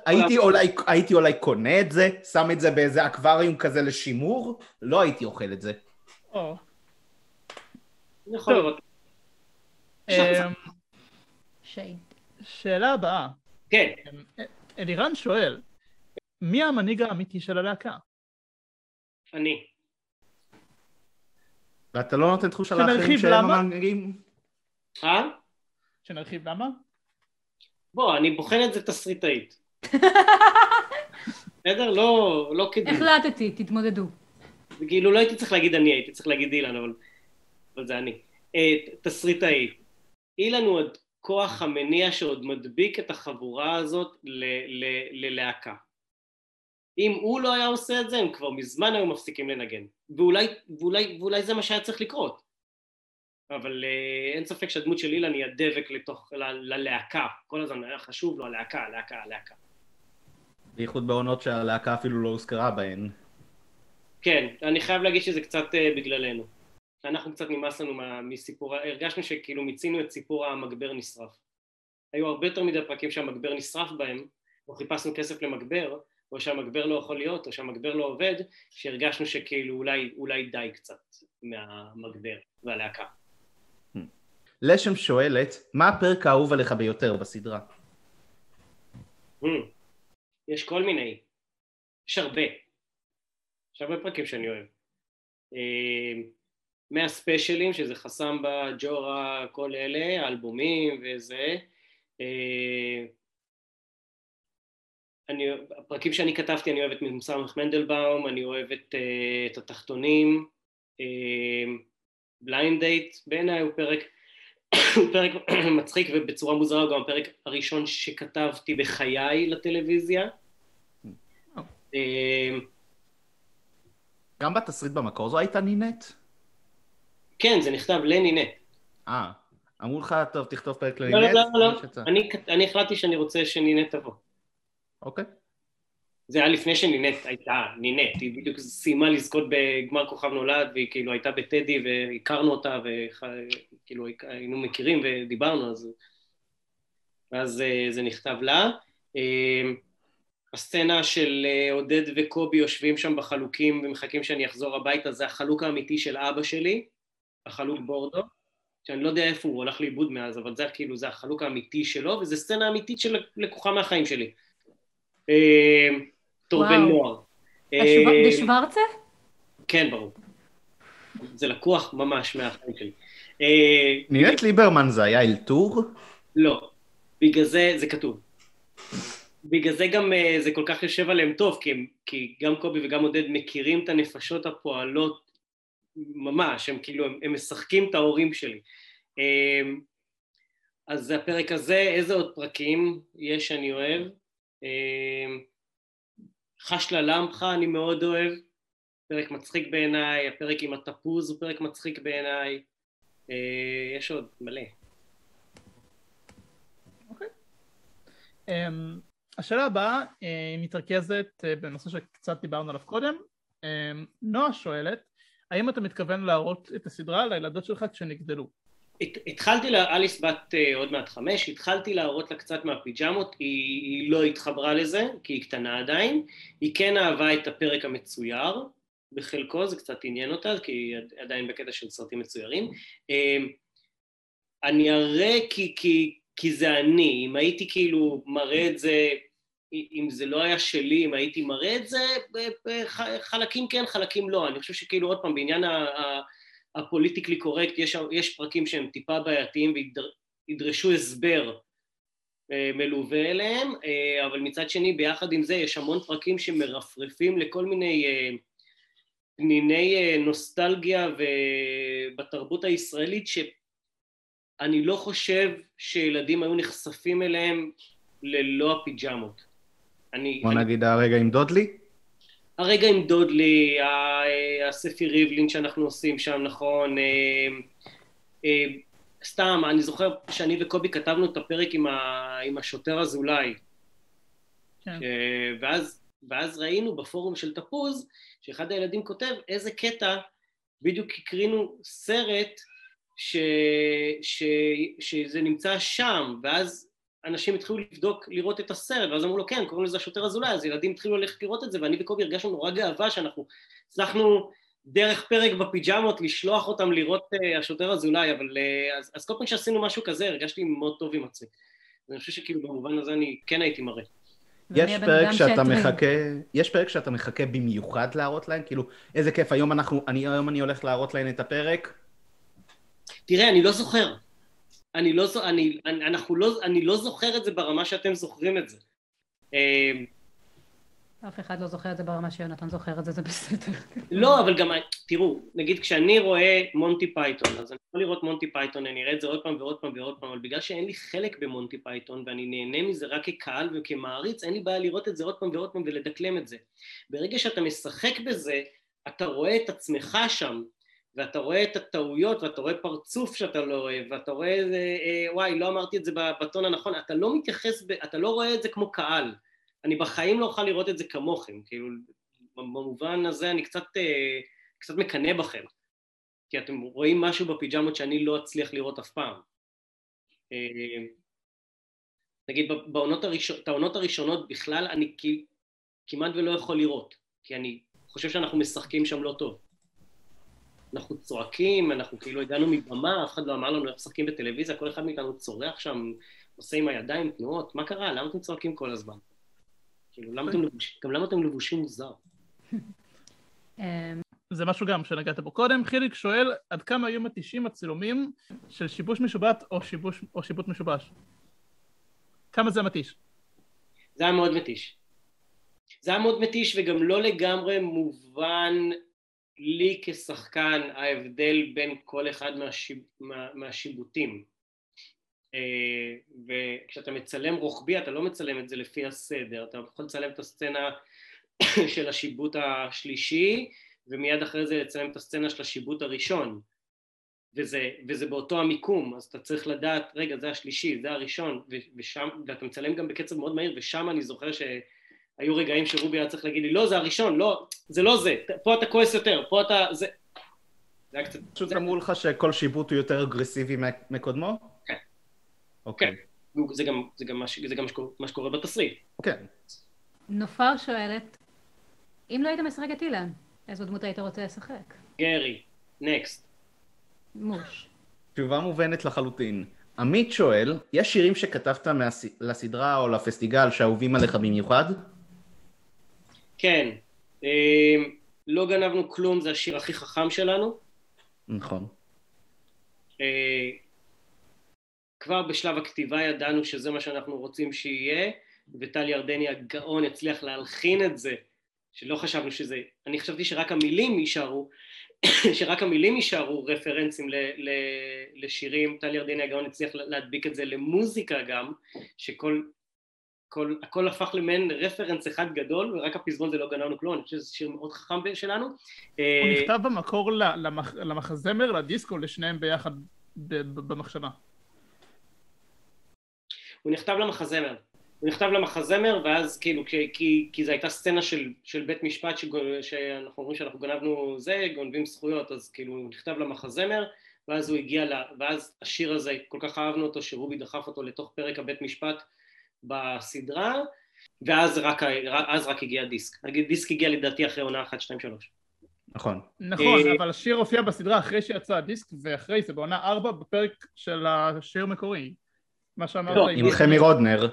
הייתי אולי קונה את זה, שם את זה באיזה אקווריום כזה לשימור, לא הייתי אוכל את זה. או. נכון. שאלה הבאה. כן. אלירן שואל, מי המנהיג האמיתי של הלהקה? אני. ואתה לא נותן תחושה לאחרים שהם המנהיגים? שנרחיב למה? בוא, אני בוחן את זה תסריטאית. בסדר? לא כדי. החלטתי, תתמודדו. כאילו לא הייתי צריך להגיד אני, הייתי צריך להגיד אילן, אבל זה אני. תסריטאי. אילן הוא עוד כוח המניע שעוד מדביק את החבורה הזאת ללהקה. אם הוא לא היה עושה את זה, הם כבר מזמן היו מפסיקים לנגן. ואולי זה מה שהיה צריך לקרות. אבל אין ספק שהדמות של אילן היא הדבק ללהקה, כל הזמן היה חשוב לו הלהקה, הלהקה, הלהקה. בייחוד בעונות שהלהקה אפילו לא הוזכרה בהן. כן, אני חייב להגיד שזה קצת בגללנו. אנחנו קצת נמאס לנו מסיפור, הרגשנו שכאילו מיצינו את סיפור המגבר נשרף. היו הרבה יותר מדי פרקים שהמגבר נשרף בהם, או חיפשנו כסף למגבר, או שהמגבר לא יכול להיות, או שהמגבר לא עובד, שהרגשנו שכאילו אולי די קצת מהמגבר והלהקה. לשם שואלת, מה הפרק האהוב עליך ביותר בסדרה? יש כל מיני, יש הרבה פרקים שאני אוהב. מהספיישלים, שזה חסם בג'ורה, כל אלה, האלבומים וזה. הפרקים שאני כתבתי, אני אוהב את ממסמך מנדלבאום, אני אוהב את התחתונים, בליינד דייט, בעיניי הוא פרק, הוא פרק מצחיק ובצורה מוזרה, הוא גם הפרק הראשון שכתבתי בחיי לטלוויזיה. גם בתסריט במקור זו הייתה נינט? כן, זה נכתב לנינט. אמרו לך, טוב, תכתוב פרק לנינט? לא, אני החלטתי שאני רוצה שנינט תבוא. אוקיי. זה היה לפני שנינט הייתה, נינט, היא בדיוק סיימה לזכות בגמר כוכב נולד, והיא כאילו הייתה בטדי והכרנו אותה, וכאילו היינו מכירים ודיברנו, אז זה נכתב לה. הסצנה של עודד וקובי יושבים שם בחלוקים ומחכים שאני אחזור הביתה, זה החלוק האמיתי של אבא שלי, החלוק בורדו, שאני לא יודע איפה הוא הולך לאיבוד מאז, אבל זה כאילו זה החלוק האמיתי שלו, וזה סצנה אמיתית של לקוחה מהחיים שלי. תורבן נוער. בשוורצה? כן, ברור. זה לקוח ממש מהחיים שלי. נראית ליברמן זה היה אלתור? לא. בגלל זה זה כתוב. בגלל זה גם זה כל כך יושב עליהם טוב, כי גם קובי וגם עודד מכירים את הנפשות הפועלות ממש, הם כאילו, הם משחקים את ההורים שלי. אז הפרק הזה, איזה עוד פרקים יש שאני אוהב? חש ללמחה אני מאוד אוהב, פרק מצחיק בעיניי, הפרק עם התפוז הוא פרק מצחיק בעיניי, יש עוד מלא. אוקיי. השאלה הבאה מתרכזת בנושא שקצת דיברנו עליו קודם. נועה שואלת, האם אתה מתכוון להראות את הסדרה לילדות שלך כשנגדלו? התחלתי לאליס בת עוד מעט 5, התחלתי להראות לה קצת מהפיג'מות, היא לא התחברה לזה, כי היא קטנה עדיין, היא כן אהבה את הפרק המצויר, בחלקו זה קצת עניין אותה, כי היא עדיין בקטע של סרטים מצוירים. אני אראה כי זה אני, אם הייתי כאילו מראה את זה, אם זה לא היה שלי, אם הייתי מראה את זה, חלקים כן, חלקים לא, אני חושב שכאילו עוד פעם בעניין הפוליטיקלי קורקט, יש פרקים שהם טיפה בעייתיים וידרשו הסבר מלווה אליהם, אבל מצד שני ביחד עם זה יש המון פרקים שמרפרפים לכל מיני פניני נוסטלגיה ובתרבות הישראלית שאני לא חושב שילדים היו נחשפים אליהם ללא הפיג'מות. בוא נגיד הרגע עם דודלי? הרגע עם דודלי, הספי ריבלין שאנחנו עושים שם, נכון, סתם, אני זוכר שאני וקובי כתבנו את הפרק עם השוטר הזולאי, ואז ראינו בפורום של תפוז, שאחד הילדים כותב איזה קטע, בדיוק הקרינו סרט שזה נמצא שם, ואז אנשים התחילו לבדוק, לראות את הסרט, ואז אמרו לו, כן, קוראים לזה השוטר הזולה, אז ילדים התחילו ללכת לראות את זה, ואני וקובי הרגשנו נורא גאווה שאנחנו הצלחנו דרך פרק בפיג'מות לשלוח אותם לראות השוטר הזולה, אבל אז כל פעם שעשינו משהו כזה, הרגשתי מאוד טוב עם עצמי. אני חושב שכאילו במובן הזה אני כן הייתי מראה. יש פרק שאתה מחכה במיוחד להראות להם? כאילו, איזה כיף, היום אני הולך להראות להם את הפרק? תראה, אני לא זוכר. אני לא זוכר את זה ברמה שאתם זוכרים את זה. אף אחד לא זוכר את זה ברמה שיונתן זוכר את זה, זה בסדר. לא, אבל גם, תראו, נגיד כשאני רואה מונטי פייתון, אז אני יכול לראות מונטי פייתון, אני אראה את זה עוד פעם ועוד פעם ועוד פעם, אבל בגלל שאין לי חלק במונטי פייתון, ואני נהנה מזה רק כקהל וכמעריץ, אין לי בעיה לראות את זה עוד פעם ועוד פעם ולדקלם את זה. ברגע שאתה משחק בזה, אתה רואה את עצמך שם, ואתה רואה את הטעויות, ואתה רואה פרצוף שאתה לא רואה, ואתה רואה, וואי, לא אמרתי את זה בטון הנכון, אתה לא מתייחס, אתה לא רואה את זה כמו קהל. אני בחיים לא אוכל לראות את זה כמוכם, כאילו, במובן הזה אני קצת מקנה בכם, כי אתם רואים משהו בפיג'מות שאני לא אצליח לראות אף פעם. נגיד, בעונות הראשונות בכלל אני כמעט ולא יכול לראות, כי אני חושב שאנחנו משחקים שם לא טוב. אנחנו צועקים, אנחנו כאילו הגענו מבמה, אף אחד לא אמר לנו איך משחקים בטלוויזיה, כל אחד מאיתנו צורח שם, עושה עם הידיים, תנועות, מה קרה? למה אתם צועקים כל הזמן? כאילו, למה אתם לבושים מוזר? זה משהו גם שנגעת בו קודם. חיליק שואל, עד כמה היו מתישים הצילומים של שיבוש משובט או שיבוט משובש? כמה זה מתיש? זה היה מאוד מתיש. זה היה מאוד מתיש וגם לא לגמרי מובן... לי כשחקן ההבדל בין כל אחד מהשיבוטים. וכשאתה מצלם רוחבי, אתה לא מצלם את זה לפי הסדר, אתה יכול לצלם את הסצנה של השיבוט השלישי, ומיד אחרי זה לצלם את הסצנה של השיבוט הראשון. וזה באותו המיקום, אז אתה צריך לדעת, רגע, זה השלישי, זה הראשון, ואתה מצלם גם בקצב מאוד מהיר, ושם אני זוכר ש... היו רגעים שרובי היה צריך להגיד לי, לא, זה הראשון, לא, זה לא זה, פה אתה כועס יותר, פה אתה, זה... זה היה קצת... פשוט אמרו לך שכל שיבוט הוא יותר אגרסיבי מקודמו? כן. אוקיי. זה גם מה שקורה בתסריט. כן. נופר שואלת, אם לא היית משחק את אילן, איזו דמות היית רוצה לשחק? גרי, נקסט. מוש. תשובה מובנת לחלוטין. עמית שואל, יש שירים שכתבת לסדרה או לפסטיגל שאהובים עליך במיוחד? כן, לא גנבנו כלום, זה השיר הכי חכם שלנו. נכון. כבר בשלב הכתיבה ידענו שזה מה שאנחנו רוצים שיהיה, וטל ירדני הגאון הצליח להלחין את זה, שלא חשבנו שזה, אני חשבתי שרק המילים יישארו, שרק המילים יישארו רפרנסים לשירים, טל ירדני הגאון הצליח להדביק את זה למוזיקה גם, שכל... הכל הפך למעין רפרנס אחד גדול, ורק הפזמון זה לא גנבנו כלום, אני חושב שזה שיר מאוד חכם שלנו. הוא נכתב במקור למחזמר, לדיסקו, לשניהם ביחד במחשבה. הוא נכתב למחזמר. הוא נכתב למחזמר, ואז כאילו, כי זו הייתה סצנה של בית משפט שאנחנו אומרים שאנחנו גנבנו זה, גונבים זכויות, אז כאילו הוא נכתב למחזמר, ואז הוא הגיע ואז השיר הזה, כל כך אהבנו אותו, שרובי דחף אותו לתוך פרק הבית משפט בסדרה, ואז רק הגיע דיסק. דיסק הגיע לדעתי אחרי עונה 1, 2, 3. נכון. נכון, אבל השיר הופיע בסדרה אחרי שיצא הדיסק, ואחרי זה בעונה 4 בפרק של השיר מקורי. מה שאמרת... עם חמי רודנר.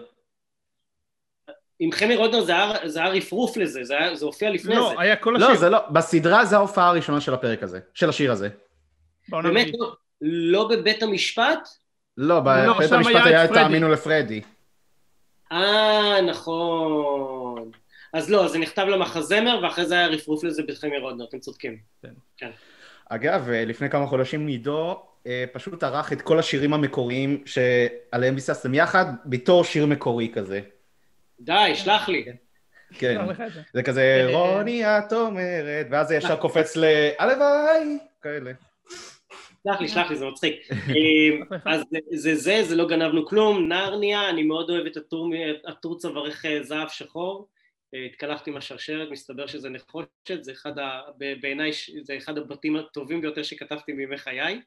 עם חמי רודנר זה היה רפרוף לזה, זה הופיע לפני זה. לא, היה כל השיר. לא, זה לא. בסדרה זה ההופעה הראשונה של הפרק הזה, של השיר הזה. באמת לא בבית המשפט? לא, בבית המשפט היה את תאמינו לפרדי. נכון. אז לא, זה נכתב למחזמר, ואחרי זה היה רפרוף לזה בחמי רודנר, אתם צודקים. כן. אגב, לפני כמה חודשים נידו פשוט ערך את כל השירים המקוריים שעליהם ביססתם יחד, בתור שיר מקורי כזה. די, שלח לי. כן, זה כזה, רוני, את אומרת, ואז זה ישר קופץ לאלווי, כאלה. שלח לי, זה מצחיק. אז זה לא גנבנו כלום, נרניה, אני מאוד אוהב את הטור צווארך זהב שחור, התקלחתי עם השרשרת, מסתבר שזה נחושת, זה בעיניי, זה אחד הבתים הטובים ביותר שכתבתי בימי חיי.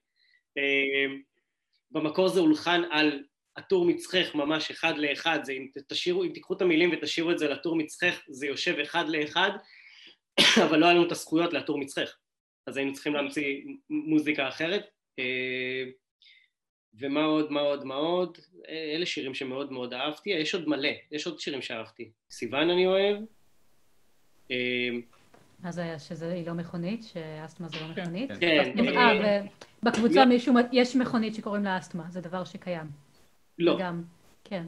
במקור זה הולחן על הטור מצחך ממש אחד לאחד, זה אם תיקחו את המילים ותשאירו את זה לטור מצחך, זה יושב אחד לאחד, אבל לא היה לנו את הזכויות לטור מצחך. אז היינו צריכים להמציא מוזיקה אחרת, ומה עוד, מה עוד, אלה שירים שמאוד מאוד אהבתי, יש עוד מלא, יש עוד שירים שאהבתי. סיוון אני אוהב. אז היה שזה היא לא מכונית, שאסתמה זה לא מכונית. כן. בקבוצה מישהו, יש מכונית שקוראים לה אסתמה, זה דבר שקיים. לא. גם, כן.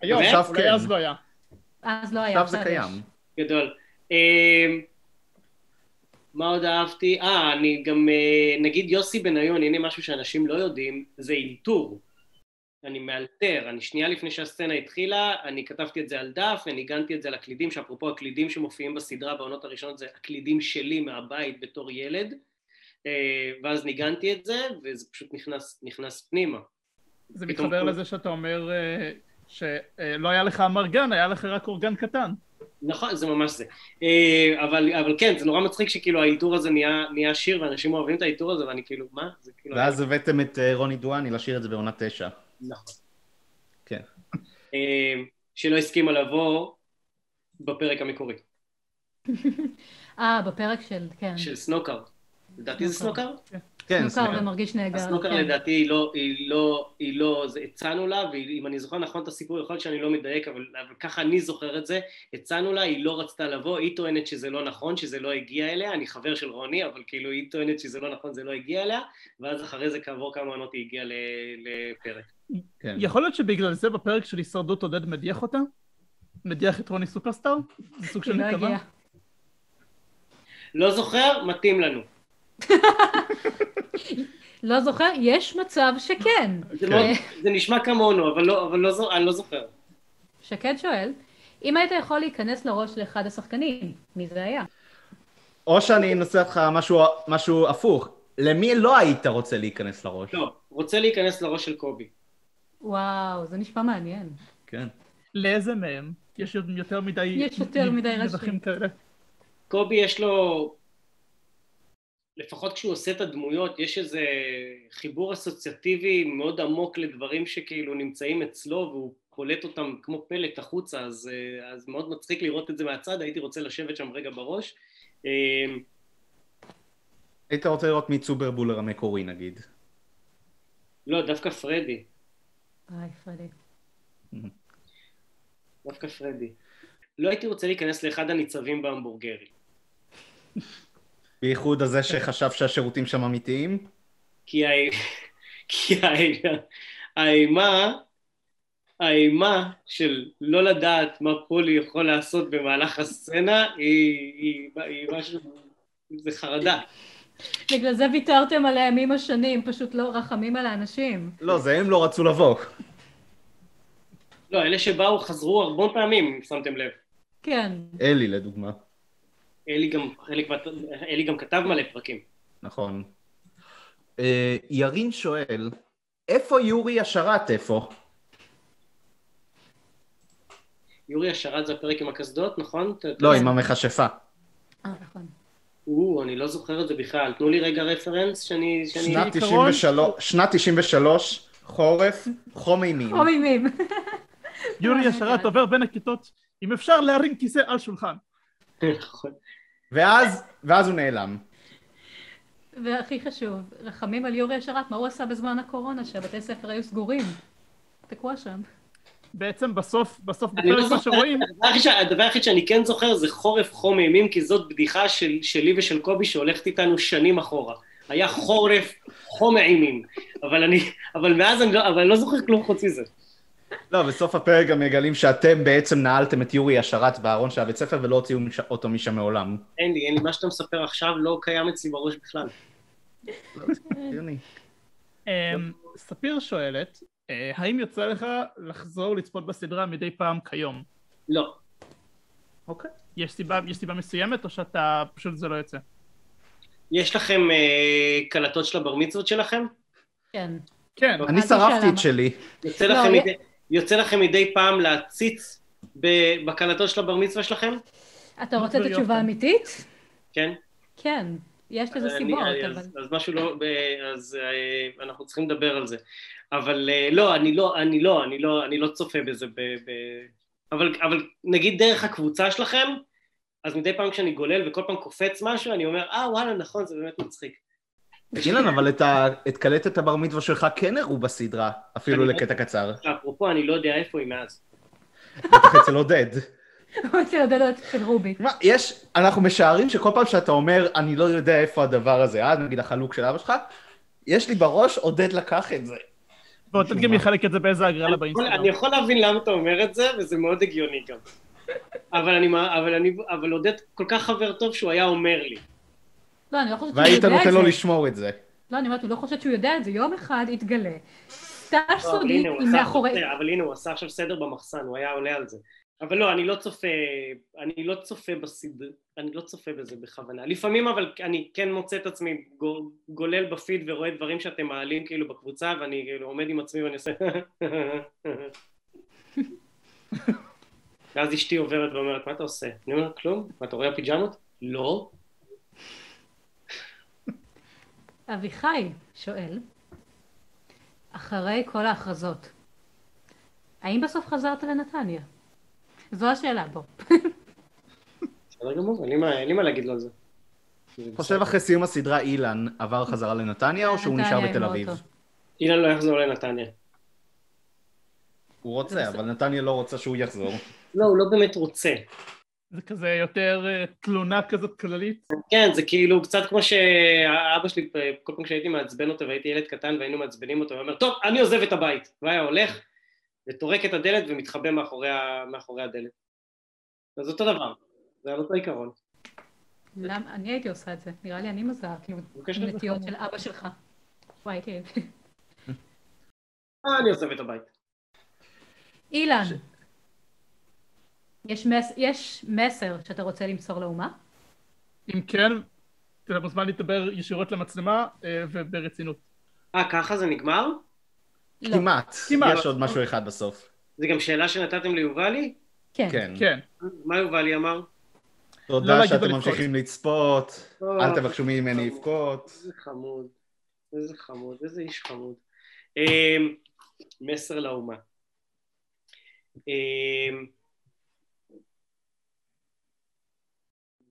היום, אולי אז לא היה. אז לא היה. עכשיו זה קיים. גדול. מה עוד אהבתי? אני גם, נגיד יוסי בניון, הנה משהו שאנשים לא יודעים, זה אילתור. אני מאלתר, אני שנייה לפני שהסצנה התחילה, אני כתבתי את זה על דף, וניגנתי את זה על הקלידים, שאפרופו הקלידים שמופיעים בסדרה בעונות הראשונות, זה הקלידים שלי מהבית בתור ילד, ואז ניגנתי את זה, וזה פשוט נכנס פנימה. זה מתחבר לזה שאתה אומר שלא היה לך אמרגן, היה לך רק אורגן קטן. נכון, זה ממש זה. אבל כן, זה נורא מצחיק שכאילו האיתור הזה נהיה שיר, ואנשים אוהבים את האיתור הזה, ואני כאילו, מה? ואז הבאתם את רוני דואני לשיר את זה בעונה 9. נכון. כן. שלא הסכימה לבוא בפרק המקורי. בפרק של, כן. של סנוקר. לדעתי זה סנוקר? כן, סנוקר. ומרגיש נהגר. הסנוקר לדעתי היא לא, הצענו לה, ואם אני זוכר נכון את הסיפור, יכול להיות שאני לא מדייק, אבל ככה אני זוכר את זה, הצענו לה, היא לא רצתה לבוא, היא טוענת שזה לא נכון, שזה לא הגיע אליה, אני חבר של רוני, אבל כאילו היא טוענת שזה לא נכון, זה לא הגיע אליה, ואז אחרי זה כעבור כמה עונות היא הגיעה לפרק. יכול להיות שבגלל זה בפרק של הישרדות עודד מדיח אותה? מדיח את רוני סופרסטאר? זה סוג של נקמה? לא זוכר, מתאים לנו. לא זוכר, יש מצב שכן. זה נשמע כמונו, אבל אני לא זוכר. שקד שואל, אם היית יכול להיכנס לראש לאחד השחקנים, מי זה היה? או שאני אנסה לך משהו הפוך, למי לא היית רוצה להיכנס לראש? לא, רוצה להיכנס לראש של קובי. וואו, זה נשמע מעניין. כן. לאיזה מהם? יש יותר מדי... יש יותר מדי ראשים. קובי יש לו... לפחות כשהוא עושה את הדמויות, יש איזה חיבור אסוציאטיבי מאוד עמוק לדברים שכאילו נמצאים אצלו, והוא קולט אותם כמו פלט החוצה, אז מאוד מצחיק לראות את זה מהצד, הייתי רוצה לשבת שם רגע בראש. היית רוצה לראות מצובר בולר המקורי נגיד. לא, דווקא פרדי. דווקא פרדי. לא הייתי רוצה להיכנס לאחד הניצבים בהמבורגרי. בייחוד הזה שחשב שהשירותים שם אמיתיים? כי האימה של לא לדעת מה פולי יכול לעשות במהלך הסצנה, היא משהו, זה חרדה. בגלל זה ויתרתם על הימים השנים, פשוט לא רחמים על האנשים. לא, זה הם לא רצו לבוא. לא, אלה שבאו חזרו הרבה פעמים, שמתם לב. כן. אלי, לדוגמה. אלי גם כתב מלא פרקים. נכון. ירין שואל, איפה יורי השרת איפה? יורי השרת זה הפרק עם הקסדות, נכון? לא, עם המכשפה. נכון. אני לא זוכר את זה בכלל. תנו לי רגע רפרנס שאני... שנת 93, חורף, חום אימים. חום אימים. יורי השרת עובר בין הכיתות, אם אפשר להרים כיסא על שולחן. נכון. ואז הוא נעלם. והכי חשוב, רחמים על יורי השרת, מה הוא עשה בזמן הקורונה, שהבתי ספר היו סגורים? תקוע שם. בעצם בסוף בפרק מה שרואים. הדבר הכי שאני כן זוכר זה חורף חום אימים, כי זאת בדיחה שלי ושל קובי שהולכת איתנו שנים אחורה. היה חורף חום אימים, אבל מאז אני לא זוכר כלום חוץ מזה. לא, בסוף הפרק גם מגלים שאתם בעצם נעלתם את יורי השרת בארון של הבית ספר ולא הוציאו אותו משם מעולם. אין לי, מה שאתה מספר עכשיו לא קיים אצלי בראש בכלל. ספיר שואלת, האם יוצא לך לחזור לצפות בסדרה מדי פעם כיום? לא. אוקיי. יש סיבה מסוימת או שאתה פשוט זה לא יוצא? יש לכם קלטות של הבר מצוות שלכם? כן. אני שרפתי את שלי. יוצא לכם מדי פעם להציץ בקלטות של הבר מצווה שלכם? אתה רוצה את התשובה האמיתית? כן. יש לזה סיבות, אבל... אז משהו לא... אז אנחנו צריכים לדבר על זה. אבל לא, אני לא צופה בזה. אבל נגיד דרך הקבוצה שלכם, אז מדי פעם כשאני גולל וכל פעם קופץ משהו, אני אומר, וואלה, נכון, זה באמת מצחיק. אילן, אבל את קלטת הבר מצווה שלך כן הראו בסדרה, אפילו לקטע קצר. אפרופו, אני לא יודע איפה היא מאז. בטח אצל עודד. הוא אצל עודד לא אצל רובי. אנחנו משערים שכל פעם שאתה אומר, אני לא יודע איפה הדבר הזה, נגיד החלוק של אבא שלך, יש לי בראש, עודד לקח את זה. ועודד גם יחלק את זה באיזה אגרלה באינסטגרם. אני יכול להבין למה אתה אומר את זה, וזה מאוד הגיוני גם. אבל עודד כל כך חבר טוב שהוא היה אומר לי. לא, אני לא חושבת שהוא יודע את זה. והיית נותן לו לשמור את זה. לא, אני אומרת, הוא לא חושבת שהוא יודע את זה. יום אחד יתגלה. סתר סודי עם מאחורי... אבל הנה, הוא עשה עכשיו סדר במחסן, הוא היה עולה על זה. אבל לא, אני לא צופה בזה בכוונה. לפעמים, אבל אני כן מוצא את עצמי גולל בפיד ורואה דברים שאתם מעלים כאילו בקבוצה, ואני כאילו עומד עם עצמי ואני עושה... ואז אשתי עוברת ואומרת, מה אתה עושה? אני אומר, כלום? מה, אתה רואה הפיג'מות? לא. אביחי שואל, אחרי כל ההכרזות, האם בסוף חזרת לנתניה? זו השאלה בו. בסדר גמור, אין לי מה להגיד לו על זה. חושב אחרי סיום הסדרה אילן עבר חזרה לנתניה או שהוא נשאר בתל אביב? אילן לא יחזור לנתניה. הוא רוצה, אבל נתניה לא רוצה שהוא יחזור. לא, הוא לא באמת רוצה. זה כזה יותר תלונה כזאת כללית? כן, זה כאילו קצת כמו שהאבא שלי, כל פעם כשהייתי מעצבן אותו והייתי ילד קטן והיינו מעצבנים אותו, הוא אומר, טוב, אני עוזב את הבית. והיה הולך וטורק את הדלת ומתחבא מאחורי הדלת. אז אותו דבר, זה היה אותו עיקרון. למה? אני הייתי עושה את זה, נראה לי אני מזהה, כאילו נטיות של אבא שלך. וואי, כן. אני עוזב את הבית. אילן. יש מסר שאתה רוצה למסור לאומה? אם כן, אתה מוזמן להתדבר ישירות למצלמה וברצינות. ככה זה נגמר? לא. כמעט. יש עוד משהו אחד בסוף. זה גם שאלה שנתתם ליובלי? כן. מה יובלי אמר? תודה שאתם ממשיכים לצפות, אל תבקשו ממני לבכות. איזה חמוד, איזה איש חמוד. מסר לאומה.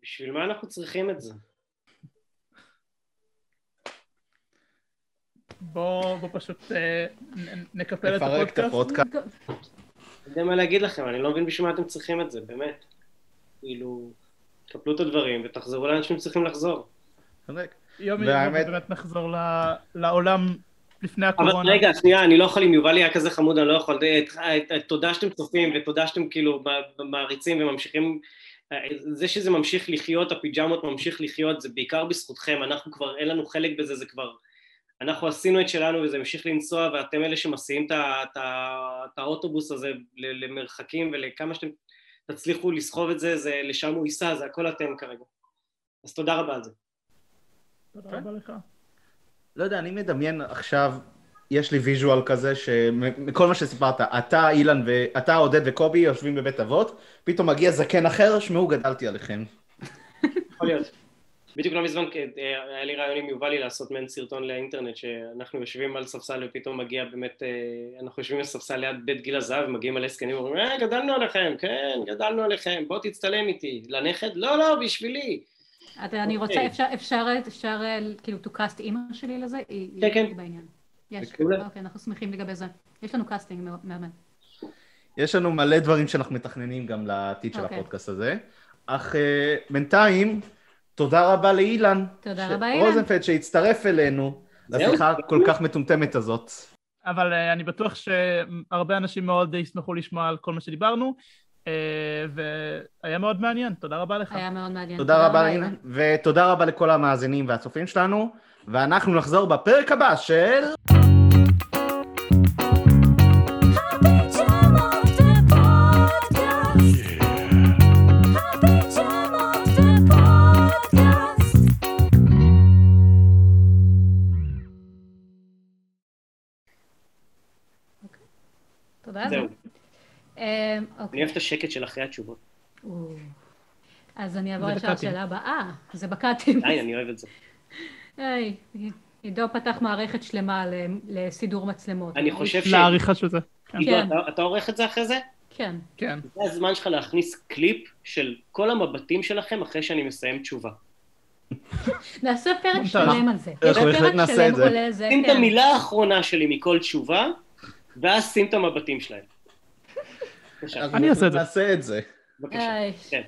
בשביל מה אנחנו צריכים את זה? בוא פשוט נקפל את הפודקאסט. אני יודע מה להגיד לכם, אני לא מבין בשביל מה אתם צריכים את זה, באמת. כאילו, קפלו את הדברים ותחזרו לאנשים צריכים לחזור. יומי, באמת נחזור לעולם לפני הקורונה. אבל רגע, שנייה, אני לא יכול, אם יובל היה כזה חמוד, אני לא יכול. תודה שאתם צופים ותודה שאתם כאילו מעריצים וממשיכים... זה שזה ממשיך לחיות, הפיג'מות ממשיך לחיות, זה בעיקר בזכותכם, אנחנו כבר, אין לנו חלק בזה, זה כבר, אנחנו עשינו את שלנו וזה ממשיך לנסוע, ואתם אלה שמסיעים את האוטובוס הזה למרחקים ולכמה שאתם תצליחו לסחוב את זה, זה לשם הוא ייסע, זה הכל אתם כרגע. אז תודה רבה על זה. תודה רבה לך. לא יודע, אני מדמיין עכשיו יש לי ויז'ואל כזה, שכל מה שסיפרת, אתה, אילן, ואתה, עודד וקובי, יושבים בבית אבות, פתאום מגיע זקן אחר, שמעו, גדלתי עליכם. יכול להיות. בדיוק לא מזמן, היה לי רעיון עם יובל לעשות מעין סרטון לאינטרנט, שאנחנו יושבים על ספסל, ופתאום מגיע באמת, אנחנו יושבים על ספסל ליד בית גיל הזהב, מגיעים על הסקנים, ואומרים, גדלנו עליכם, כן, גדלנו עליכם, בוא תצטלם איתי, לנכד? לא, לא, בשבילי. אני רוצה, אפשר, כאילו, to cast אימא שלי לזה? כן. בעניין. יש, אוקיי, אנחנו שמחים לגבי זה. יש לנו קאסטינג מאמן. יש לנו מלא דברים שאנחנו מתכננים גם לעתיד של הפודקאסט הזה. אך בינתיים, תודה רבה לאילן. תודה רבה, אילן. רוזנפלד שהצטרף אלינו לשיחה כל כך מטומטמת הזאת. אבל אני בטוח שהרבה אנשים מאוד ישמחו לשמוע על כל מה שדיברנו, והיה מאוד מעניין. תודה רבה לך. היה מאוד מעניין. תודה רבה, אילן. ותודה רבה לכל המאזינים והצופים שלנו, ואנחנו נחזור בפרק הבא של... זהו. אני אוהב את השקט של אחרי התשובות. אז אני אעבור לשאלה הבאה. זה בקאטים. אני אוהב את זה. עידו פתח מערכת שלמה לסידור מצלמות. אני חושב ש... לעריכה של זה. עידו, אתה עורך את זה אחרי זה? כן. זה הזמן שלך להכניס קליפ של כל המבטים שלכם אחרי שאני מסיים תשובה. נעשה פרק שלם על זה. פרק שלם עולה זה. שים את המילה האחרונה שלי מכל תשובה, ואז שים את המבטים שלהם. אני אעשה את זה. בבקשה.